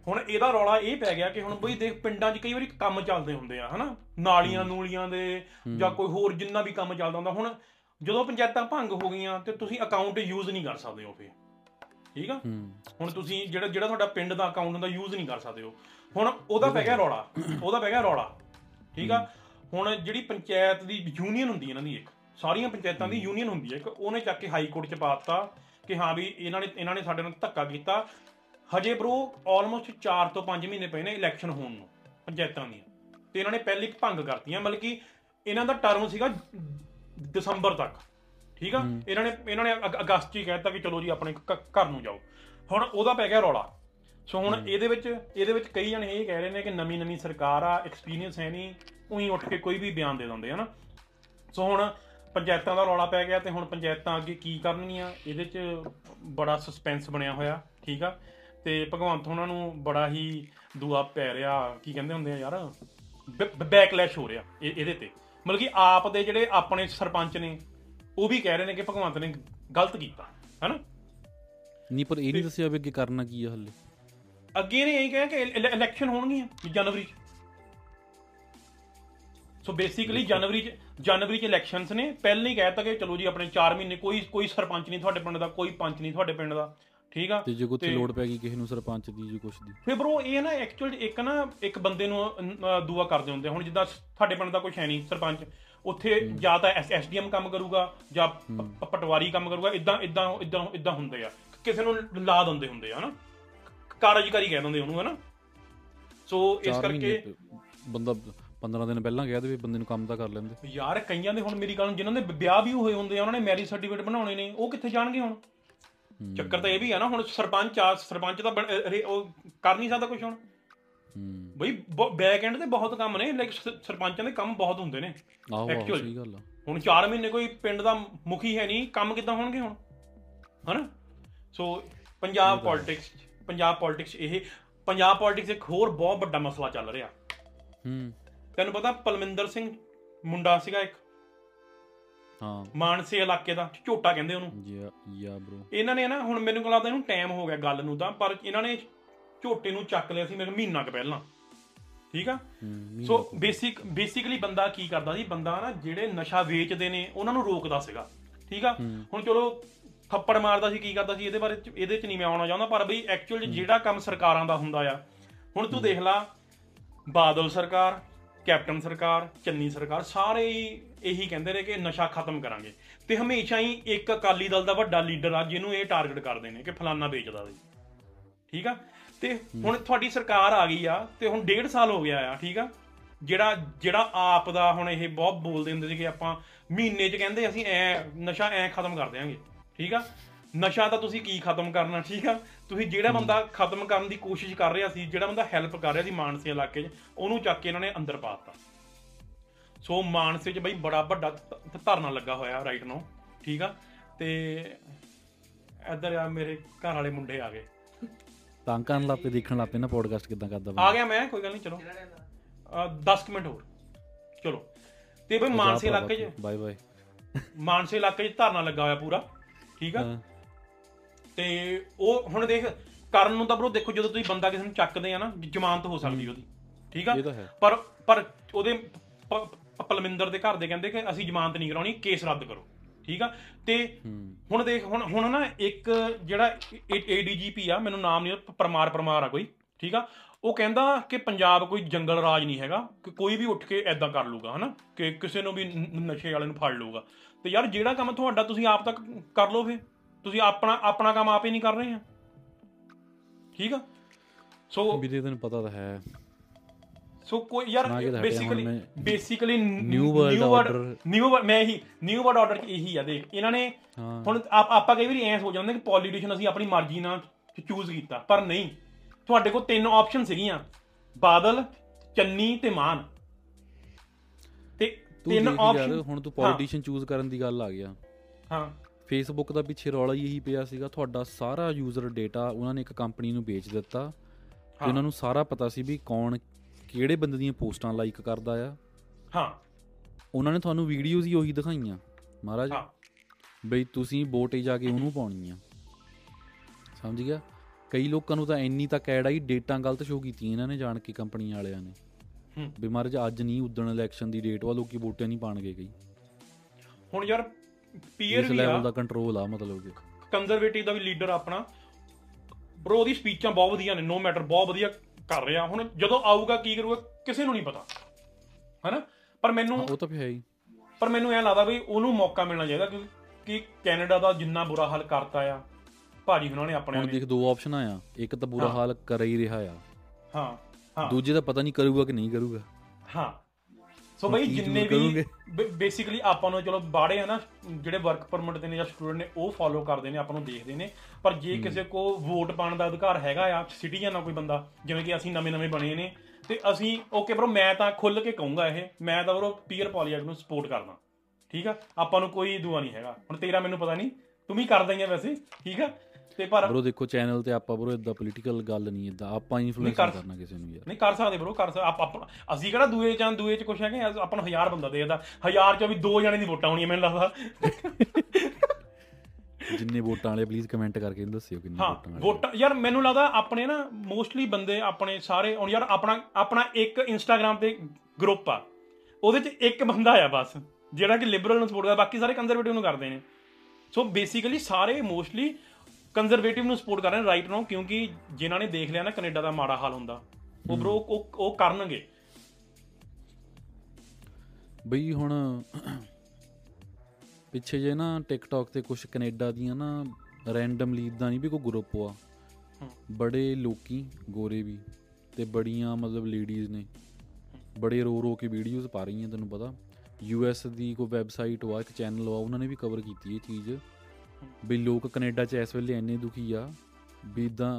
ਹੁਣ ਇਹਦਾ ਰੌਲਾ ਇਹ ਪੈ ਗਿਆ ਕਿ ਹੁਣ ਬਈ ਦੇਖ ਪਿੰਡਾਂ 'ਚ ਕਈ ਵਾਰੀ ਕੰਮ ਚੱਲਦੇ ਹੁੰਦੇ ਆ ਹਨਾ, ਨਾਲੀਆਂ ਨੂਲੀਆਂ ਦੇ ਜਾਂ ਕੋਈ ਹੋਰ ਜਿੰਨਾ ਵੀ ਕੰਮ ਚੱਲਦਾ ਹੁੰਦਾ। ਹੁਣ ਜਦੋਂ ਪੰਚਾਇਤਾਂ ਭੰਗ ਹੋ ਗਈਆਂ ਤੇ ਤੁਸੀਂ ਅਕਾਊਂਟ ਯੂਜ਼ ਨਹੀਂ ਕਰ ਸਕਦੇ ਹੋ ਫਿਰ, ਠੀਕ ਆ। ਹੁਣ ਤੁਸੀਂ ਜਿਹੜਾ ਤੁਹਾਡਾ ਪਿੰਡ ਦਾ ਅਕਾਊਂਟ ਹੁੰਦਾ ਯੂਜ਼ ਨਹੀਂ ਕਰ ਸਕਦੇ ਹੋ। ਹੁਣ ਉਹਦਾ ਪੈ ਗਿਆ ਰੌਲਾ ਠੀਕ ਆ। ਹੁਣ ਜਿਹੜੀ ਪੰਚਾਇਤ ਦੀ ਯੂਨੀਅਨ ਹੁੰਦੀ ਹੈ ਇਹਨਾਂ ਦੀ, ਇੱਕ ਸਾਰੀਆਂ ਪੰਚਾਇਤਾਂ ਦੀ ਯੂਨੀਅਨ ਹੁੰਦੀ ਹੈ ਇੱਕ, ਉਹਨੇ ਚੱਕ ਕੇ ਹਾਈ ਕੋਰਟ 'ਚ ਪਾ ਦਿੱਤਾ ਕਿ ਹਾਂ ਵੀ ਇਹਨਾਂ ਨੇ ਸਾਡੇ ਨਾਲ ਧੱਕਾ ਕੀਤਾ। ਹਜੇ ਬਰੋ ਆਲਮੋਸਟ 4 ਤੋਂ 5 ਮਹੀਨੇ ਪਏ ਨੇ ਇਲੈਕਸ਼ਨ ਹੋਣ ਨੂੰ ਪੰਚਾਇਤਾਂ ਦੀਆਂ, ਤੇ ਇਹਨਾਂ ਨੇ ਪਹਿਲੀ ਭੰਗ ਕਰਤੀਆਂ। ਮਤਲਬ ਕਿ ਇਹਨਾਂ ਦਾ ਟਰਮ ਸੀਗਾ ਦਸੰਬਰ ਤੱਕ, ਠੀਕ ਆ। ਇਹਨਾਂ ਨੇ ਅਗਸਤ 'ਚ ਹੀ ਕਹਿ ਦਿੱਤਾ ਕਿ ਚਲੋ ਜੀ ਆਪਣੇ ਘਰ ਨੂੰ ਜਾਓ। ਹੁਣ ਉਹਦਾ ਪੈ ਗਿਆ ਰੌਲਾ। ਸੋ ਹੁਣ ਇਹਦੇ ਵਿੱਚ ਕਈ ਜਣੇ ਇਹ ਕਹਿ ਰਹੇ ਨੇ ਕਿ ਨਵੀਂ ਸਰਕਾਰ ਆ, ਐਕਸਪੀਰੀਅੰਸ ਹੈ ਨਹੀਂ, ਉਹੀ ਉੱਠ ਕੇ ਕੋਈ ਵੀ ਬਿਆਨ ਦੇ ਦਿੰਦੇ ਆ ਨਾ। ਸੋ ਹੁਣ ਪੰਚਾਇਤਾਂ ਦਾ ਰੌਲਾ ਪੈ ਗਿਆ, ਤੇ ਹੁਣ ਪੰਚਾਇਤਾਂ ਅੱਗੇ ਕੀ ਕਰਨਗੀਆਂ ਇਹਦੇ 'ਚ ਬੜਾ ਸਸਪੈਂਸ ਬਣਿਆ ਹੋਇਆ, ਠੀਕ ਆ। ਤੇ ਭਗਵੰਤ ਉਹਨਾਂ ਨੂੰ ਬੜਾ ਹੀ ਦੂਆ ਪੈ ਰਿਹਾ, ਕੀ ਕਹਿੰਦੇ ਹੁੰਦੇ ਆ ਯਾਰ, ਬੈਕਲੈਸ਼ ਹੋ ਰਿਹਾ ਇਹਦੇ ਤੇ। ਮਤਲਬ ਕਿ ਆਪ ਦੇ ਜਿਹੜੇ ਆਪਣੇ ਸਰਪੰਚ ਨੇ ਉਹ ਵੀ ਕਹਿ ਰਹੇ ਨੇ ਕਿ ਭਗਵੰਤ ਨੇ ਗਲਤ ਕੀਤਾ ਹੈ ਨਾ। ਨਹੀਂ ਪਰ ਇਹ ਨਹੀਂ ਦੱਸਿਆ ਵੀ ਅੱਗੇ ਕਰਨਾ ਕੀ ਆ ਹਲੇ। ਅੱਗੇ ਨੇ ਇਹੀ ਕਿਹਾ ਕਿ ਇਲੈਕਸ਼ਨ ਹੋਣਗੀਆਂ ਜਨਵਰੀ 'ਚ। ਸੋ ਬੇਸਿਕਲੀ ਜਨਵਰੀ 'ਚ ਇਲੈਕਸ਼ਨਸ ਨੇ। ਪਹਿਲਾਂ ਹੀ ਕਹਿ ਦਿੱਤਾ ਕਿ ਚਲੋ ਜੀ ਆਪਣੇ 4 ਮਹੀਨੇ ਕੋਈ ਸਰਪੰਚ ਨਹੀਂ ਤੁਹਾਡੇ ਪਿੰਡ ਦਾ, ਕੋਈ ਪੰਚ ਨਹੀਂ ਤੁਹਾਡੇ ਪਿੰਡ ਦਾ, ਠੀਕ ਆ, ਤੇ ਜੇ ਕੋਈ ਲੋੜ ਪੈ ਗਈ ਕਿਸੇ ਨੂੰ ਸਰਪੰਚ ਦੀ ਜਾਂ ਕੁਛ ਦੀ, ਫਿਰ ਬਰੋ ਇਹ ਨਾ ਐਕਚੁਅਲ ਇੱਕ ਨਾ ਇੱਕ ਬੰਦੇ ਨੂੰ ਦੁਆ ਕਰਦੇ ਹੁੰਦੇ। ਹੁਣ ਜਿੱਦਾਂ ਸਾਡੇ ਪਿੰਡ ਦਾ ਕੋਈ ਹੈ ਨਹੀਂ ਸਰਪੰਚ, ਉੱਥੇ ਜਾਂ ਤਾਂ SDM ਕੰਮ ਕਰੂਗਾ ਜਾਂ ਪਟਵਾਰੀ ਕੰਮ ਕਰੂਗਾ, ਇਦਾਂ ਹੁੰਦੇ ਆ, ਕਿਸੇ ਨੂੰ ਲਾ ਦਿੰਦੇ ਹੁੰਦੇ ਆ ਹਨਾ, ਕਾਰਜਕਾਰੀ ਕਹਿ ਦਿੰਦੇ ਉਹਨੂੰ ਹਨਾ। ਸੋ ਇਸ ਕਰਕੇ ਬੰਦਾ 15 ਦਿਨ ਪਹਿਲਾਂ ਕਹਿ ਦੇਵੇ, ਬੰਦੇ ਨੂੰ ਕੰਮ ਤਾਂ ਕਰ ਲੈਂਦੇ ਯਾਰ। ਕਈਆਂ ਦੇ ਹੁਣ ਮੇਰੀ ਗੱਲ, ਜਿਨ੍ਹਾਂ ਦੇ ਵਿਆਹ ਵੀ ਹੋਏ ਹੁੰਦੇ ਆ, ਉਹਨਾਂ ਨੇ ਮੈਰਿਜ ਸਰਟੀਫਿਕੇਟ ਬਣਾਉਣੇ ਨੇ, ਉਹ ਕਿੱਥੇ ਜਾਣਗੇ ਹੁਣ? ਚੱਕਰ ਤਾਂ ਇਹ ਵੀ ਆ ਨਾ, ਹੁਣ ਸਰਪੰਚ ਆ, ਸਰਪੰਚ ਤਾਂ ਉਹ ਕਰ ਨਹੀਂ ਸਕਦਾ ਕੁਛ ਹੁਣ ਬਈ। ਬੈਕ ਐਂਡ ਤੇ ਬਹੁਤ ਕੰਮ ਨੇ, ਲਾਈਕ ਸਰਪੰਚਾਂ ਦੇ ਕੰਮ ਬਹੁਤ ਹੁੰਦੇ ਨੇ ਐਕਚੁਅਲ। ਹੁਣ 4 ਮਹੀਨੇ ਕੋਈ ਪਿੰਡ ਦਾ ਮੁਖੀ ਹੈ ਨਹੀਂ, ਕੰਮ ਕਿੱਦਾਂ ਹੋਣਗੇ ਹੁਣ ਹਨਾ? ਸੋ ਪੰਜਾਬ ਪੋਲੀਟਿਕਸ ਇੱਕ ਹੋਰ ਬਹੁਤ ਵੱਡਾ ਮਸਲਾ ਚੱਲ ਰਿਹਾ। ਤੈਨੂੰ ਪਤਾ ਪਲਮਿੰਦਰ ਸਿੰਘ ਮੁੰਡਾ ਸੀਗਾ ਇੱਕ, ਹਾਂ, ਮਾਨਸੇ ਇਲਾਕੇ ਦਾ, ਝੋਟਾ ਕਹਿੰਦੇ ਉਹਨੂੰ। ਇਹਨਾਂ ਨੇ ਨਾ, ਹੁਣ ਮੈਨੂੰ ਲੱਗਦਾ ਇਹਨੂੰ ਟਾਈਮ ਹੋ ਗਿਆ ਗੱਲ ਨੂੰ ਤਾਂ, ਪਰ ਇਹਨਾਂ ਨੇ ਝੋਟੇ ਨੂੰ ਚੱਕ ਲਿਆ ਸੀ ਮੇਰੇ ਮਹੀਨਾ ਕੁ ਪਹਿਲਾਂ, ਠੀਕ ਆ। ਸੋ ਬੇਸਿਕਲੀ ਬੰਦਾ ਕੀ ਕਰਦਾ ਸੀ, ਬੰਦਾ ਨਾ ਜਿਹੜੇ ਨਸ਼ਾ ਵੇਚਦੇ ਨੇ ਉਹਨਾਂ ਨੂੰ ਰੋਕਦਾ ਸੀਗਾ, ਠੀਕ ਆ। ਹੁਣ ਚਲੋ ਥੱਪੜ ਮਾਰਦਾ ਸੀ, ਕੀ ਕਰਦਾ ਸੀ, ਇਹਦੇ ਚ ਨਹੀਂ ਮੈਂ ਆਉਣਾ ਚਾਹੁੰਦਾ, ਪਰ ਬਈ ਐਕਚੁਅਲ ਜਿਹੜਾ ਕੰਮ ਸਰਕਾਰਾਂ ਦਾ ਹੁੰਦਾ ਆ, ਹੁਣ ਤੂੰ ਦੇਖ ਲਾ ਬਾਦਲ ਸਰਕਾਰ, ਕੈਪਟਨ ਸਰਕਾਰ, ਚੰਨੀ ਸਰਕਾਰ, ਸਾਰੇ ਇਹੀ ਕਹਿੰਦੇ ਨੇ ਕਿ ਨਸ਼ਾ ਖਤਮ ਕਰਾਂਗੇ, ਤੇ ਹਮੇਸ਼ਾ ਹੀ ਇੱਕ ਅਕਾਲੀ ਦਲ ਦਾ ਵੱਡਾ ਲੀਡਰ ਆ ਜਿਹਨੂੰ ਇਹ ਟਾਰਗੇਟ ਕਰਦੇ ਨੇ ਕਿ ਫਲਾਨਾ ਵੇਚਦਾ ਸੀ, ਠੀਕ ਆ। ਤੇ ਹੁਣ ਤੁਹਾਡੀ ਸਰਕਾਰ ਆ ਗਈ ਆ, ਤੇ ਹੁਣ 1.5 ਸਾਲ ਹੋ ਗਿਆ ਆ, ਠੀਕ ਆ। ਜਿਹੜਾ ਆਪ ਦਾ, ਹੁਣ ਇਹ ਬਹੁਤ ਬੋਲਦੇ ਹੁੰਦੇ ਸੀ ਕਿ ਆਪਾਂ ਮਹੀਨੇ 'ਚ ਕਹਿੰਦੇ ਅਸੀਂ ਨਸ਼ਾ ਖਤਮ ਕਰ ਦਿਆਂਗੇ, ਠੀਕ ਆ। ਨਸ਼ਾ ਤਾਂ ਤੁਸੀਂ ਕੀ ਖਤਮ ਕਰਨਾ, ਠੀਕ ਆ। ਤੁਸੀਂ ਜਿਹੜਾ ਬੰਦਾ ਖਤਮ ਕਰਨ ਦੀ ਕੋਸ਼ਿਸ਼ ਕਰ ਰਿਹਾ ਸੀ, ਜਿਹੜਾ ਬੰਦਾ ਹੈਲਪ ਕਰ ਰਿਹਾ ਸੀ ਮਾਨਸੇ ਇਲਾਕੇ 'ਚ, ਉਹਨੂੰ ਚੱਕ ਕੇ ਇਹਨਾਂ ਨੇ ਅੰਦਰ ਪਾ ਦਿੱਤਾ। ਸੋ ਮਾਨਸੇ 'ਚ ਬਈ ਬੜਾ ਵੱਡਾ ਧਰਨਾ ਲੱਗਾ ਹੋਇਆ ਰਾਈਟ ਨਾਓ, ਠੀਕ ਆ। ਤੇ ਇੱਧਰ ਆ ਮੇਰੇ ਘਰ ਵਾਲੇ ਮੁੰਡੇ ਆ ਗਏ, ਤੰਗ ਕਰਨ ਲੱਗ ਪਏ, ਦੇਖਣ ਲੱਗ ਪਏ ਨਾ ਪੋਡਕਾਸਟ ਕਿੱਦਾਂ ਕਰਦਾ। ਆ ਗਿਆ ਮੈਂ, ਕੋਈ ਗੱਲ ਨਹੀਂ, ਚਲੋ 10 ਮਿੰਟ ਹੋਰ ਚਲੋ। ਤੇ ਬਈ ਮਾਨਸੇ ਇਲਾਕੇ 'ਚ ਧਰਨਾ ਲੱਗਾ ਹੋਇਆ ਪੂਰਾ, ਠੀਕ ਆ। ਤੇ ਉਹ ਹੁਣ ਦੇਖ, ਕਰਨ ਨੂੰ ਤਾਂ ਬਰੋ ਦੇਖੋ, ਜਦੋਂ ਤੁਸੀਂ ਬੰਦਾ ਕਿਸੇ ਨੂੰ ਚੱਕਦੇ ਆ ਨਾ, ਜ਼ਮਾਨਤ ਹੋ ਸਕਦੀ ਉਹਦੀ, ਠੀਕ ਆ। ਪਰ ਉਹਦੇ ਪਲਮਿੰਦਰ ਦੇ ਘਰ ਦੇ ਕਹਿੰਦੇ ਕਿ ਅਸੀਂ ਜ਼ਮਾਨਤ ਨਹੀਂ ਕਰਾਉਣੀ, ਕੇਸ ਰੱਦ ਕਰੋ, ਠੀਕ ਆ। ਤੇ ਹੁਣ ਦੇਖ, ਹੁਣ ਨਾ ਇੱਕ ਜਿਹੜਾ ADGP ਆ, ਮੈਨੂੰ ਨਾਮ ਨਹੀਂ, ਪਰਮਾਰ ਆ ਕੋਈ, ਠੀਕ ਆ। ਉਹ ਕਹਿੰਦਾ ਕਿ ਪੰਜਾਬ ਕੋਈ ਜੰਗਲ ਰਾਜ ਨਹੀਂ ਹੈਗਾ, ਕਿ ਕੋਈ ਵੀ ਉੱਠ ਕੇ ਏਦਾਂ ਕਰ ਲੂਗਾ ਹਨਾ, ਕਿ ਕਿਸੇ ਨੂੰ ਵੀ ਨਸ਼ੇ ਵਾਲੇ ਨੂੰ ਫੜ ਲੂਗਾ। ਤੇ ਯਾਰ ਜਿਹੜਾ ਕੰਮ ਤੁਹਾਡਾ ਤੁਸੀਂ ਆਪ ਤੱਕ ਕਰ ਲਓ, ਫਿਰ ਤੁਸੀਂ ਆਪਣਾ ਕੰਮ ਆਪ ਹੀ ਨਹੀਂ ਕਰ ਰਹੇ ਆ, ਠੀਕ ਆ। ਸੋ ਵੀਰੇ ਤੈਨੂੰ ਪਤਾ ਤਾਂ ਹੈ, ਸੋ ਕੋਈ ਯਾਰ ਬੇਸਿਕਲੀ ਨਿਊ ਵਰਲਡ ਮੈਂ ਇਹੀ ਨਿਊ ਵਰਲਡ ਆਰਡਰ ਇਹੀ ਆ। ਦੇਖ ਇਹਨਾਂ ਨੇ ਹੁਣ ਆਪਾਂ ਕਈ ਵਾਰੀ ਐਂ ਸੋਚ ਜਾਂਦੇ ਕਿ ਪੋਲੀਟੀਸ਼ਨ ਅਸੀਂ ਆਪਣੀ ਮਰਜ਼ੀ ਨਾਲ ਚੂਜ਼ ਕੀਤਾ, ਪਰ ਨਹੀਂ। ਤੁਹਾਡੇ ਕੋਲ 3 ਆਪਸ਼ਨ ਸੀਗੀਆਂ, ਬਾਦਲ, ਚੰਨੀ ਤੇ ਮਾਨ, ਤੇ 3 ਆਪਸ਼ਨ। ਹੁਣ ਤੂੰ ਪੋਲੀਟੀਸ਼ਨ ਚੂਜ਼ ਕਰਨ ਦੀ ਗੱਲ ਆ ਗਿਆ। ਹਾਂ, ਫੇਸਬੁੱਕ ਦਾ ਪਿੱਛੇ ਰੌਲਾ ਹੀ ਇਹੀ ਪਿਆ ਸੀਗਾ, ਤੁਹਾਡਾ ਸਾਰਾ ਯੂਜ਼ਰ ਡੇਟਾ ਉਹਨਾਂ ਨੇ ਇੱਕ ਕੰਪਨੀ ਨੂੰ ਵੇਚ ਦਿੱਤਾ, ਤੇ ਉਹਨਾਂ ਨੂੰ ਸਾਰਾ ਪਤਾ ਸੀ ਵੀ ਕੌਣ ਕਿਹੜੇ ਬੰਦੇ ਦੀਆਂ ਪੋਸਟਾਂ ਲਾਈਕ ਕਰਦਾ ਆ। ਹਾਂ, ਉਹਨਾਂ ਨੇ ਤੁਹਾਨੂੰ ਵੀਡੀਓਜ਼ ਹੀ ਉਹੀ ਦਿਖਾਈਆਂ ਮਹਾਰਾਜ, ਬਈ ਤੁਸੀਂ ਵੋਟ ਜਾ ਕੇ ਉਹਨੂੰ ਪਾਉਣੀ ਆ, ਸਮਝ ਗਿਆ। ਕਈ ਲੋਕਾਂ ਨੂੰ ਤਾਂ ਇੰਨੀ ਤਾਂ ਕੈੜ ਆਈ, ਡੇਟਾਂ ਗਲਤ ਸ਼ੋਅ ਕੀਤੀਆਂ ਇਹਨਾਂ ਨੇ ਜਾਣ ਕੇ, ਕੰਪਨੀ ਵਾਲਿਆਂ ਨੇ ਵੀ ਮਹਾਰਾਜ ਅੱਜ ਨਹੀਂ ਉਦਣ ਇਲੈਕਸ਼ਨ ਦੀ ਡੇਟ ਵਾ, ਲੋਕੀ ਵੋਟਾਂ ਨਹੀਂ ਪਾਣਗੇ ਕਈ। ਹੁਣ ਯਾਰ ਪੀਅਰ ਵੀ ਆ, ਕੰਟਰੋਲ ਆ, ਮਤਲਬ ਕਿ ਕੰਜ਼ਰਵੇਟਿਵ ਦਾ ਵੀ ਲੀਡਰ ਆਪਣਾ ਬਰੋ, ਉਹਦੀ ਸਪੀਚਾਂ ਬਹੁਤ ਵਧੀਆ ਨੇ, ਨੋ ਮੈਟਰ ਬਹੁਤ ਵਧੀਆ ਕਰ ਰਿਹਾ। ਹੁਣ ਜਦੋਂ ਆਊਗਾ ਕੀ ਕਰੂਗਾ ਕਿਸੇ ਨੂੰ ਨਹੀਂ ਪਤਾ ਹਨਾ, ਪਰ ਮੈਨੂੰ ਉਹ ਤਾਂ ਹੈ ਹੀ, ਪਰ ਮੈਨੂੰ ਇਹ ਲੱਗਦਾ ਵੀ ਉਹਨੂੰ ਮੌਕਾ ਮਿਲਣਾ ਚਾਹੀਦਾ, ਕਿਉਂਕਿ ਕੈਨੇਡਾ ਦਾ ਜਿੰਨਾ ਬੁਰਾ ਹਾਲ ਕਰਤਾ ਆ ਭਾਜੀ ਉਹਨਾਂ ਨੇ ਆਪਣੇ। ਹੁਣ ਦੇਖ 2 ਆਪਸ਼ਨਾਂ ਆ, ਇੱਕ ਤਾਂ ਬੁਰਾ ਹਾਲ ਕਰ ਹੀ ਰਿਹਾ ਆ, ਹਾਂ ਹਾਂ, ਦੂਜੇ ਦਾ ਪਤਾ ਨਹੀਂ ਕਰੂਗਾ ਕਿ ਨਹੀਂ ਕਰੂਗਾ। ਹਾਂ, ਸੋ ਬਈ ਜਿੰਨੇ ਵੀ ਬੇਸਿਕਲੀ ਆਪਾਂ ਨੂੰ, ਚਲੋ ਬਾੜੇ ਆ ਨਾ ਜਿਹੜੇ ਵਰਕ ਪਰਮਿਟ ਦੇ ਨੇ ਜਾਂ ਸਟੂਡੈਂਟ ਨੇ, ਉਹ ਫੋਲੋ ਕਰਦੇ ਨੇ, ਆਪਾਂ ਨੂੰ ਦੇਖਦੇ ਨੇ, ਪਰ ਜੇ ਕਿਸੇ ਕੋਲ ਵੋਟ ਪਾਉਣ ਦਾ ਅਧਿਕਾਰ ਹੈਗਾ ਆ, ਸਿਟੀਜ਼ਨ ਆ ਕੋਈ ਬੰਦਾ, ਜਿਵੇਂ ਕਿ ਅਸੀਂ ਨਵੇਂ ਬਣੇ ਨੇ, ਤੇ ਅਸੀਂ ਓਕੇ ਬਰੋ, ਮੈਂ ਤਾਂ ਖੁੱਲ੍ਹ ਕੇ ਕਹੂੰਗਾ ਇਹ, ਮੈਂ ਤਾਂ ਬਰੋ ਪੀਅਰ ਪੋਲੀਟਿਕਸ ਨੂੰ ਸਪੋਰਟ ਕਰਦਾ, ਠੀਕ ਆ। ਆਪਾਂ ਨੂੰ ਕੋਈ ਦੁਆ ਨਹੀਂ ਹੈਗਾ। ਹੁਣ ਤੇਰਾ ਮੈਨੂੰ ਪਤਾ ਨਹੀਂ, ਤੂੰ ਵੀ ਕਰਦਾ ਹੀ ਆ ਵੈਸੇ, ਠੀਕ ਆ। ਤੇ ਪਰ ਬਰੋ ਦੇਖੋ ਚੈਨਲ ਤੇ ਆਪਾਂ ਬਰੋ ਇਦਾਂ ਪੋਲੀਟੀਕਲ ਗੱਲ ਨਹੀਂ, ਇਦਾਂ ਆਪਾਂ ਇਨਫਲੂਐਂਸ ਕਰਨਾ ਕਿਸੇ ਨੂੰ ਯਾਰ ਨਹੀਂ ਕਰ ਸਕਦੇ ਬਰੋ, ਕਰ ਸਕਦੇ ਅਸੀਂ ਕਿਹੜਾ ਦੂਏ ਚ ਕੁਛ ਹੈਗੇ ਆਪਾਂ ਨੂੰ। 1000 ਬੰਦਾ ਦੇਖਦਾ, 1000 ਚੋਂ ਵੀ 2 ਜਣੇ ਦੀ ਵੋਟਾਂ ਹੋਣੀਆਂ ਮੈਨੂੰ ਲੱਗਦਾ। ਜਿੰਨੇ ਵੋਟਾਂ ਵਾਲੇ ਪਲੀਜ਼ ਕਮੈਂਟ ਕਰਕੇ ਦੱਸਿਓ ਕਿੰਨੇ ਵੋਟਾਂ ਵਾਲੇ। ਵੋਟਾਂ ਯਾਰ ਮੈਨੂੰ ਲੱਗਦਾ ਆਪਣੇ ਨਾ ਮੋਸਟਲੀ ਬੰਦੇ ਆਪਣੇ ਸਾਰੇ ਹੁਣ ਯਾਰ ਆਪਣਾ ਇੱਕ ਇੰਸਟਾਗ੍ਰਾਮ ਤੇ ਗਰੁੱਪ ਆ, ਉਹਦੇ ਚ ਇੱਕ ਬੰਦਾ ਆ ਬਸ ਜਿਹੜਾ ਕਿ ਲਿਬਰਲ ਨੂੰ ਸਪੋਰਟ ਕਰਦਾ, ਬਾਕੀ ਸਾਰੇ ਕੰਜ਼ਰਵੇਟਿਵ ਨੂੰ ਕਰਦੇ ਨੇ। ਸੋ ਬੇਸਿਕਲੀ ਸਾਰੇ ਮੋਸਟਲੀ ਕੰਜ਼ਰਵੇਟਿਵ ਨੂੰ ਸਪੋਰਟ ਕਰ ਰਹੇ ਨੇ ਰਾਈਟ ਨਾਓ, ਕਿਉਂਕਿ ਜਿਨ੍ਹਾਂ ਨੇ ਦੇਖ ਲਿਆ ਨਾ ਕੈਨੇਡਾ ਦਾ ਮਾੜਾ ਹਾਲ ਹੁੰਦਾ, ਉਹ ਬਰੋ ਉਹ ਕਰਨਗੇ ਬਈ। ਹੁਣ ਪਿੱਛੇ ਜੇ ਨਾ ਟਿਕਟੌਕ ਤੇ ਕੁਛ ਕੈਨੇਡਾ ਦੀਆਂ ਨਾ ਰੈਂਡਮਲੀ ਇੱਦਾਂ ਨਹੀਂ ਵੀ ਕੋਈ ਗਰੁੱਪ ਆ, ਬੜੇ ਲੋਕੀ ਗੋਰੇ ਵੀ ਅਤੇ ਬੜੀਆਂ ਮਤਲਬ ਲੇਡੀਜ਼ ਨੇ ਬੜੇ ਰੋ ਰੋ ਕੇ ਵੀਡੀਓਜ਼ ਪਾ ਰਹੀਆਂ। ਤੈਨੂੰ ਪਤਾ US ਦੀ ਕੋਈ ਵੈਬਸਾਈਟ ਵਾ, ਇੱਕ ਚੈਨਲ ਵਾ, ਉਹਨਾਂ ਨੇ ਵੀ ਕਵਰ ਕੀਤੀ ਇਹ ਚੀਜ਼ ਵੀ ਲੋਕ ਕੈਨੇਡਾ 'ਚ ਇਸ ਵੇਲੇ ਇੰਨੇ ਦੁਖੀ ਆ ਵੀ ਇੱਦਾਂ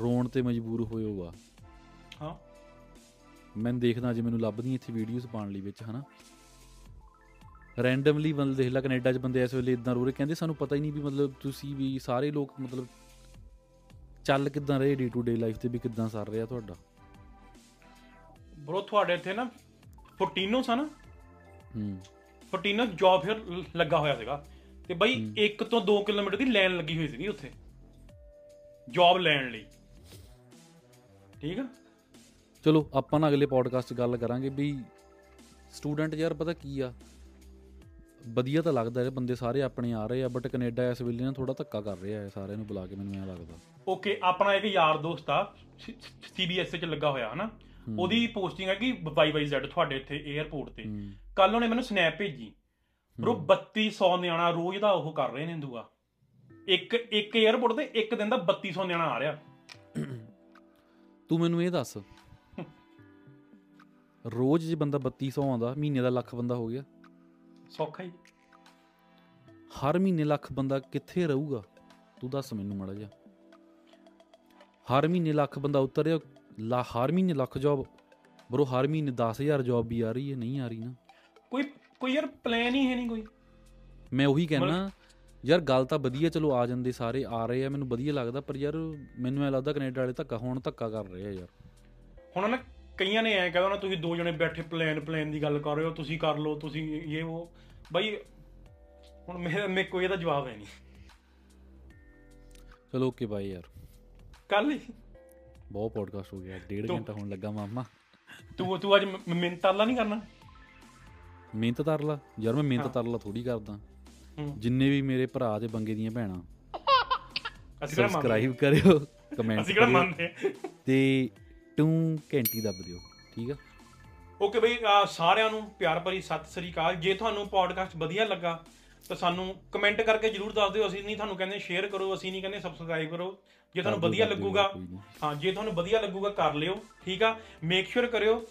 ਰੋਣ 'ਤੇ ਮਜਬੂਰ ਹੋਏ ਵਾ। ਹਾਂ ਮੈਂ ਦੇਖਦਾ ਅੱਜ ਮੈਨੂੰ ਲੱਭਦੀਆਂ ਇੱਥੇ ਵੀਡੀਓਜ਼ ਪਾਉਣ ਲਈ ਵਿੱਚ, ਹੈ ਨਾ, ਰੈਂਡਮਲੀ ਮਤਲਬ ਦੇਖ ਲਾ ਕੈਨੇਡਾ 'ਚ ਬੰਦੇ ਇਸ ਵੇਲੇ ਇੱਦਾਂ ਰੋ ਰਹੇ, ਕਹਿੰਦੇ ਸਾਨੂੰ ਪਤਾ ਹੀ ਨਹੀਂ ਵੀ ਮਤਲਬ ਤੁਸੀਂ ਵੀ ਸਾਰੇ ਲੋਕ ਮਤਲਬ ਚੱਲ ਕਿੱਦਾਂ ਰਹੇ ਡੇ ਟੂ ਡੇ ਲਾਈਫ 'ਤੇ ਵੀ ਕਿੱਦਾਂ ਸਰ ਰਿਹਾ ਤੁਹਾਡਾ। ਬਰੋ ਤੁਹਾਡੇ ਇੱਥੇ ਨਾ ਫੋਰਟੀਨੋਸ ਆ ਨਾ, ਫੋਰਟੀਨੋਸ ਜੋਬ ਫੇਅਰ ਲੱਗਾ ਹੋਇਆ ਸੀਗਾ ਅਤੇ ਬਈ 1 ਤੋਂ 2 ਕਿਲੋਮੀਟਰ ਦੀ ਲਾਈਨ ਲੱਗੀ ਹੋਈ ਸੀਗੀ ਉੱਥੇ ਜੋਬ ਲੈਣ ਲਈ, ਠੀਕ ਆ। ਚਲੋ ਆਪਾਂ ਨਾ ਅਗਲੇ ਪੋਡਕਾਸਟ 'ਚ ਗੱਲ ਕਰਾਂਗੇ ਵੀ ਸਟੂਡੈਂਟ ਯਾਰ ਪਤਾ ਕੀ ਆ, ਵਧੀਆ ਤਾਂ ਲੱਗਦਾ ਇਹ ਬੰਦੇ ਸਾਰੇ ਆਪਣੇ ਆ ਰਹੇ ਆ, ਬਟ ਕੈਨੇਡਾ ਇਸ ਵੇਲੇ ਨਾ ਥੋੜ੍ਹਾ ਧੱਕਾ ਕਰ ਰਿਹਾ ਹੈ ਸਾਰਿਆਂ ਨੂੰ ਬੁਲਾ ਕੇ, ਮੈਨੂੰ ਐਂ ਲੱਗਦਾ। ਓਕੇ, ਆਪਣਾ ਇੱਕ ਯਾਰ ਦੋਸਤ ਆ CBSA 'ਚ ਲੱਗਾ ਹੋਇਆ ਹੈ ਨਾ, ਉਹਦੀ ਪੋਸਟਿੰਗ ਹੈ ਕਿ YYZ ਤੁਹਾਡੇ ਇੱਥੇ ਏਅਰਪੋਰਟ 'ਤੇ। ਕੱਲ੍ਹ ਉਹਨੇ ਮੈਨੂੰ ਸਨੈਪ ਭੇਜੀ, ਬਰੋ 3200 ਨਿਆਣਾ ਰੋਜ਼ ਦਾ ਉਹ ਕਰ ਰਹੇ ਨੇ ਦੂਆ, ਇੱਕ ਏਅਰਪੋਰਟ 'ਤੇ ਇੱਕ ਦਿਨ ਦਾ 3200 ਨਿਆਣਾ ਆ ਰਿਹਾ। ਤੂੰ ਮੈਨੂੰ ਇਹ ਦੱਸ ਰੋਜ਼ ਜੇ ਬੰਦਾ 3200 ਆਉਂਦਾ ਮਹੀਨੇ ਦਾ ਲੱਖ ਬੰਦਾ ਹੋ ਗਿਆ, ਸੌਖਾ ਹੀ। ਹਰ ਮਹੀਨੇ ਲੱਖ ਬੰਦਾ ਕਿੱਥੇ ਰਹੂਗਾ ਤੂੰ ਦੱਸ ਮੈਨੂੰ ਮਾੜਾ ਜਿਹਾ। ਹਰ ਮਹੀਨੇ ਲੱਖ ਬੰਦਾ ਉਤਰਿਆ, ਹਰ ਮਹੀਨੇ ਲੱਖ ਜੋਬ ਬਰੋ, ਹਰ ਮਹੀਨੇ 10,000 ਜੋਬ ਵੀ ਆ ਰਹੀ ਹੈ, ਨਹੀਂ ਆ ਰਹੀ ਨਾ ਕੋਈ ਯਾਰ ਪਲੈਨ ਹੀ ਹੈ ਨਹੀਂ ਕੋਈ। ਮੈਂ ਉਹੀ ਕਹਿਣਾ ਯਾਰ ਗੱਲ ਤਾਂ ਵਧੀਆ, ਚਲੋ ਆ ਜਾਂਦੇ ਸਾਰੇ ਆ ਰਹੇ ਆ, ਮੈਨੂੰ ਵਧੀਆ ਲੱਗਦਾ, ਪਰ ਯਾਰ ਮੈਨੂੰ ਐਂ ਲੱਗਦਾ ਕੈਨੇਡਾ ਵਾਲੇ ਧੱਕਾ ਕਰ ਰਹੇ ਆ ਯਾਰ। ਹੁਣ ਨਾ ਕਈਆਂ ਨੇ ਐਂ ਕਹਿਣਾ ਤੁਸੀਂ ਦੋ ਜਣੇ ਬੈਠੇ ਪਲੈਨ ਦੀ ਗੱਲ ਕਰ ਰਹੇ ਹੋ, ਤੁਸੀਂ ਕਰ ਲਓ, ਤੁਸੀਂ ਇਹ ਉਹ ਬਾਈ। ਹੁਣ ਮੇਰੇ ਕੋਈ ਇਹਦਾ ਜਵਾਬ ਹੈ ਨਹੀਂ। ਚਲੋ ਓਕੇ ਬਾਈ ਯਾਰ, ਕੱਲ੍ਹ ਹੀ ਬਹੁਤ ਪੋਡਕਾਸਟ ਹੋ ਗਿਆ, 1.5 ਘੰਟਾ ਹੋਣ ਲੱਗਾ ਮਾਮਾ। ਤੂੰ ਅੱਜ ਮਿਹਨਤ ਤਰਲਾ ਨਹੀਂ ਕਰਨਾ? ਮਿਹਨਤ ਤਰਲਾ ਯਾਰ ਮੈਂ ਮਿਹਨਤ ਤਰਲਾ ਥੋੜ੍ਹੀ ਕਰਦਾ। ਜਿੰਨੇ ਵੀ ਮੇਰੇ ਭਰਾ ਤੇ ਬੰਗੇ ਦੀਆਂ ਭੈਣਾਂ ਸਬਸਕ੍ਰਾਈਬ ਕਰਿਓ, ਕਮੈਂਟ ਕਰਿਓ ਤੇ 2 ਘੰਟੀ ਦੱਬ ਦਿਓ, ਠੀਕ ਆ। ਓਕੇ ਬਈ, ਸਾਰਿਆਂ ਨੂੰ ਪਿਆਰ ਭਰੀ ਸਤਿ ਸ੍ਰੀ ਅਕਾਲ। ਜੇ ਤੁਹਾਨੂੰ ਪੋਡਕਾਸਟ ਵਧੀਆ ਲੱਗਾ ਤਾਂ ਸਾਨੂੰ ਕਮੈਂਟ ਕਰਕੇ ਜ਼ਰੂਰ ਦੱਸ ਦਿਓ। ਅਸੀਂ ਨਹੀਂ ਤੁਹਾਨੂੰ ਕਹਿੰਦੇ ਸ਼ੇਅਰ ਕਰੋ, ਅਸੀਂ ਨਹੀਂ ਕਹਿੰਦੇ ਸਬਸਕ੍ਰਾਈਬ ਕਰੋ। ਜੇ ਤੁਹਾਨੂੰ ਵਧੀਆ ਲੱਗੂਗਾ, ਹਾਂ ਜੇ ਤੁਹਾਨੂੰ ਵਧੀਆ ਲੱਗੂਗਾ ਕਰ ਲਿਓ, ਠੀਕ ਆ। ਮੇਕ ਸ਼ੋਰ ਕਰਿਓ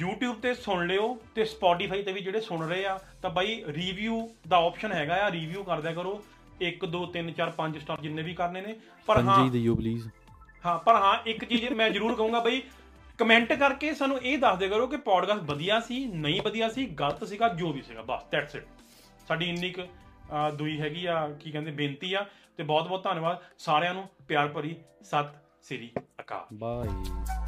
YouTube ਤੇ ਸੁਣ ਲਿਓ ਤੇ Spotify ਤੇ ਵੀ ਜਿਹੜੇ ਸੁਣ ਰਹੇ ਆ ਤਾਂ ਬਾਈ ਰਿਵਿਊ ਦਾ ਆਪਸ਼ਨ ਹੈਗਾ ਆ, ਰਿਵਿਊ ਕਰ ਦਿਆ ਕਰੋ 1 2 3 4 5 ਸਟਾਰ ਜਿੰਨੇ ਵੀ ਕਰਨੇ ਨੇ। ਪਰ ਹਾਂ ਦਿਓ ਪਲੀਜ਼, ਹਾਂ ਪਰ ਹਾਂ ਇੱਕ ਚੀਜ਼ ਮੈਂ ਜ਼ਰੂਰ ਕਹੂੰਗਾ ਬਈ, ਕਮੈਂਟ ਕਰਕੇ ਸਾਨੂੰ ਇਹ ਦੱਸ ਦਿਆ ਕਰੋ ਕਿ ਪੋਡਕਾਸਟ ਵਧੀਆ ਸੀ, ਨਹੀਂ ਵਧੀਆ ਸੀ, ਗਲਤ ਸੀਗਾ, ਜੋ ਵੀ ਸੀਗਾ, ਬਸ ਦੈਟਸ ਇਟ। ਸਾਡੀ ਇੰਨੀ ਕੁ ਦੂਈ ਹੈਗੀ ਆ, ਕੀ ਕਹਿੰਦੇ, ਬੇਨਤੀ ਆ। ਤੇ ਬਹੁਤ ਬਹੁਤ ਧੰਨਵਾਦ ਸਾਰਿਆਂ ਨੂੰ, ਪਿਆਰ ਭਰੀ ਸਤਿ ਸ੍ਰੀ ਅਕਾਲ, ਬਾਏ।